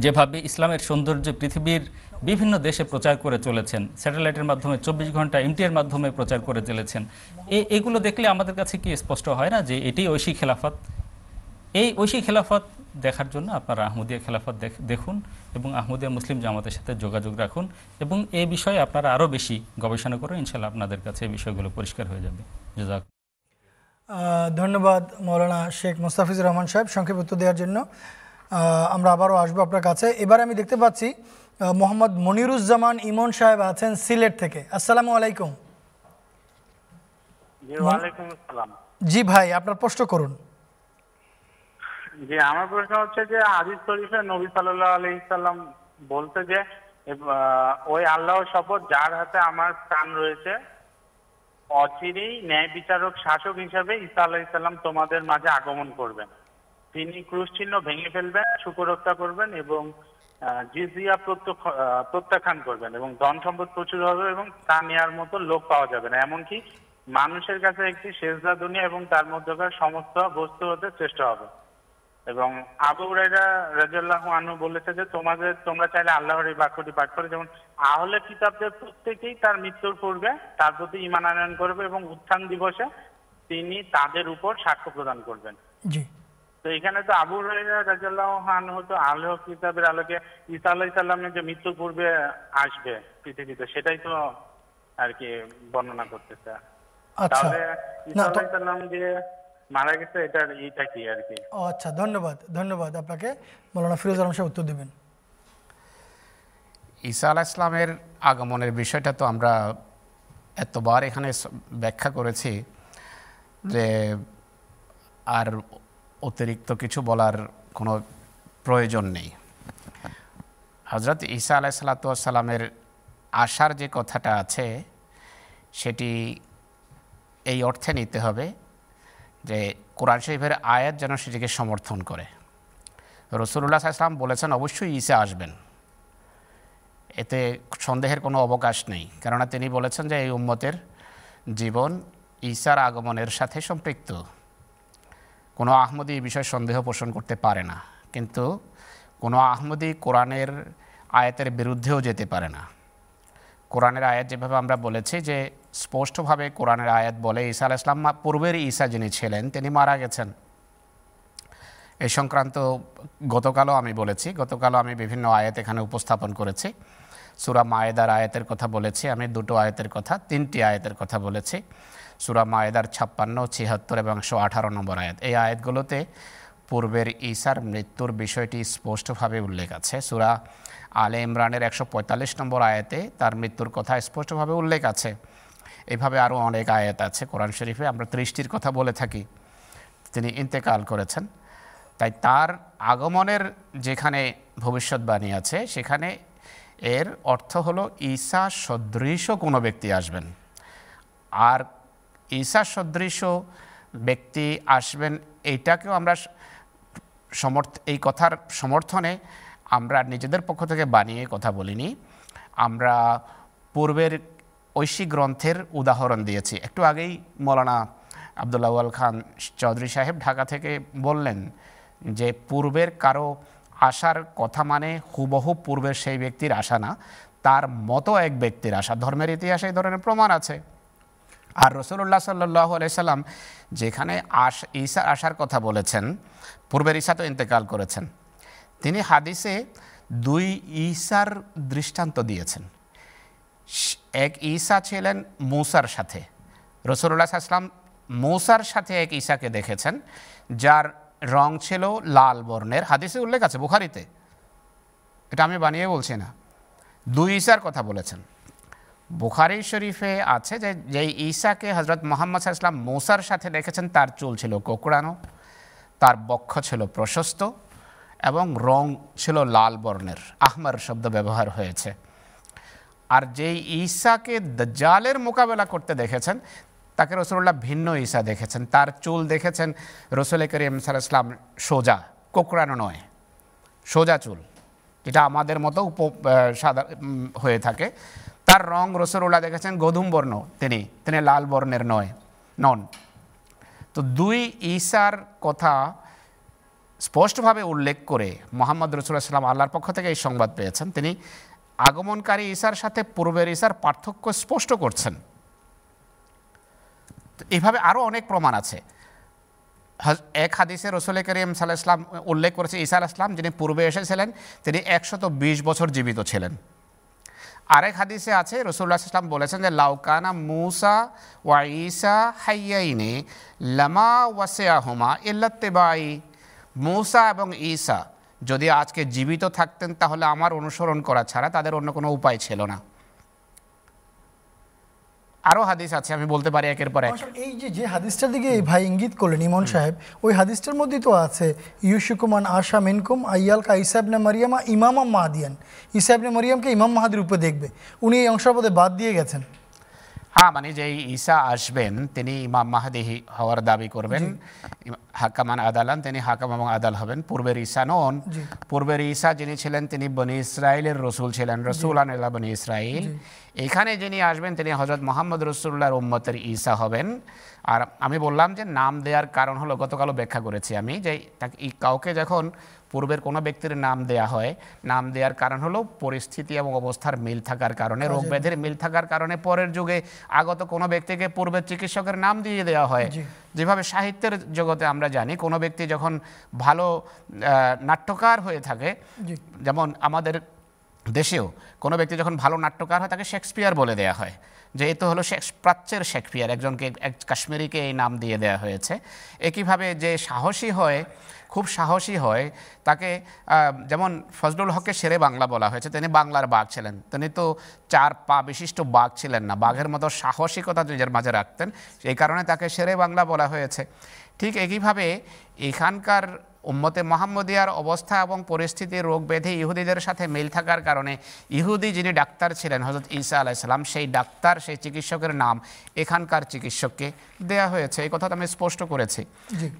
যেভাবে ইসলামের সৌন্দর্য পৃথিবীর বিভিন্ন দেশে প্রচার করে চলেছেন, স্যাটেলাইটের মাধ্যমে 24 ঘন্টা এমটিএর মাধ্যমে প্রচার করে চলেছেন, এগুলো দেখলে আমাদের কাছে কি স্পষ্ট হয় না যে এটি ঐশী খেলাফত? এই ঐশী খেলাফত দেখার জন্য আপনারা আহমদিয়া খেলাফত দেখুন এবং আহমদিয়া মুসলিম জামাতের সাথে যোগাযোগ রাখুন এবং এই বিষয়ে আপনারা আরও বেশি গবেষণা করুন, ইনশাআল্লাহ আপনাদের কাছে এই বিষয়গুলো পরিষ্কার হয়ে যাবে। ধন্যবাদ মৌলানা শেখ মুস্তাফিজুর রহমান সাহেব সংক্ষিপ্ত দেওয়ার জন্য। আমরা আবারও আসবো আপনার কাছে। এবার আমি দেখতে পাচ্ছি মোহাম্মদ মনিরুজ্জামান ইমন সাহেব আছেন সিলেট থেকে। আসসালামু আলাইকুম। জি ভাই, আপনার প্রশ্ন করুন। জি, আমার প্রশ্ন হচ্ছে যে হাদিস শরীফে নবী সাল্লাল্লাহু আলাইহি সাল্লাম বলতে যে ওই আল্লাহর শপথ যার হাতে আমার প্রাণ রয়েছে, অচিরেই ন্যায় বিচারক শাসক হিসেবে ঈসা আলাইহিস সালাম তোমাদের মাঝে আগমন করবেন। তিনি ক্রুশচিহ্ন ভেঙে ফেলবেন, শুকরোক্তা করবেন এবং জিজিয়া প্রত্যাখ্যান করবেন এবং ধন সম্পদ প্রচুর হবে এবং তা নেওয়ার মতো লোক পাওয়া যাবে না, এমনকি মানুষের কাছে একটি সেজদা দুনিয়া এবং তার মধ্যকার সমস্ত বস্তু হতে চেষ্টা হবে। এবং আবু হুরায়রা রাদিয়াল্লাহু আনহু বলেছে যে তোমরা চাইলে আল্লাহর এই বাক্যটি পাঠ করে, যেমন আহলে কিতাবদের প্রত্যেকেই তার মৃত্যুর পূর্বে তার প্রতি ঈমান আনয়ন করবে এবং উত্থান দিবসে তিনি তাদের উপর সাক্ষ্য প্রদান করবেন। জি, তো এখানে তো আবু হুরায়রা রাদিয়াল্লাহু আনহু তো আহলে কিতাবের আলোকে ঈসা আলাইহিস সালামের যে মৃত্যুর পূর্বে আসবে পৃথিবীতে, সেটাই তো আর কি বর্ণনা করতেছে। তাহলে ঈসা আলাইহিস সালাম যে মারা গেছে, এটার এইটা কি আর কি। ও আচ্ছা, ধন্যবাদ ধন্যবাদ আপনাকে। মাওলানা ফিরোজ আলম সাহেব উত্তর দেবেন। ঈসা আলাইহিস সালামের আগমনের বিষয়টা তো আমরা এতবার এখানে ব্যাখ্যা করেছি যে আর অতিরিক্ত কিছু বলার কোনো প্রয়োজন নেই। হযরত ঈসা আলাইহিস সালামের আসার যে কথাটা আছে সেটি এই অর্থে নিতে হবে যে কোরআন শরীফের আয়াত যেন সেটিকে সমর্থন করে। রাসূলুল্লাহ সাল্লাল্লাহু আলাইহি ওয়াসাল্লাম বলেছেন অবশ্যই ঈসা আসবেন, এতে সন্দেহের কোনো অবকাশ নেই, কেননা তিনি বলেছেন যে এই উম্মতের জীবন ঈসার আগমনের সাথে সম্পৃক্ত। কোনো আহমদী এই বিষয়ে সন্দেহ পোষণ করতে পারে না, কিন্তু কোনো আহমদী কোরআনের আয়াতের বিরুদ্ধেও যেতে পারে না। কোরআনের আয়াত যেভাবে আমরা বলেছি যে স্পষ্টভাবে কোরআনের আয়াত বলে ঈসা আলাইহিস সালাম পূর্বের ঈসা যিনি ছিলেন তিনি মারা গেছেন। এ সংক্রান্ত গতকালও আমি বলেছি, গতকালও আমি বিভিন্ন আয়াত এখানে উপস্থাপন করেছি। সূরা মায়েদার আয়াতের কথা বলেছি, আমি দুটো আয়াতের কথা, তিনটি আয়াতের কথা বলেছি। সূরা মায়েদার 56, 76 এবং 118 নম্বর আয়াত, এই আয়াতগুলোতে পূর্বের ঈসার মৃত্যুর বিষয়টি স্পষ্টভাবে উল্লেখ আছে। সূরা আলে ইমরানের 145 নম্বর আয়াতে তার মৃত্যুর কথা স্পষ্টভাবে উল্লেখ আছে। এভাবে আরও অনেক আয়াত আছে কোরআন শরীফে, আমরা 30টির কথা বলে থাকি। তিনি ইন্তেকাল করেছেন, তাই তার আগমনের যেখানে ভবিষ্যৎবাণী আছে সেখানে এর অর্থ হলো ঈসা সদৃশ কোনো ব্যক্তি আসবেন। আর ঈসা সদৃশ ব্যক্তি আসবেন এইটাকেও আমরা এই কথার সমর্থনে আমরা নিজেদের পক্ষ থেকে বানিয়ে কথা বলিনি, আমরা পূর্বের ঐশী গ্রন্থের উদাহরণ দিয়েছি। একটু আগেই মৌলানা আব্দুল্লাহ ওয়াল খান চৌধুরী সাহেব ঢাকা থেকে বললেন যে পূর্বের কারো আসার কথা মানে হুবহু পূর্বের সেই ব্যক্তির আশা না, তার মতো এক ব্যক্তির আশা। ধর্মের ইতিহাসে এই ধরনের প্রমাণ আছে। আর রাসূলুল্লাহ সাল্লাল্লাহু আলাইহি সাল্লাম যেখানে ঈসা আসার কথা বলেছেন, পূর্বের ঈসা তো ইন্তেকাল করেছেন, তিনি হাদিসে দুই ঈসার দৃষ্টান্ত দিয়েছেন। এক ঈসা ছিলেন মূসার সাথে, রাসূলুল্লাহ সাল্লাল্লাহু আলাইহি সাল্লাম মূসার সাথে এক ঈসাকে দেখেছেন যার রং ছিল লাল বর্ণের, হাদিসে উল্লেখ আছে বুখারীতে, এটা আমি বানিয়ে বলছি না। দুই ঈসার কথা বলেছেন, বুখারী শরীফে আছে যে যেই ঈসাকে হযরত মুহাম্মদ সাল্লাল্লাহু আলাইহি সাল্লাম মূসার সাথে দেখেছেন তার চুল ছিল কোঁকড়ানো, তার বক্ষ ছিল প্রশস্ত এবং রং ছিল লাল বর্ণের, আহমার শব্দ ব্যবহার হয়েছে। আর যেই ঈসাকে দাজ্জালের মোকাবেলা করতে দেখেছেন তাকে রাসূলুল্লাহ ভিন্ন ঈসা দেখেছেন, তার চুল দেখেছেন রাসূল করিম সাল্লাল্লাহু আলাইহি ওয়াসাল্লাম সোজা, কোঁকড়ানো নয়, সোজা চুল, যেটা আমাদের মতো সাধারণ হয়ে থাকে। তার রং রাসূলুল্লাহ দেখেছেন গধুম বর্ণ, তিনি লাল বর্ণের নন। তো দুই ঈসার কথা স্পষ্টভাবে উল্লেখ করে মুহাম্মদ রাসূলুল্লাহ সাল্লাম আল্লাহর পক্ষ থেকে এই সংবাদ পেয়েছেন। তিনি আগমনকারী ঈসার সাথে পূর্বের ঈসার পার্থক্য স্পষ্ট করছেন। এভাবে আরও অনেক প্রমাণ আছে। এক হাদিসে রাসূল করিম সাল্লাল্লাহু আলাইহি সাল্লাম উল্লেখ করেছে ঈসা আলাইহিস সালাম যিনি পূর্বে এসেছিলেন তিনি 120 বছর জীবিত ছিলেন। আরেক হাদিসে আছে রাসূলুল্লাহ সাল্লাল্লাহু আলাইহি সাল্লাম বলেছেন যে লাউকানা মূসা ওয়া ঈসা হাইয়াইনি লামা ওয়াসিয়াহুমা ইল্লা তিবাই, মূসা এবং ঈসা যদি আজকে জীবিত থাকতেন তাহলে আমার অনুসরণ করা ছাড়া তাদের অন্য কোনো উপায় ছিল না। আরো হাদিস আছে, আমি বলতে পারি একের পর এক। এই যে হাদিসটার দিকে এই ভাই ইঙ্গিত করলেন ইমন সাহেব, ওই হাদিসটার মধ্যে তো আছে ইউসুকুমান আশা মিনকুম আইয়াল কা ঈসা ইবনে মারিয়ামা ইমামা মাহদিয়ান, ঈসা ইবনে মারিয়ামকে ইমাম মাহদি রূপে দেখবে। উনি এই অংশটা পদে বাদ দিয়ে গেছেন। হ্যাঁ, মানে যে ঈসা আসবেন তিনি ইমাম মাহদি হওয়ার দাবি করবেন, হাকামান আদালান, তিনি হাকাম এবং আদাল হবেন। পূর্বের ঈসা নন, পূর্বের ঈসা যিনি ছিলেন তিনি বনি ইসরায়েলের রসুল ছিলেন, রসুলান আল্লাহ বনি ইসরায়েল। এখানে যিনি আসবেন তিনি হজরত মোহাম্মদ রসুল্লাহর উম্মতের ঈসা হবেন। আর আমি বললাম যে নাম দেওয়ার কারণ হলো, গতকালও ব্যাখ্যা করেছি আমি, যে তাকে কাউকে যখন পূর্বের কোনো ব্যক্তির নাম দেয়া হয়, নাম দেওয়ার কারণ হলো পরিস্থিতি এবং অবস্থার মিল থাকার কারণে, রোগ ব্যাধির মিল থাকার কারণে পরের যুগে আগত কোনো ব্যক্তিকে পূর্বের চিকিৎসকের নাম দিয়ে দেওয়া হয়। যেভাবে সাহিত্যের জগতে আমরা জানি কোনো ব্যক্তি যখন ভালো নাট্যকার হয়ে থাকে, যেমন আমাদের দেশেও কোনো ব্যক্তি যখন ভালো নাট্যকার হয় তাকে শেক্সপিয়ার বলে দেয়া হয়, যে এ তো হলো প্রাচ্যের শেক্সপিয়ার, একজনকে এক কাশ্মীরিকে এই নাম দিয়ে দেওয়া হয়েছে। একইভাবে যে সাহসী হয়, খুব সাহসী হয়, তাকে যেমন ফজলুল হককে শেরে বাংলা বলা হয়েছে, তিনি বাংলার বাঘ ছিলেন। তিনি তো 4 পা বিশিষ্ট বাঘ ছিলেন না, বাঘের মতো সাহসিকতা নিজের মাঝে রাখতেন, এই কারণে তাকে শেরে বাংলা বলা হয়েছে। ঠিক একইভাবে এখানকার উম্মতে মোহাম্মদিয়ার অবস্থা এবং পরিস্থিতি, রোগ ব্যাধি ইহুদিদের সাথে মিল থাকার কারণে ইহুদি যিনি ডাক্তার ছিলেন হযরত ঈসা আলাইহিস সালাম, সেই ডাক্তার, সেই চিকিৎসকের নাম এখানকার চিকিৎসককে দেয়া হয়েছে। এই কথা আমি স্পষ্ট করেছি।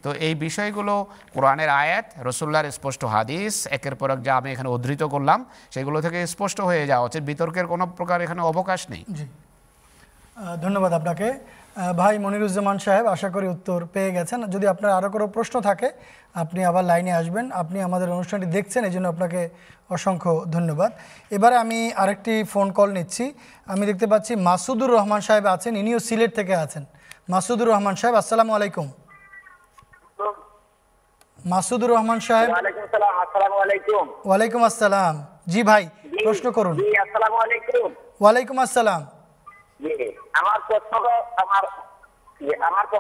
তো এই বিষয়গুলো কোরআনের আয়াত, রাসূলুল্লাহর স্পষ্ট হাদিস, একের পর এক যা আমি এখানে উদ্ধৃত করলাম সেগুলো থেকে স্পষ্ট হয়ে যাওয়া উচিত, বিতর্কের কোনো প্রকার এখানে অবকাশ নেই। ধন্যবাদ আপনাকে ভাই মনিরুজ্জামান সাহেব, আশা করি উত্তর পেয়ে গেছেন। যদি আপনার আরও কোনো প্রশ্ন থাকে আপনি আবার লাইনে আসবেন। আপনি আমাদের অনুষ্ঠানটি দেখছেন, এই জন্য আপনাকে অসংখ্য ধন্যবাদ। এবারে আমি আরেকটি ফোন কল নিচ্ছি। আমি দেখতে পাচ্ছি মাসুদুর রহমান সাহেব আছেন, ইনিও সিলেট থেকে আছেন। মাসুদুর রহমান সাহেব, আসসালামু আলাইকুম। মাসুদুর রহমান সাহেব, ওয়ালাইকুম আসসালাম। জি ভাই, প্রশ্ন করুন। ওয়ালাইকুম আসসালাম। প্রশ্নটা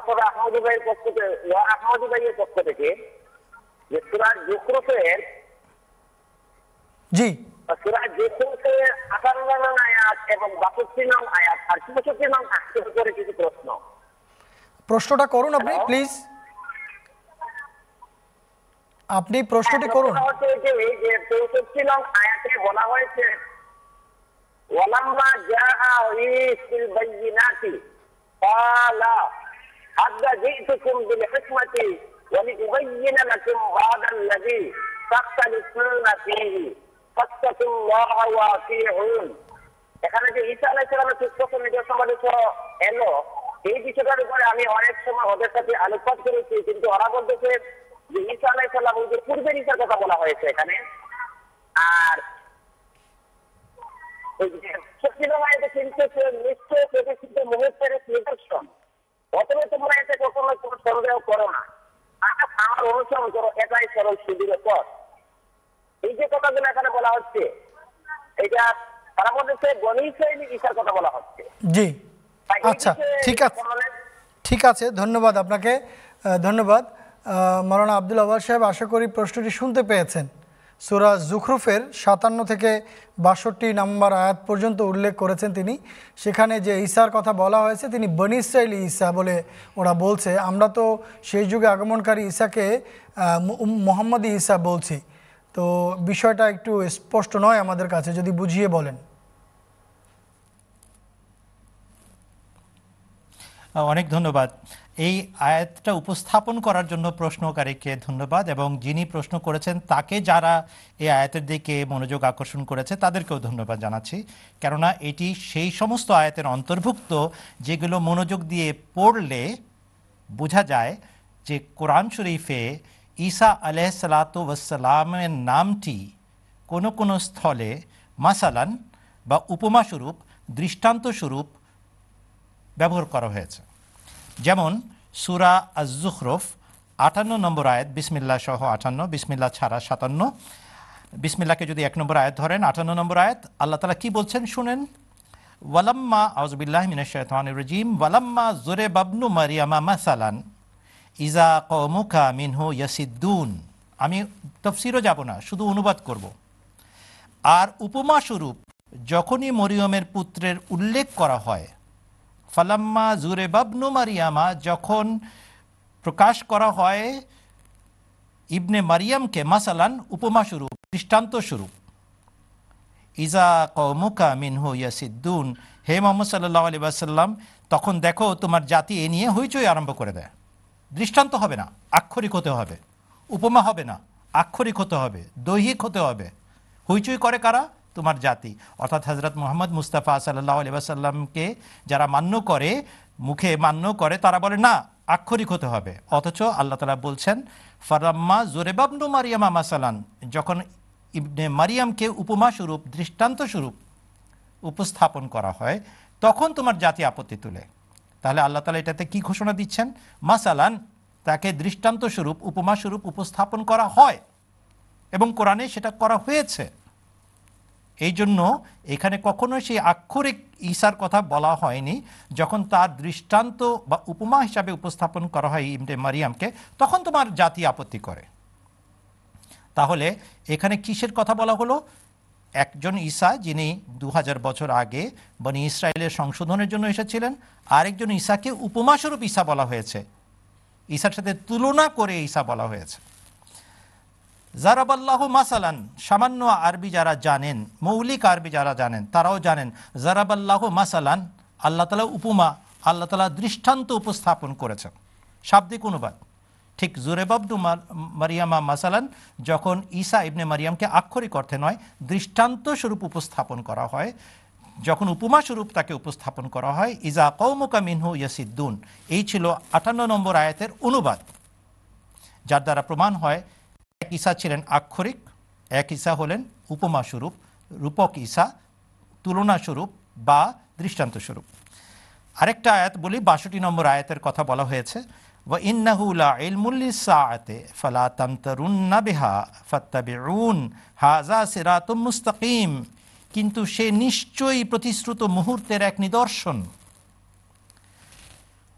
করুন আপনি, প্লিজ আপনি প্রশ্নটি করুন। বলা হয়েছে এখানে যে ঈসা আলাইহিস সালামের সুস্পষ্ট নিদর্শনাদি এলো, এই বিষয়টার উপরে আমি অনেক সময় ওদের সাথে আলোকপাত করেছি, কিন্তু ওরা বলতেছে যে ঈসা আলাইহিস সালাম যে পূর্বের ঈসার কথা বলা হয়েছে এখানে, আর জি আচ্ছা, ঠিক আছে, ঠিক আছে, ধন্যবাদ আপনাকে। ধন্যবাদ মাওলানা আব্দুল ওয়াহাব সাহেব, আশা করি প্রশ্নটি শুনতে পেয়েছেন। সূরা যুখরুফের 57 থেকে 62 নম্বর আয়াত পর্যন্ত উল্লেখ করেছেন তিনি। সেখানে যে ঈসার কথা বলা হয়েছে তিনি বনি ইসরাঈলী ঈসা বলে ওরা বলছে। আমরা তো সেই যুগে আগমনকারী ঈসাকে মুহাম্মদী ঈসা বলছি, তো বিষয়টা একটু স্পষ্ট নয় আমাদের কাছে, যদি বুঝিয়ে বলেন। অনেক ধন্যবাদ। এই আয়াতটা উপস্থাপন করার জন্য প্রশ্নকারীকে ধন্যবাদ, এবং যিনি প্রশ্ন করেছেন তাকে, যারা এই আয়াতের দিকে মনোযোগ আকর্ষণ করেছে তাদেরকেও ধন্যবাদ জানাচ্ছি, কেননা এটি সেই সমস্ত আয়াতের অন্তর্ভুক্ত যেগুলো মনোযোগ দিয়ে পড়লে বোঝা যায় যে কোরআন শরীফে ঈসা আলাইহিসসালাতু ওয়াসসালামের নামটি কোনো কোনো স্থলে মাসালান বা উপমাস্বরূপ, দৃষ্টান্তস্বরূপ ব্যবহার করা হয়েছে। যেমন সূরা আয-যুখরুফ 58 নম্বর আয়াত, বিসমিল্লাহ সহ 58, বিসমিল্লাহ ছাড়া 57। বিসমিল্লাহকে যদি 1 নম্বর আয়াত ধরেন, 58 নম্বর আয়াত আল্লাহ তাআলা কি বলছেন শুনেন। ওয়ালাম্মা আউযুবিল্লাহি মিনাশ শাইতানির রাজীম ওয়ালাম্মা যুরিবা ইবনু মারইয়ামা মাসালান ইযা কওমুকা মিনহু ইয়াসিদ্দুন আমি তফসিরও যাব না, শুধু অনুবাদ করব। আর উপমা স্বরূপ যখনই মরিয়মের পুত্রের উল্লেখ করা হয়, ফালাম্মা জুরে বাবনু মারিয়ামা, যখন প্রকাশ করা হয় ইবনে মারিয়ামকে মাসালান উপমা স্বরূপ, দৃষ্টান্ত স্বরূপ, ইজা কওমুকা মিনহু ইয়াসিদ্দুন, হে মুহাম্মদ সাল্লাল্লাহু আলাইহি ওয়াসাল্লাম তখন দেখো তোমার জাতি এ নিয়ে হইচই আরম্ভ করে দেয়। দৃষ্টান্ত হবে না, আক্ষরিক হতে হবে, উপমা হবে না, আক্ষরিক হতে হবে, দৈহিক হতে হবে। হইচই করে কারা? তোমার জাতি, অর্থাৎ হজরত মোহাম্মদ মুস্তাফা সাল্লাল্লাহু আলাইহি ওয়াসাল্লামকে যারা মান্য করে, মুখে মান্য করে, তারা বলে না, আক্ষরিক হতে হবে। অথচ আল্লাহ তাআলা বলছেন ফারাম্মা জুরেবাবনু মারিয়ামা মাসালান, যখন ইবনে মারিয়ামকে উপমা স্বরূপ, দৃষ্টান্ত স্বরূপ উপস্থাপন করা হয় তখন তোমার জাতি আপত্তি তোলে। তাহলে আল্লাহ তাআলা এটাতে কি ঘোষণা দিচ্ছেন? মাসালান, তাকে দৃষ্টান্ত স্বরূপ, উপমা স্বরূপ উপস্থাপন করা হয় এবং কোরআনে সেটা করা হয়েছে। এই জন্য এখানে কখনোই সেই আক্ষরিক ঈসার কথা বলা হয়নি। যখন তার দৃষ্টান্ত বা উপমা হিসাবে উপস্থাপন করা হয় ইবনে মারিয়ামকে, তখন তোমার জাতি আপত্তি করে। তাহলে এখানে কিসের কথা বলা হলো? একজন ঈসা যিনি 2000 বছর আগে বনি ইসরায়েলের সংশোধনের জন্য এসেছিলেন, আরেকজন ঈসাকে উপমাস্বরূপ ঈসা বলা হয়েছে, ঈসার সাথে তুলনা করে ঈসা বলা হয়েছে। জারাবাল্লাহু মাসালান, সামান্য আরবি যারা জানেন, মৌলিক আরবি যারা জানেন তারাও জানেন জারাবাল্লাহু মাসালান, আল্লাহ তাআলা উপমা, আল্লাহ তাআলা দৃষ্টান্ত উপস্থাপন করেছেন, শাব্দিক অনুবাদ। ঠিক জুরেবাবনু মারিয়ামা মাসালান, যখন ঈসা ইবনে মারিয়ামকে আক্ষরিক অর্থে নয়, দৃষ্টান্ত স্বরূপ উপস্থাপন করা হয়, যখন উপমা স্বরূপ তাকে উপস্থাপন করা হয় ইজা কওমুকা মিনহু ইয়াসিদ্দুন। এই ছিল 58 নম্বর আয়াতের অনুবাদ, যার দ্বারা প্রমাণ হয় এক ঈসা ছিলেন আক্ষরিক, এক ঈসা হলেন উপমা স্বরূপ, রূপক ঈসা, তুলনা স্বরূপ বা দৃষ্টান্ত স্বরূপ। আরেকটা আয়াত বলি, 62 নম্বর আয়াতের কথা বলা হয়েছে وَإِنَّهُ لَعِلْمٌ لِلسَّاعَةِ فَلَا تَمْتَرُنَّ بِهَا فَاتَّبِعُونْ هَذَا صِرَاطٌ مُسْتَقِيمٌ, কিন্তু সে নিশ্চয়ই প্রতিশ্রুত মুহূর্তের এক নিদর্শন,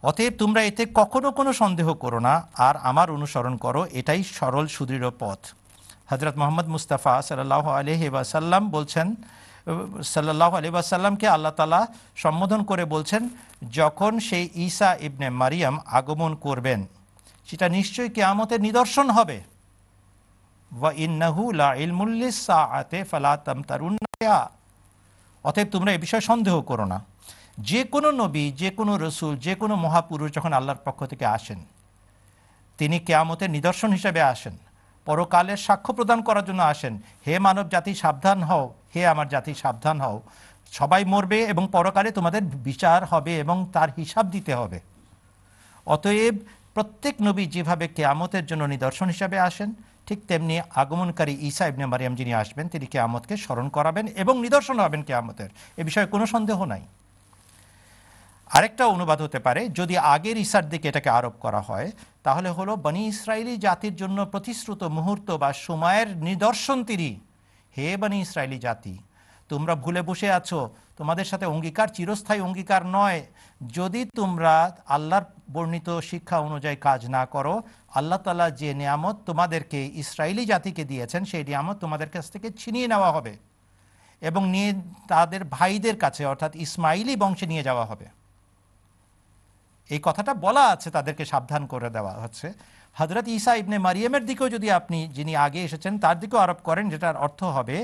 অতএব তোমরা এতে কখনো কোনো সন্দেহ করো না আর আমার অনুসরণ করো, এটাই সরল সুদৃঢ় পথ। হযরত মুহাম্মদ মুস্তাফা সাল্লাল্লাহু আলাইহি ওয়াসাল্লাম বলছেন, সাল্লাল্লাহু আলাইহি ওয়াসাল্লামকে আল্লাহ তাআলা সম্বোধন করে বলছেন যখন সেই ঈসা ইবনে মারিয়াম আগমন করবেন সেটা নিশ্চয়ই কিয়ামতের নিদর্শন হবে। ওয়া ইন্নাহু লা ইলমুল লিসসাআতি ফালা তামতারুন্না বিহা, অতএব তোমরা এই বিষয়ে সন্দেহ করো না। যে কোনো নবী, যে কোনো রসুল, যে কোনো মহাপুরুষ যখন আল্লাহর পক্ষ থেকে আসেন, তিনি কিয়ামতের নিদর্শন হিসেবে আসেন, পরকালের সাক্ষ্য প্রদান করার জন্য আসেন। হে মানব জাতি সাবধান হও, হে আমার জাতি সাবধান হও, সবাই মরবে এবং পরকালে তোমাদের বিচার হবে এবং তার হিসাব দিতে হবে। অতএব প্রত্যেক নবী যেভাবে কিয়ামতের জন্য নিদর্শন হিসাবে আসেন, ঠিক তেমনি আগমনকারী ঈসা ইবনে মারিয়াম যিনি আসবেন তিনি কিয়ামতকে স্মরণ করাবেন এবং নিদর্শন হবেন কিয়ামতের, এ বিষয়ে কোনো সন্দেহ নাই। আরেকটা অনুবাদ হতে পারে, যদি আগের ঈসার দিকে এটাকে আরোপ করা হয়, তাহলে হলো বনি ইসরায়েলি জাতির জন্য প্রতিশ্রুত মুহূর্ত বা সময়ের নিদর্শন তিনি। হে বনি ইসরায়েলি জাতি, তোমরা ভুলে বসে আছো, তোমাদের সাথে অঙ্গীকার চিরস্থায়ী অঙ্গীকার নয়। যদি তোমরা আল্লাহর বর্ণিত শিক্ষা অনুযায়ী কাজ না করো, আল্লাহ তাআলা যে নিয়ামত তোমাদেরকে, ইসরায়েলি জাতিকে দিয়েছেন, সেই নিয়ামত তোমাদের কাছ থেকে ছিনিয়ে নেওয়া হবে এবং নিয়ে তাদের ভাইদের কাছে অর্থাৎ ইসমাইলি বংশে নিয়ে যাওয়া হবে। এই কথাটা বলা আছে, তাদেরকে সাবধান করে দেওয়া হচ্ছে। হযরত ঈসা ইবনে মারিয়ামের দিকেও যদি আপনি, যিনি আগে এসেছেন, তার দিকেও আরোপ করেন, যেটার অর্থ হবে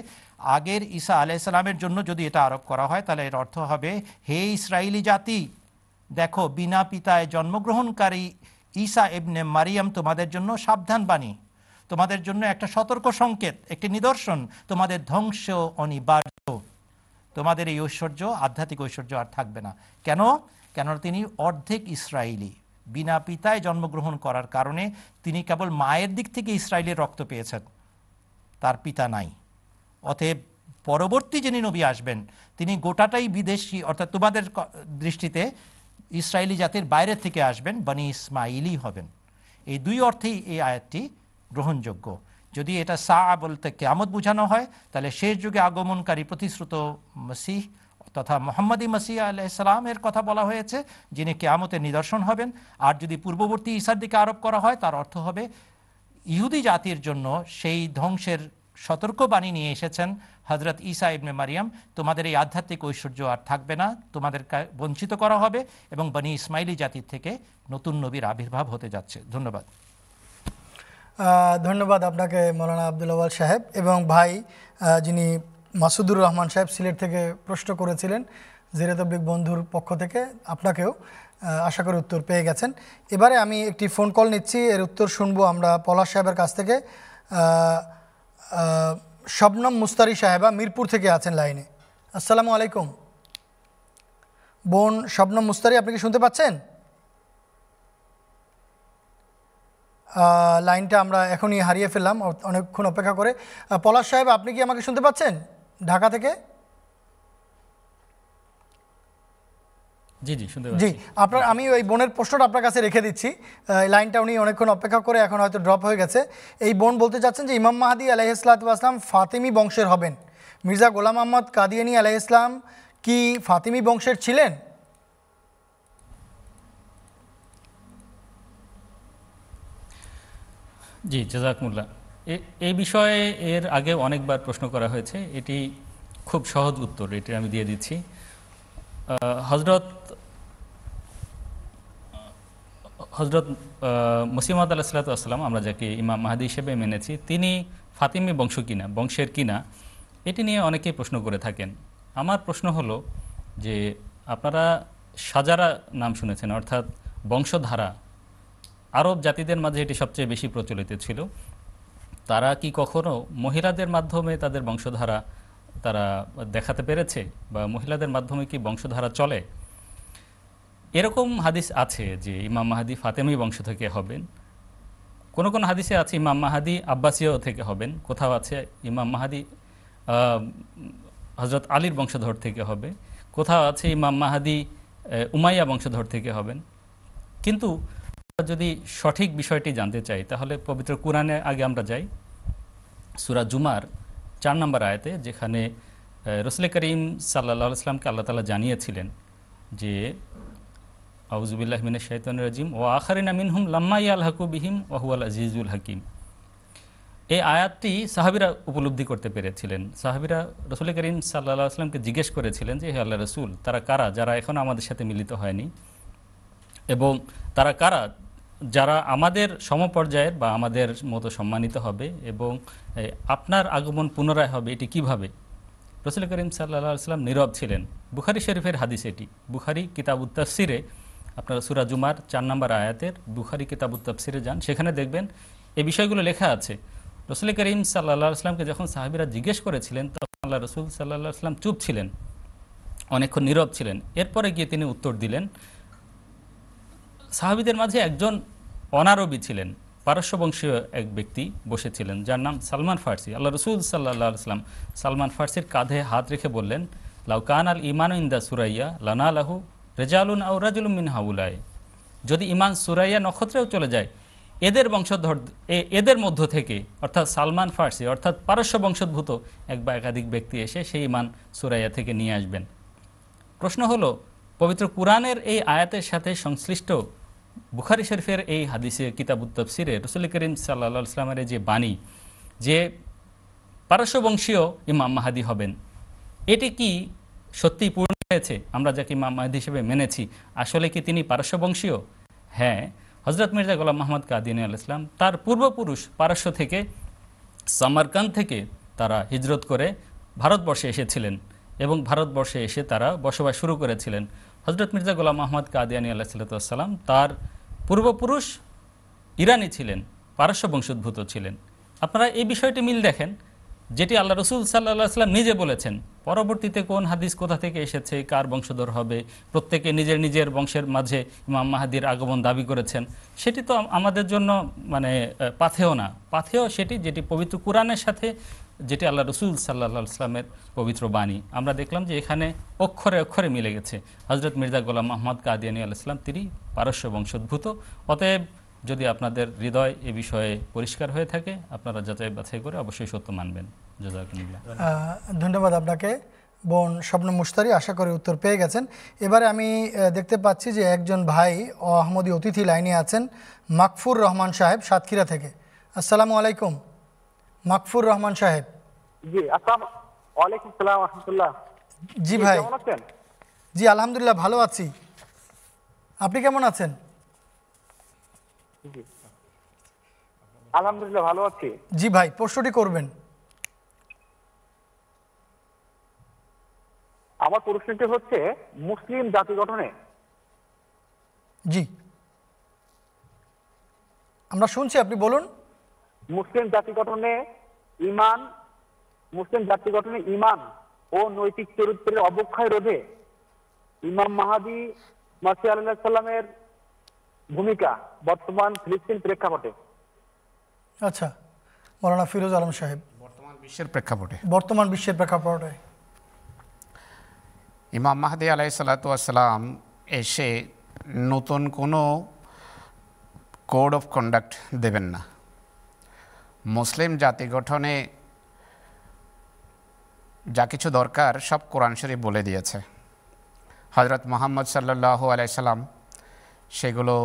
আগের ঈসা আলাইহিস সালামের জন্য যদি এটা আরোপ করা হয়, তাহলে এর অর্থ হবে হে ইসরায়েলি জাতি, দেখো বিনা পিতায় জন্মগ্রহণকারী ঈসা ইবনে মারিয়াম তোমাদের জন্য সাবধান বাণী, তোমাদের জন্য একটা সতর্ক সংকেত, একটি নিদর্শন, তোমাদের ধ্বংস অনিবার্য, তোমাদের এই ঐশ্বর্য, আধ্যাত্মিক ঐশ্বর্য আর থাকবে না। কেননা তিনি অর্ধেক ইসরায়েলি, বিনা পিতায় জন্মগ্রহণ করার কারণে তিনি কেবল মায়ের দিক থেকে ইসরায়েলের রক্ত পেয়েছেন, তার পিতা নাই। অতএব পরবর্তী যিনি নবী আসবেন তিনি গোটাটাই বিদেশি, অর্থাৎ তোমাদের দৃষ্টিতে ইসরায়েলি জাতির বাইরে থেকে আসবেন, বনি ইসমাইলি হবেন। এই দুই অর্থেই এই আয়াতটি গ্রহণযোগ্য। যদি এটা সা বলতে কিয়ামত বোঝানো হয়, তাহলে শেষ যুগে আগমনকারী প্রতিশ্রুত মসিহ তথা মুহাম্মদী মসিহ আলাইহিস সালামের কথা বলা হয়েছে, যিনি কিয়ামতের নিদর্শন হবেন। আর যদি পূর্ববর্তী ঈসার দিকে আরোপ করা হয়, তার অর্থ হবে ইহুদি জাতির জন্য সেই ধ্বংসের সতর্কবাণী নিয়ে এসেছেন হজরত ঈসা ইবনে মারিয়াম। তোমাদের এই আধ্যাত্মিক ঐশ্বর্য আর থাকবে না, তোমাদের বঞ্চিত করা হবে এবং বনি ইসমাইলি জাতির থেকে নতুন নবীর আবির্ভাব হতে যাচ্ছে। ধন্যবাদ। ধন্যবাদ আপনাকে মৌলানা আব্দুল ওয়াল সাহেব এবং ভাই যিনি মাসুদুর রহমান সাহেব সিলেট থেকে প্রশ্ন করেছিলেন জেরে তবলিগ বন্ধুর পক্ষ থেকে, আপনাকেও আশা করি উত্তর পেয়ে গেছেন। এবারে আমি একটি ফোন কল নিচ্ছি, এর উত্তর শুনবো আমরা পলাশ সাহেবের কাছ থেকে। শবনম মুস্তারি সাহেবা মিরপুর থেকে আছেন লাইনে। আসসালামু আলাইকুম বোন শবনম মুস্তারি, আপনি কি শুনতে পাচ্ছেন? লাইনটা আমরা এখনই হারিয়ে ফেললাম অনেকক্ষণ অপেক্ষা করে। পলাশ সাহেব, আপনি কি আমাকে শুনতে পাচ্ছেন ঢাকা থেকে? জি জি শুনতে পাচ্ছি। জি, আপনার আমি ওই বোনের প্রশ্নটা আপনার কাছে রেখে দিচ্ছি, লাইনটা উনি অনেকক্ষণ অপেক্ষা করে এখন হয়তো ড্রপ হয়ে গেছে। এই বোন বলতে চাচ্ছেন যে ইমাম মাহদী আলাইহিসসালাতু ওয়াসসালাম ফাতিমি বংশের হবেন, মির্জা গোলাম আহমদ কাদিয়ানী আলাইহিসসালাম কি ফাতিমি বংশের ছিলেন? জি জাযাকুমুল্লাহ। এই বিষয়ে এর আগে অনেকবার প্রশ্ন করা হয়েছে, এটি খুব সহজ উত্তর, এটি আমি দিয়ে দিচ্ছি। হজরত মসিহ মাউদ আলাইহিস সালাম, আমরা যাকে ইমাম মাহদী হিসেবে মেনেছি, তিনি ফাতিমি বংশ কিনা, বংশের কিনা, এটি নিয়ে অনেকেই প্রশ্ন করে থাকেন। আমার প্রশ্ন হলো যে আপনারা সাজারা নাম শুনেছেন, অর্থাৎ বংশধারা, আরব জাতিদের মাঝে এটি সবচেয়ে বেশি প্রচলিত ছিল। তারা কি কখনো মহিলাদের মাধ্যমে তাদের বংশধারা তারা দেখাতে পেরেছে, বা মহিলাদের মাধ্যমে কি বংশধারা চলে? এরকম হাদিস আছে যে ইমাম মাহদী ফাতেমি বংশ থেকে হবেন, কোন কোন হাদিসে আছে ইমাম মাহদী আব্বাসীয় থেকে হবেন, কোথাও আছে ইমাম মাহদী হজরত আলীর বংশধর থেকে হবে, কোথাও আছে ইমাম মাহদী উমাইয়া বংশধর থেকে হবেন। কিন্তু যদি সঠিক বিষয়টি জানতে চাই তাহলে পবিত্র কুরআনে আগে আমরা যাই, সূরা জুমার 4 নম্বর আয়াতে, যেখানে রাসূল করিম সাল্লাল্লাহু আলাইহি ওয়াসাল্লামকে আল্লাহ তাআলা জানিয়েছিলেন যে আউযু বিল্লাহি মিনাশ শাইতানির রাজিম ওয়া আখারিনা মিনহুম লাম্মা ইয়ালহাকু বিহিম ওয়া হুয়াল আজিজুল হাকিম। এই আয়াতটি সাহাবীরা উপলব্ধি করতে পেরেছিলেন। সাহাবীরা রাসূল করিম সাল্লাল্লাহু আলাইহি ওয়াসাল্লামকে জিজ্ঞেস করেছিলেন যে হে আল্লাহর রাসূল, তারা কারা যারা এখন আমাদের সাথে মিলিত হয়নি, এবং তারা কারা যারা আমাদের সমপর্যায়ের বা আমাদের মতো সম্মানিত হবে, এবং আপনার আগমন পুনরায় হবে এটি কিভাবে? রাসূল করিম সাল্লাল্লাহু আলাইহি ওয়াসাল্লাম নীরব ছিলেন। বুখারী শরীফের হাদিস এটি, বুখারী কিতাবুত তাফসিরে, আপনারা সূরা জুমার 4 নম্বর আয়াতের বুখারী কিতাবুত তাফসিরে যান, সেখানে দেখবেন এই বিষয়গুলো লেখা আছে। রাসূল করিম সাল্লাল্লাহু আলাইহি ওয়াসাল্লামকে যখন সাহাবীরা জিজ্ঞেস করেছিলেন তখন আল্লাহ রাসূল সাল্লাল্লাহু আলাইহি ওয়াসাল্লাম চুপ ছিলেন, অনেকক্ষণ নীরব ছিলেন। এরপরে গিয়ে তিনি উত্তর দিলেন। সাহাবীদের মাঝে একজন অনারবী ছিলেন, পারস্য বংশীয় এক ব্যক্তি বসেছিলেন যার নাম সালমান ফার্সি। আল্লাহ রাসূল সাল্লাল্লাহু আলাইহি ওয়াসাল্লাম সালমান ফার্সির কাঁধে হাত রেখে বললেন, লাউ কান আল ঈমানু ইনদা সুরাইয়া লানা লাহু রিজালুন আও রাজুলুম মিন হাউলাই। যদি ঈমান সুরাইয়া নক্ষত্রেও চলে যায়, এদের বংশধর, এদের মধ্য থেকে, অর্থাৎ সালমান ফার্সি অর্থাৎ পারস্য বংশোদ্ভূত এক বা একাধিক ব্যক্তি এসে সেই ঈমান সুরাইয়া থেকে নিয়ে আসবেন। প্রশ্ন হলো, পবিত্র কুরআনের এই আয়াতের সাথে সংশ্লিষ্ট বুখারী শরীফের এই হাদিসে কিতাবুত তাফসিরে রাসূল করিম সাল্লাল্লাহু আলাইহি ওয়াসাল্লামের যে বাণী যে পারস্য বংশীয় ইমাম মাহদী হবেন, এটি কি সত্যি পূর্ণ হয়েছে? আমরা যাকে ইমাম মাহদী হিসেবে মেনেছি, আসলে কি তিনি পারস্য বংশীয়? হ্যাঁ, হযরত মির্জা গোলাম আহমদ কাদিয়ানী আলাইহিস সালাম, তার পূর্বপুরুষ পারস্য থেকে, সামারকান্দ থেকে তারা হিজরত করে ভারতবর্ষে এসেছিলেন এবং ভারতবর্ষে এসে তারা বসবাস শুরু করেছিলেন। হযরত মির্জা গোলাম আহমদ কাদিয়ানী আলাইহিস সালাম, তার পূর্বপুরুষ ইরানি ছিলেন, পারস্য বংশোদ্ভূত ছিলেন। আপনারা এই বিষয়টি মিল দেখেন, যেটি আল্লাহ রাসূল সাল্লাল্লাহু আলাইহি ওয়াসাল্লাম নিজে বলেছেন। পরবর্তীতে কোন হাদিস কোথা থেকে এসেছে, কার বংশধর হবে, প্রত্যেকে নিজের নিজের বংশের মাঝে ইমাম মাহদীর আগমন দাবি করেছেন, সেটি তো আমাদের জন্য মানে পাথেয় না, পাথেয় সেটি যেটি পবিত্র কুরআনের সাথে, যেটি আল্লাহ রাসূল সাল্লাল্লাহু আলাইহি ওয়াসাল্লামের পবিত্র বাণী। আমরা দেখলাম যে এখানে অক্ষরে অক্ষরে মিলে গেছে। হযরত মির্জা গোলাম আহমদ কাদিয়ানী আলাইহিস সালাম তিনি পারস্য বংশোদ্ভূত। অতএব যদি আপনাদের হৃদয় এ বিষয়ে পরিষ্কার হয়ে থাকে, আপনারা যাচাই বাছাই করে অবশ্যই সত্য মানবেন। জাযাকুমুল্লাহ। ধন্যবাদ আপনাকে বোন শবনম মুস্তারি, আশা করি উত্তর পেয়ে গেছেন। এবারে আমি দেখতে পাচ্ছি যে একজন ভাই আহমদী অতিথি লাইনে আছেন, মাকফুর রহমান সাহেব সাতক্ষীরা থেকে। আসসালামু আলাইকুম। মাকফুর রহমান সাহেব। জি আসসালামু আলাইকুম সালাম ওয়া রাহমাতুল্লাহ। জি ভাই কেমন আছেন? জি আলহামদুলিল্লাহ ভালো আছি, আপনি কেমন আছেন? জি আলহামদুলিল্লাহ ভালো আছি। জি ভাই প্রশ্নটি করবেন। আমার প্রশ্নটি হচ্ছে মুসলিম জাতি গঠনে। জি আমরা শুনছি, আপনি বলুন। মুসলিম জাতি গঠনে ঈমান ও নৈতিক চরিত্রের অবক্ষয় রোধে ইমাম মাহদী মাসিহ আলাইহিস সালামের ভূমিকা বর্তমান ফিলিস্তিন প্রেক্ষাপটে। আচ্ছা মাওলানা ফিরোজ আলম সাহেব। বর্তমান বিশ্বের প্রেক্ষাপটে ইমাম মাহদী আলাইহিস সালাতু ওয়াস সালাম এসে নতুন কোনো কোড অফ কন্ডাক্ট দেবেন না। মুসলিম জাতি গঠনে যা কিছু দরকার সব কোরআন শরীফ বলে দিয়েছে। হযরত মুহাম্মদ সাল্লাল্লাহু আলাইহি সাল্লাম সেগুলো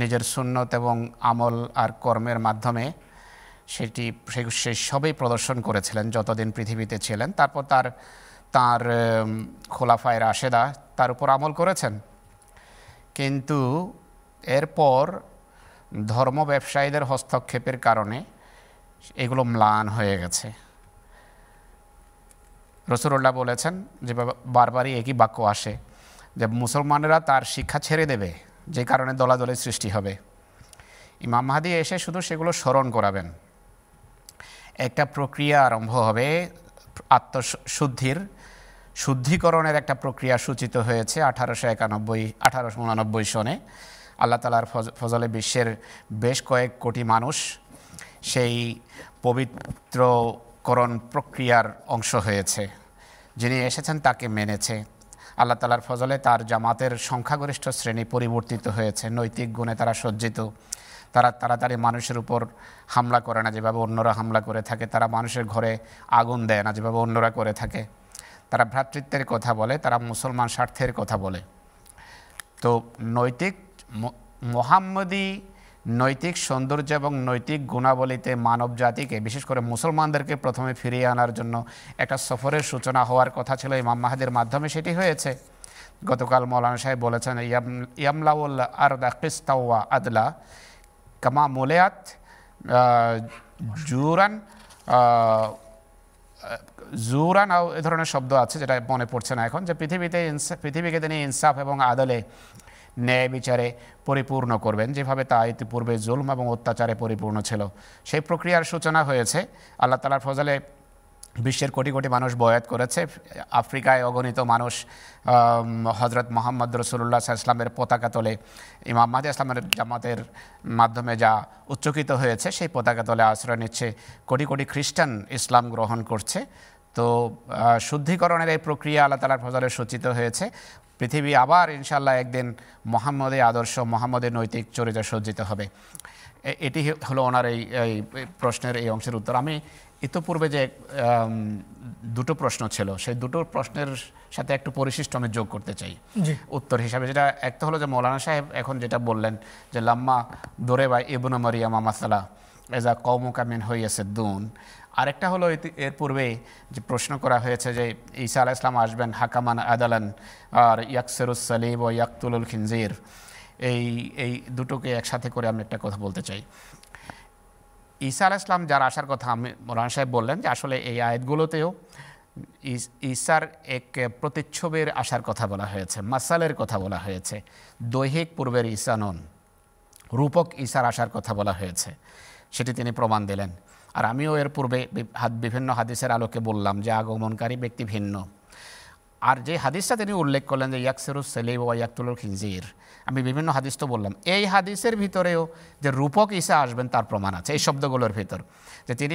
নিজের সুন্নত এবং আমল আর কর্মের মাধ্যমে সে সবই প্রদর্শন করেছিলেন যতদিন পৃথিবীতে ছিলেন। তারপর তার খোলাফায়ে রাশেদা তার উপর আমল করেছেন। কিন্তু এরপর ধর্ম ব্যবসায়ীদের হস্তক্ষেপের কারণে এগুলো ম্লান হয়ে গেছে। রাসূলুল্লাহ বলেছেন, যে বারবারই একই বাক্য আসে যে মুসলমানেরা তার শিক্ষা ছেড়ে দেবে, যে কারণে দলাদলের সৃষ্টি হবে। ইমাম মাহদী এসে শুধু সেগুলো স্মরণ করাবেন। একটা প্রক্রিয়া আরম্ভ হবে, শুদ্ধিকরণের একটা প্রক্রিয়া সূচিত হয়েছে 1891-1889 সনে। আল্লাহ তাআলার ফজলে বিশ্বের বেশ কয়েক কোটি মানুষ সেই পবিত্রকরণ প্রক্রিয়ার অংশ হয়েছে। যিনি এসেছেন তাকে মেনেছে। আল্লাহ তাআলার ফজলে তার জামাতের সংখ্যাগরিষ্ঠ শ্রেণী পরিবর্তিত হয়েছে, নৈতিক গুণে তারা সজ্জিত। তারা তাড়াতাড়ি মানুষের উপর হামলা করে না যেভাবে অন্যরা হামলা করে থাকে, তারা মানুষের ঘরে আগুন দেয় না যেভাবে অন্যরা করে থাকে, তারা ভ্রাতৃত্বের কথা বলে, তারা মুসলমান স্বার্থের কথা বলে। তো নৈতিক মুহাম্মদী নৈতিক সৌন্দর্য এবং নৈতিক গুণাবলীতে মানব জাতিকে, বিশেষ করে মুসলমানদেরকে প্রথমে ফিরিয়ে আনার জন্য একটা সফরের সূচনা হওয়ার কথা ছিল ইমাম মাহদীর মাধ্যমে, সেটি হয়েছে। গতকাল মৌলানা সাহেব বলেছেন, ইয়ামলাউল আরদা কিসতা ওয়া আদলা কামা মুলিয়াত জুরান, এ ধরনের শব্দ আছে যেটা মনে পড়ছে না এখন, যে পৃথিবীকে তিনি ইনসাফ এবং আদলে ন্যায় বিচারে পরিপূর্ণ করবেন, যেভাবে তা ইতিপূর্বে জুলম এবং অত্যাচারে পরিপূর্ণ ছিল। সেই প্রক্রিয়ার সূচনা হয়েছে। আল্লাহ তাআলার ফজলে বিশ্বের কোটি কোটি মানুষ বয়াত করেছে। আফ্রিকায় অগণিত মানুষ হযরত মুহাম্মদ রাসূলুল্লাহ সাল্লাল্লাহু আলাইহি ওয়াসাল্লামের পতাকা তলে ইমাম মাহদী ইসলামের জামাতের মাধ্যমে যা উচ্চকিত হয়েছে সেই পতাকা তলে আশ্রয় নিচ্ছে। কোটি কোটি খ্রিস্টান ইসলাম গ্রহণ করছে। তো শুদ্ধিকরণের এই প্রক্রিয়া আল্লাহ তাআলার ফজলে সূচিত হয়েছে। পৃথিবী আবার ইনশাআল্লাহ একদিন মুহাম্মদের আদর্শ, মুহাম্মদের নৈতিক চরিত্র সজ্জিত হবে। এটি হলো ওনার এই প্রশ্নের এই অংশের উত্তর। আমি ইতোপূর্বে যে দুটো প্রশ্ন ছিল সেই দুটো প্রশ্নের সাথে একটু পরিশিষ্ট আমি যোগ করতে চাই উত্তর হিসাবে। যেটা একটা হলো যে মৌলানা সাহেব এখন যেটা বললেন যে লাম্মা দোরে বা ইবনু মারিয়াম মাসালা এজা কওমুকা মিন ইয়াসুদ্দুন। আরেকটা হলো এর পূর্বে যে প্রশ্ন করা হয়েছে যে ঈসা আলাইহিস সালাম আসবেন হাকামান আদালান আর ইয়াকসিরুস সালিব ও ইয়াকতুলুল খিনজির, এই দুটোকে একসাথে করে আমি একটা কথা বলতে চাই। ঈসা আলাইহিস সালাম যার আসার কথা আমি মৌলানা সাহেব বললেন যে আসলে এই আয়াতগুলোতেও ঈসার এক প্রতিচ্ছবির আসার কথা বলা হয়েছে, মাসালের কথা বলা হয়েছে। দৈহিক পূর্বের ঈসা নন, রূপক ঈসার আসার কথা বলা হয়েছে, সেটি তিনি প্রমাণ দিলেন। আর আমিও এর পূর্বে বিভিন্ন হাদিসের আলোকে বললাম যে আগমনকারী ব্যক্তি ভিন্ন। আর যে হাদিসটা তিনি উল্লেখ করলেন যে ইয়াকসিরুস সালিব ওয়া ইয়াকতুলুল খিনজির, আমি বিভিন্ন হাদিস তো বললাম, এই হাদিসের ভিতরেও যে রূপক ঈসা আসবেন তার প্রমাণ আছে এই শব্দগুলোর ভিতর। যে তিনি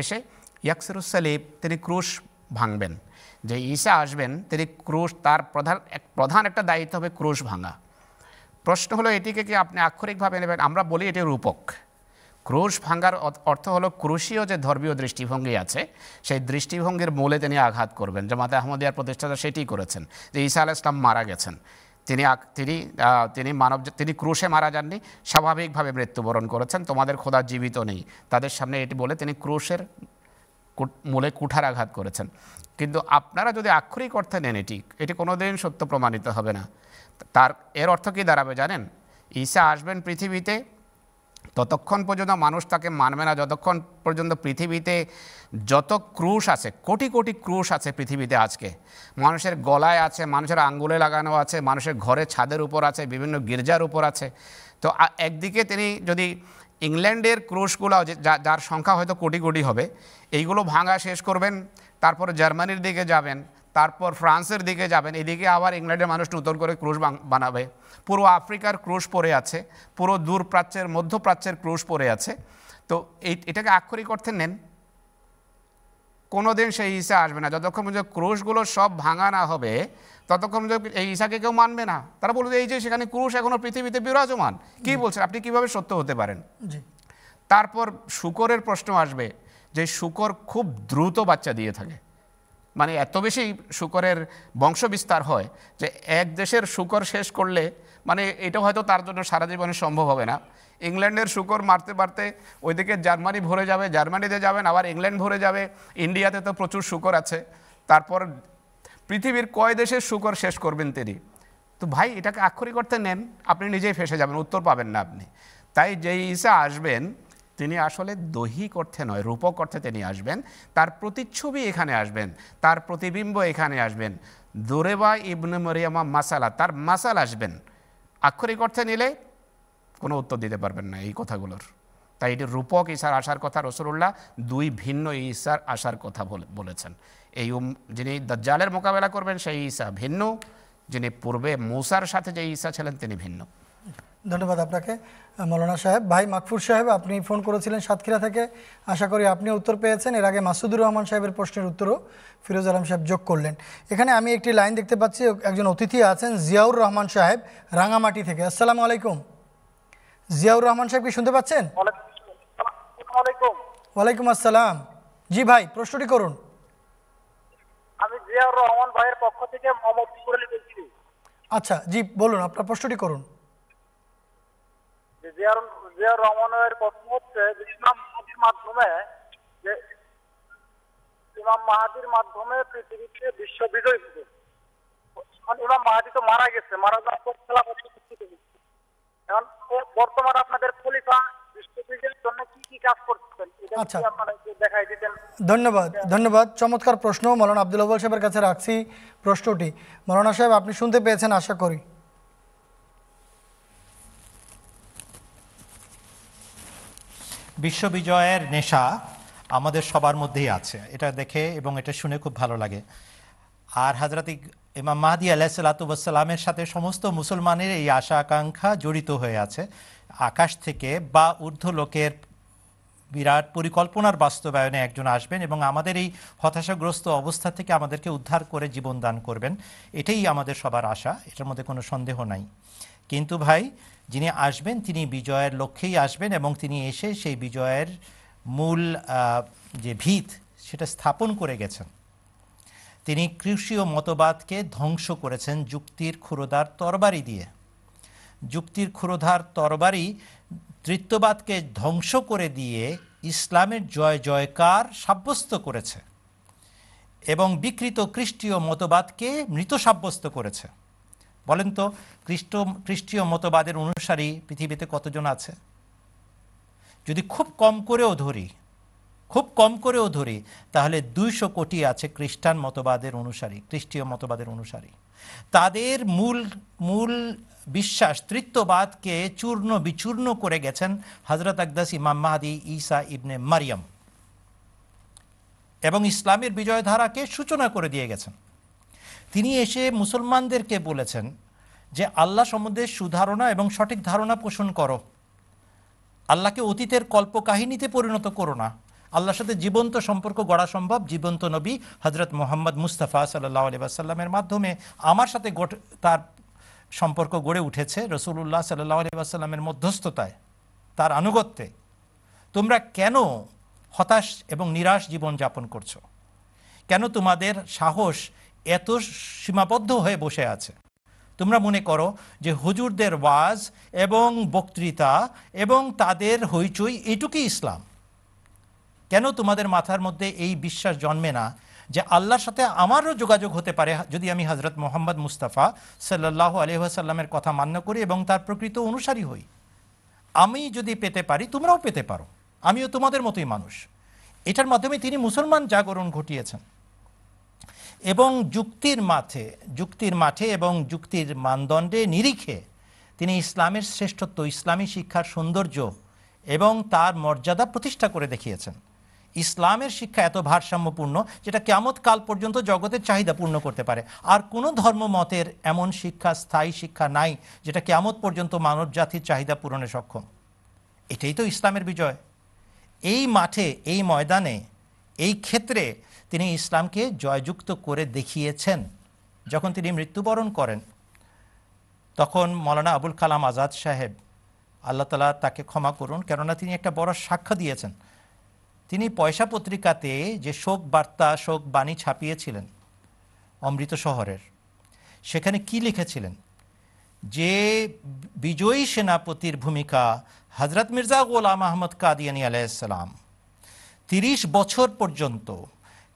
এসে ইয়াকসিরুস সালিব, তিনি ক্রুশ ভাঙবেন। যে ঈসা আসবেন তিনি ক্রুশ, তার প্রধান একটা দায়িত্ব হবে ক্রুশ ভাঙা। প্রশ্ন হলো এটিকে কি আপনি আক্ষরিকভাবে নেবেন? আমরা বলি এটি রূপক। ক্রুশ ভাঙার অর্থ হলো ক্রুশীয় যে ধর্মীয় দৃষ্টিভঙ্গি আছে সেই দৃষ্টিভঙ্গির মূলে তিনি আঘাত করবেন। জামাতে আহমদিয়ার প্রতিষ্ঠাতা সেটি করেছেন, যে ঈসা আলাইহিস সালাম মারা গেছেন, তিনি ক্রুশে মারা যাননি, স্বাভাবিকভাবে মৃত্যুবরণ করেছেন। তোমাদের খোদা জীবিত নেই, তাদের সামনে এটি বলে তিনি ক্রুশের মূলে কুঠারাঘাত করেছেন। কিন্তু আপনারা যদি আক্ষরিক অর্থে নেন এটি কোনোদিন সত্য প্রমাণিত হবে না। এর অর্থ কী দাঁড়াবে জানেন? ঈসা আসবেন পৃথিবীতে, ততক্ষণ পর্যন্ত মানুষ তাকে মানবে না যতক্ষণ পর্যন্ত পৃথিবীতে যত ক্রুশ আছে, কোটি কোটি ক্রুশ আছে পৃথিবীতে আজকে, মানুষের গলায় আছে, মানুষের আঙ্গুলে লাগানো আছে, মানুষের ঘরে ছাদের উপর আছে, বিভিন্ন গির্জার উপর আছে। তো একদিকে তিনি যদি ইংল্যান্ডের ক্রুশগুলো, যার সংখ্যা হয়তো কোটি কোটি হবে, এইগুলো ভাঙা শেষ করবেন, তারপর জার্মানির দিকে যাবেন, তারপর ফ্রান্সের দিকে যাবেন, এদিকে আবার ইংল্যান্ডের মানুষ নতুন করে ক্রুশ বানাবে। পুরো আফ্রিকার ক্রুশ পড়ে আছে, পুরো দূরপ্রাচ্যের মধ্যপ্রাচ্যের ক্রুশ পড়ে আছে। তো এটাকে আক্ষরিক অর্থে নেন, কোনোদিন সেই ঈসা আসবে না যতক্ষণ পর্যন্ত ক্রুশগুলো সব ভাঙা না হবে, ততক্ষণ পর্যন্ত এই ঈসাকে কেউ মানবে না। তারা বলবে এই যে সেখানে ক্রুশ এখনও পৃথিবীতে বিরাজমান, কী বলছেন আপনি, কীভাবে সত্য হতে পারেন? তারপর শূকরের প্রশ্ন আসবে, যে শূকর খুব দ্রুত বাচ্চা দিয়ে থাকে, মানে এত বেশি শূকরের বংশবিস্তার হয় যে এক দেশের শূকর শেষ করলে, মানে এটা হয়তো তার জন্য সারা জীবনে সম্ভব হবে না। ইংল্যান্ডের শূকর মারতে মারতে ওইদিকে জার্মানি ভরে যাবে, জার্মানিতে যাবেন আবার ইংল্যান্ড ভরে যাবে, ইন্ডিয়াতে তো প্রচুর শূকর আছে, তারপর পৃথিবীর কয় দেশের শূকর শেষ করবেন তিনি? তো ভাই এটাকে আক্ষরিক করতে নেন, আপনি নিজেই ফেসে যাবেন, উত্তর পাবেন না আপনি। তাই যেই ঈসা আসবেন তিনি আসলে দৈহিক অর্থে নয়, রূপক অর্থে তিনি আসবেন, তার প্রতিচ্ছবি এখানে আসবেন, তার প্রতিবিম্ব এখানে আসবেন। দুরেবা ইবনে মরিয়ামা মাসালা, তার মাসাল আসবেন। আক্ষরিক অর্থে নিলে কোনো উত্তর দিতে পারবেন না এই কথাগুলোর। তাই এটি রূপক ঈসার আসার কথা রাসূলুল্লাহ দুই ভিন্ন ঈসার আসার কথা বলেছেন। এই যিনি দাজ্জালের মোকাবেলা করবেন সেই ঈসা ভিন্ন, যিনি পূর্বে মূসার সাথে যে ঈসা ছিলেন তিনি ভিন্ন। ধন্যবাদ আপনাকে মৌলানা সাহেব। ভাই মাকফুর সাহেব, আপনি ফোন করেছিলেন সাতক্ষীরা থেকে, আশা করি আপনি উত্তর পেয়েছেন। এর আগে মাসুদুর রহমান সাহেবের প্রশ্নের উত্তরও ফিরোজ আলম সাহেব যোগ করলেন। এখানে আমি একটি লাইন দেখতে পাচ্ছি, একজন অতিথি আছেন জিয়াউর রহমান সাহেব রাঙামাটি থেকে। আসসালামু আলাইকুম, জিয়াউর রহমান সাহেব কি শুনতে পাচ্ছেন? ওয়ালাইকুম আসসালাম। জি ভাই, প্রশ্নটি করুন। আমি জিয়াউর রহমান ভাইয়ের পক্ষ থেকে মোহাম্মদপুরে লিখেছি। আচ্ছা জি, বলুন আপনার প্রশ্নটি করুন। জিয়াউর রহমানের প্রশ্ন হচ্ছে ইমাম মাহাদির মাধ্যমে পৃথিবীতে বিশ্ব বিজয় হবে। ইমাম মাহাদি তো মারা গেছে, মারা যাওয়ার পর খেলাফত প্রতিষ্ঠিত হচ্ছে। এখন বর্তমান আপনাদের খলিফা ধন্যবাদ। ধন্যবাদ, চমৎকার প্রশ্ন মৌলানা আব্দুল ওয়াহাব সাহেবের কাছে রাখছি প্রশ্নটি। মৌলানা সাহেব আপনি শুনতে পেয়েছেন আশা করি। বিশ্ববিজয়ের নেশা আমাদের সবার মধ্যেই আছে, এটা দেখে এবং এটা শুনে খুব ভালো লাগে। আর হযরত ইমাম মাহদী আলাইহিসসালাতু ওয়াসসালামের সাথে সমস্ত মুসলমানের এই আশা আকাঙ্ক্ষা জড়িত হয়ে আছে। আকাশ থেকে বা ঊর্ধ্বলোকের বিরাট পরিকল্পনার বাস্তবায়নে একজন আসবেন এবং আমাদের এই হতাশাগ্রস্ত অবস্থা থেকে আমাদেরকে উদ্ধার করে জীবন দান করবেন, এটাই আমাদের সবার আশা, এটার মধ্যে কোনো সন্দেহ নাই। কিন্তু ভাই, যিনি আসবেন তিনি বিজয়ের লক্ষ্যেই আসবেন এবং তিনি এসে সেই বিজয়ের মূল যে ভিত সেটা স্থাপন করে গেছেন। তিনি কৃষীয় মতবাদকে ধ্বংস করেছেন যুক্তির ক্ষুরোধার তরবারি দিয়ে। যুক্তির ক্ষুরোধার তরবারি তৃত্ববাদকে ধ্বংস করে দিয়ে ইসলামের জয় জয়কার সাব্যস্ত করেছে এবং বিকৃত খ্রিস্টীয় মতবাদকে মৃত সাব্যস্ত করেছে। বলেন তো, খ্রিস্টীয় মতবাদের অনুসারী পৃথিবীতে কতজন আছে? যদি খুব কম করেও ধরি তাহলে 200 কোটি আছে খ্রিস্টান মতবাদের অনুসারী, খ্রিস্টীয় মতবাদের অনুসারী। তাদের মূল বিশ্বাস তৃত্ববাদকে চূর্ণ বিচূর্ণ করে গেছেন হযরত আকদাস ইমাম মাহদী ঈসা ইবনে মারিয়াম এবং ইসলামের বিজয়ধারাকে সূচনা করে দিয়ে গেছেন। তিনি এসে মুসলমানদেরকে বলেছেন যে আল্লাহ সম্বন্ধে সুধারণা এবং সঠিক ধারণা পোষণ করো, আল্লাহকে অতীতের কল্পকাহিনীতে পরিণত করো না। আল্লাহর সাথে জীবন্ত সম্পর্ক গড়া সম্ভব জীবন্ত নবী হযরত মুহাম্মদ মুস্তাফা সাল্লাল্লাহু আলাইহি ওয়াসাল্লামের মাধ্যমে। আমার সাথে তার সম্পর্ক গড়ে উঠেছে রাসূলুল্লাহ সাল্লাল্লাহু আলাইহি ওয়াসাল্লামের মধ্যস্থতায়, তার আনুগত্যে। তোমরা কেন হতাশ এবং নিরাশ জীবন যাপন করছো? কেন তোমাদের সাহস এত সীমাবদ্ধ হয়ে বসে আছে? তোমরা মনে করো যে হুজুরদের ওয়াজ এবং বক্তৃতা এবং তাদের হইচই এটুকুই ইসলাম। কেন তোমাদের মাথার মধ্যে এই বিশ্বাস জন্মে না যে আল্লাহর সাথে আমারও যোগাযোগ হতে পারে যদি আমি হজরত মোহাম্মদ মুস্তাফা সাল্লাল্লাহু আলাইহি ওয়াসাল্লামের কথা মান্য করি এবং তার প্রকৃত অনুসারী হই? আমি যদি পেতে পারি তোমরাও পেতে পারো, আমিও তোমাদের মতোই মানুষ। এটার মাধ্যমে তিনি মুসলমান জাগরণ ঘটিয়েছেন এবং যুক্তির মাঠে এবং যুক্তির মানদণ্ডে নিরিখে তিনি ইসলামের শ্রেষ্ঠত্ব, ইসলামী শিক্ষার সৌন্দর্য এবং তার মর্যাদা প্রতিষ্ঠা করে দেখিয়েছেন। ইসলামের শিক্ষা এত ভারসাম্যপূর্ণ যেটা কিয়ামত কাল পর্যন্ত জগতের চাহিদা পূর্ণ করতে পারে। আর কোনো ধর্মমতের এমন শিক্ষা, স্থায়ী শিক্ষা নাই যেটা কিয়ামত পর্যন্ত মানব জাতির চাহিদা পূরণে সক্ষম। এটাই তো ইসলামের বিজয়। এই মাঠে, এই ময়দানে, এই ক্ষেত্রে তিনি ইসলামকে জয়যুক্ত করে দেখিয়েছেন। যখন তিনি মৃত্যুবরণ করেন তখন মৌলানা আবুল কালাম আজাদ সাহেব, আল্লাহ তাআলা তাকে ক্ষমা করুন, কেননা তিনি একটা বড় সাক্ষ্য দিয়েছেন। তিনি পয়সা পত্রিকাতে যে শোক বার্তা, শোক বাণী ছাপিয়েছিলেন অমৃত শহরের, সেখানে কি লিখেছিলেন যে বিজয়ী সেনাপতির ভূমিকা হজরত মির্জা গোলাম আহমদ কাদিয়ানী আলাইহিসসালাম 30 বছর পর্যন্ত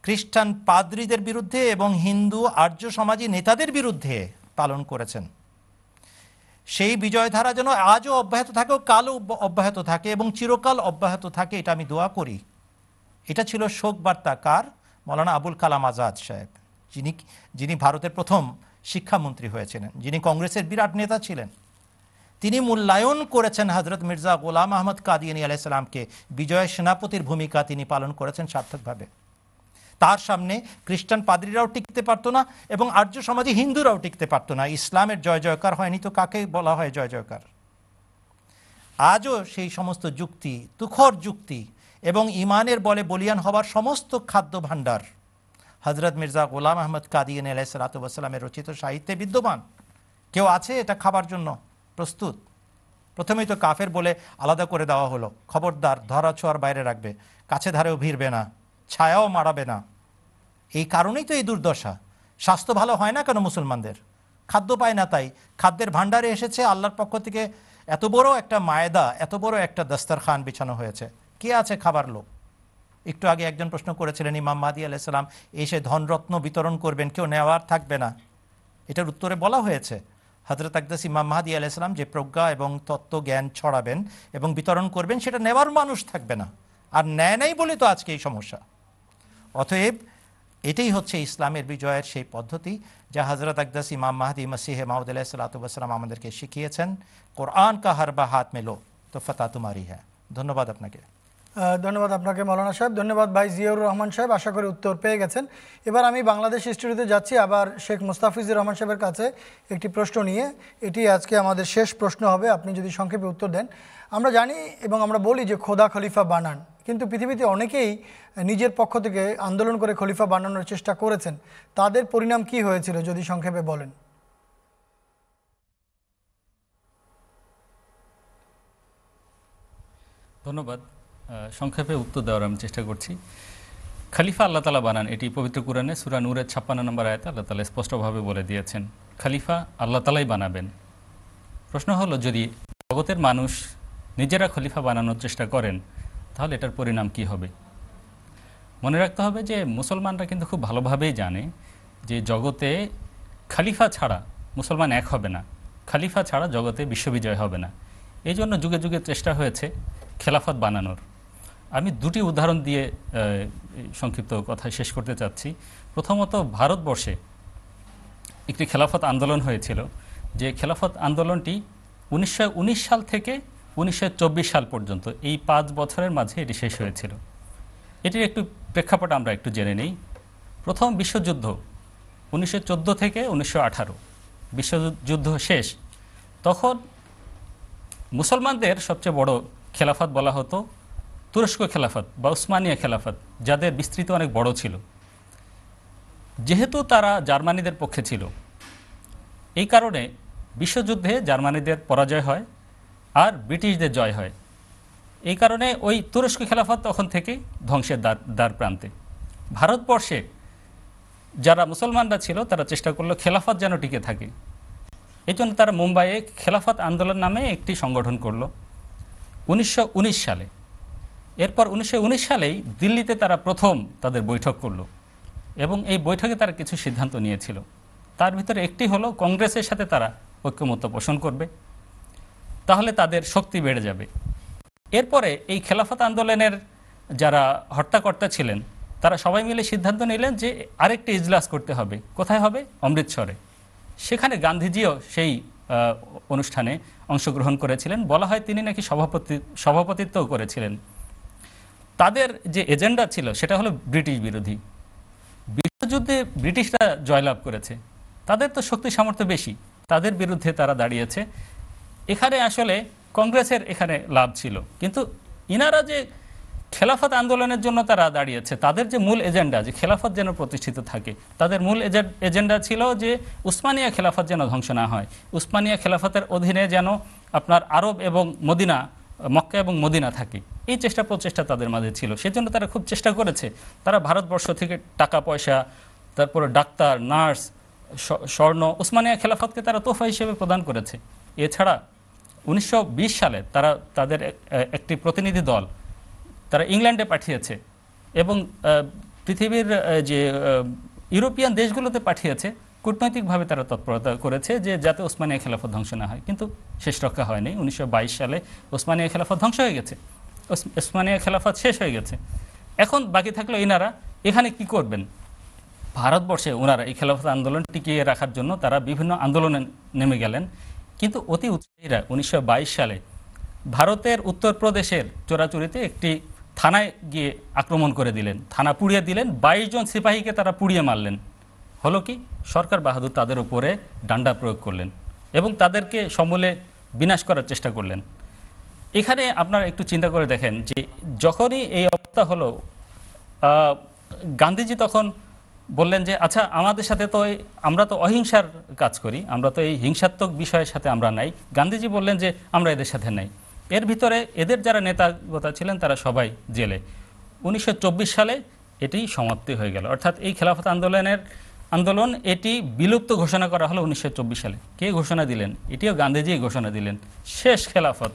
খ্রিস্টান পাদ্রীদের বিরুদ্ধে এবং হিন্দু আর্য সমাজী নেতাদের বিরুদ্ধে পালন করেছেন। সেই বিজয়ধারা যেন আজও অব্যাহত থাকে, কালও অব্যাহত থাকে এবং চিরকাল অব্যাহত থাকে, এটা আমি দোয়া করি। এটা ছিল শোক বার্তা কার? মৌলানা আবুল কালাম আজাদ সাহেব, যিনি ভারতের প্রথম শিক্ষামন্ত্রী হয়েছিলেন, যিনি কংগ্রেসের বিরাট নেতা ছিলেন। তিনি মূল্যায়ন করেছেন হজরত মির্জা গোলাম আহমদ কাদিয়ানী আলাইহিসসালামকে, বিজয় সেনাপতির ভূমিকা তিনি পালন করেছেন সার্থকভাবে। তার সামনে খ্রিস্টান পাদ্রীরাও টিকতে পারতো না এবং আর্য সমাজে হিন্দুরাও টিকতে পারতো না। ইসলামের জয় জয়কার হয়নি তো কাকে বলা হয় জয় জয়কার? আজও সেই সমস্ত যুক্তি, তুখর যুক্তি এবং ইমানের বলে বলিয়ান হবার সমস্ত খাদ্য ভাণ্ডার হজরত মির্জা গোলাম আহমদ কাদিয়ানী আলাইহিসসালাতু ওয়াসসালামের রচিত সাহিত্যে বিদ্যমান। কেউ আছে এটা খাবার জন্য প্রস্তুত? প্রথমেই তো কাফের বলে আলাদা করে দেওয়া হলো। খবরদার, ধরা ছোঁয়ার বাইরে রাখবে, কাছে ধারেও ভিড়বে না, ছায়াও মারাবে না। এই কারণেই তো এই দুর্দশা। স্বাস্থ্য ভালো হয় না কেন মুসলমানদের? খাদ্য পায় না। তাই খাদ্যের ভাণ্ডারে এসেছে আল্লাহর পক্ষ থেকে এত বড় একটা মায়দা, এত বড় একটা দস্তরখান বিছানো হয়েছে। কে আছে খাবার লোক? একটু আগে একজন প্রশ্ন করেছিলেন, ইমাম মাহদী আলাইহিস সালাম এসে ধনরত্ন বিতরণ করবেন, কেউ নেওয়ার থাকবে না। এটার উত্তরে বলা হয়েছে হযরত আকদাস ইমাম মাহদী আলাইহিস সালাম যে প্রজ্ঞা এবং তত্ত্ব জ্ঞান ছড়াবেন এবং বিতরণ করবেন, সেটা নেওয়ার মানুষ থাকবে না। আর নেয় নাই বলে তো আজকে এই সমস্যা। অতএব এটাই হচ্ছে ইসলামের বিজয়ের সেই পদ্ধতি যা হজরত আকদাস ইমাম মাহদী মসিহে মাউদ আলাইহিসসালাতু ওয়াসসালাম আমাদেরকে শিখিয়েছেন। কোরআন কা হারবা হাত মে লো তো ফতহ তুমারি হ্যায়। ধন্যবাদ আপনাকে। ধন্যবাদ আপনাকে মৌলানা সাহেব। ধন্যবাদ ভাই জিয়াউর রহমান সাহেব। আশা করি উত্তর পেয়ে গেছেন। এবার আমি বাংলাদেশ হিস্ট্রিতে যাচ্ছি আবার শেখ মুস্তাফিজুর রহমান সাহেবের কাছে একটি প্রশ্ন নিয়ে। এটি আজকে আমাদের শেষ প্রশ্ন হবে, আপনি যদি সংক্ষেপে উত্তর দেন। আমরা জানি এবং আমরা বলি যে খোদা খলিফা বানান, কিন্তু পৃথিবীতে অনেকেই নিজের পক্ষ থেকে আন্দোলন করে খলিফা বানানোর চেষ্টা করেছেন। তাদের পরিণাম কি হয়েছিল যদি সংক্ষেপে বলেন। ধন্যবাদ। সংক্ষেপে উত্তর দেওয়ার আমি চেষ্টা করছি। খলিফা আল্লাহ তাআলা বানান, এটি পবিত্র কোরআনে সূরা নূরের 56 নম্বর আয়াতে আল্লাহ তাআলা স্পষ্টভাবে বলে দিয়েছেন খলিফা আল্লাহ তাআলাই বানাবেন। প্রশ্ন হলো, যদি জগতের মানুষ নিজেরা খলিফা বানানোর চেষ্টা করেন তাহলে এটার পরিণাম কি হবে? মনে রাখতে হবে যে মুসলমানরা কিন্তু খুব ভালোভাবেই জানে যে জগতে খলিফা ছাড়া মুসলমান এক হবে না, খলিফা ছাড়া জগতে বিশ্ববিজয় হবে না। এই জন্য যুগে যুগে চেষ্টা হয়েছে খেলাফত বানানোর। আমি দুটি উদাহরণ দিয়ে সংক্ষিপ্ত কথা শেষ করতে চাচ্ছি। প্রথমত, ভারতবর্ষে একটি খেলাফত আন্দোলন হয়েছিল, যে খেলাফত আন্দোলনটি 1919 সাল থেকে 1924 সাল পর্যন্ত, এই 5 বছরের মাঝে এটি শেষ হয়েছিল। এটির একটু প্রেক্ষাপট আমরা একটু জেনে নিই। প্রথম বিশ্বযুদ্ধ 1914 থেকে 1918 বিশ্বযুদ্ধ শেষ। তখন মুসলমানদের সবচেয়ে বড় খেলাফত বলা হতো তুরস্ক খেলাফত বা উসমানিয়া খেলাফত, যাদের বিস্তৃতি অনেক বড় ছিল। যেহেতু তারা জার্মানিদের পক্ষে ছিল, এই কারণে বিশ্বযুদ্ধে জার্মানিদের পরাজয় হয় আর ব্রিটিশদের জয় হয়। এই কারণে ওই তুরস্ক খেলাফত তখন থেকে ধ্বংসের দ্বার প্রান্তে। ভারতবর্ষে যারা মুসলমানরা ছিল তারা চেষ্টা করলো খেলাফত যেন টিকে থাকে। এই জন্য তারা মুম্বাইয়ে খেলাফত আন্দোলন নামে একটি সংগঠন করল ১৯১৯ সালে। এরপর ১৯১৯ সালেই দিল্লিতে তারা প্রথম তাদের বৈঠক করল এবং এই বৈঠকে তারা কিছু সিদ্ধান্ত নিয়েছিল। তার ভিতরে একটি হলো কংগ্রেসের সাথে তারা ঐক্যমত্য পোষণ করবে, তাহলে তাদের শক্তি বেড়ে যাবে। এরপরে এই খেলাফত আন্দোলনের যারা হর্তাকর্তা ছিলেন তারা সবাই মিলে সিদ্ধান্ত নিলেন যে আরেকটি ইজলাস করতে হবে। কোথায় হবে? অমৃতসরে। সেখানে গান্ধীজিও সেই অনুষ্ঠানে অংশগ্রহণ করেছিলেন, বলা হয় তিনি নাকি সভাপতিত্বও করেছিলেন। তাদের যে এজেন্ডা ছিল সেটা হলো ব্রিটিশ বিরোধী। বিশ্বযুদ্ধে ব্রিটিশরা জয়লাভ করেছে, তাদের তো শক্তি সামর্থ্য বেশি, তাদের বিরুদ্ধে তারা দাঁড়িয়েছে। এখানে আসলে কংগ্রেসের এখানে লাভ ছিল, কিন্তু ইনারা যে খেলাফত আন্দোলনের জন্য তারা দাঁড়িয়েছে, তাদের যে মূল এজেন্ডা যে খেলাফত যেন প্রতিষ্ঠিত থাকে, তাদের মূল এজেন্ডা ছিল যে উসমানিয়া খেলাফত যেন ধ্বংস না হয়, উসমানিয়া খেলাফতের অধীনে যেন আপনার আরব এবং মদিনা, মক্কা এবং মদিনা থাকে, এই চেষ্টা প্রচেষ্টা তাদের মাঝে ছিল। সেজন্য তারা খুব চেষ্টা করেছে। তারা ভারতবর্ষ থেকে টাকা পয়সা, তারপরে ডাক্তার, নার্স, স্বর্ণ উসমানিয়া খেলাফতকে তারা তোহফা হিসেবে প্রদান করেছে। এছাড়া ১৯২০ সালে তারা তাদের একটি প্রতিনিধি দল তারা ইংল্যান্ডে পাঠিয়েছে এবং পৃথিবীর যে ইউরোপিয়ান দেশগুলোতে পাঠিয়েছে, কূটনৈতিকভাবে তারা তৎপরতা করেছে যে যাতে ওসমানিয়া খেলাফত ধ্বংস না হয়, কিন্তু শেষ রক্ষা হয়নি। ১৯২২ সালে ওসমানিয়া খেলাফত ধ্বংস হয়ে গেছে, ওসমানিয়া খেলাফত শেষ হয়ে গেছে। এখন বাকি থাকলো এনারা এখানে কি করবেন। ভারতবর্ষে ওনারা এই খেলাফত আন্দোলন টিকিয়ে রাখার জন্য তারা বিভিন্ন আন্দোলনে নেমে গেলেন, কিন্তু অতি উৎসাহীরা ১৯২২ সালে ভারতের উত্তরপ্রদেশের চোরাচুরিতে একটি থানায় গিয়ে আক্রমণ করে দিলেন, থানা পুড়িয়ে দিলেন, ২২ জন সিপাহীকে তারা পুড়িয়ে মারলেন। হলো কি? সরকার বাহাদুর তাদের উপরে ডান্ডা প্রয়োগ করলেন এবং তাদেরকে সমূলে বিনাশ করার চেষ্টা করলেন। এখানে আপনারা একটু চিন্তা করে দেখেন যে যখনই এই অবস্থা হলো, গান্ধীজি তখন বললেন যে আচ্ছা, আমাদের সাথে তো আমরা তো অহিংসার কাজ করি, আমরা তো এই হিংসাত্মক বিষয়ের সাথে আমরা নাই। গান্ধীজি বললেন যে আমরা এদের সাথে নাই। এর ভিতরে এদের যারা নেতাগোতা ছিলেন তারা সবাই জেলে। ১৯২৪ সালে এটি সমাপ্তি হয়ে গেল, অর্থাৎ এই খেলাফত আন্দোলন এটি বিলুপ্ত ঘোষণা করা হলো ১৯২৪ সালে। কে ঘোষণা দিলেন? এটিও গান্ধীজি ঘোষণা দিলেন, শেষ খেলাফত।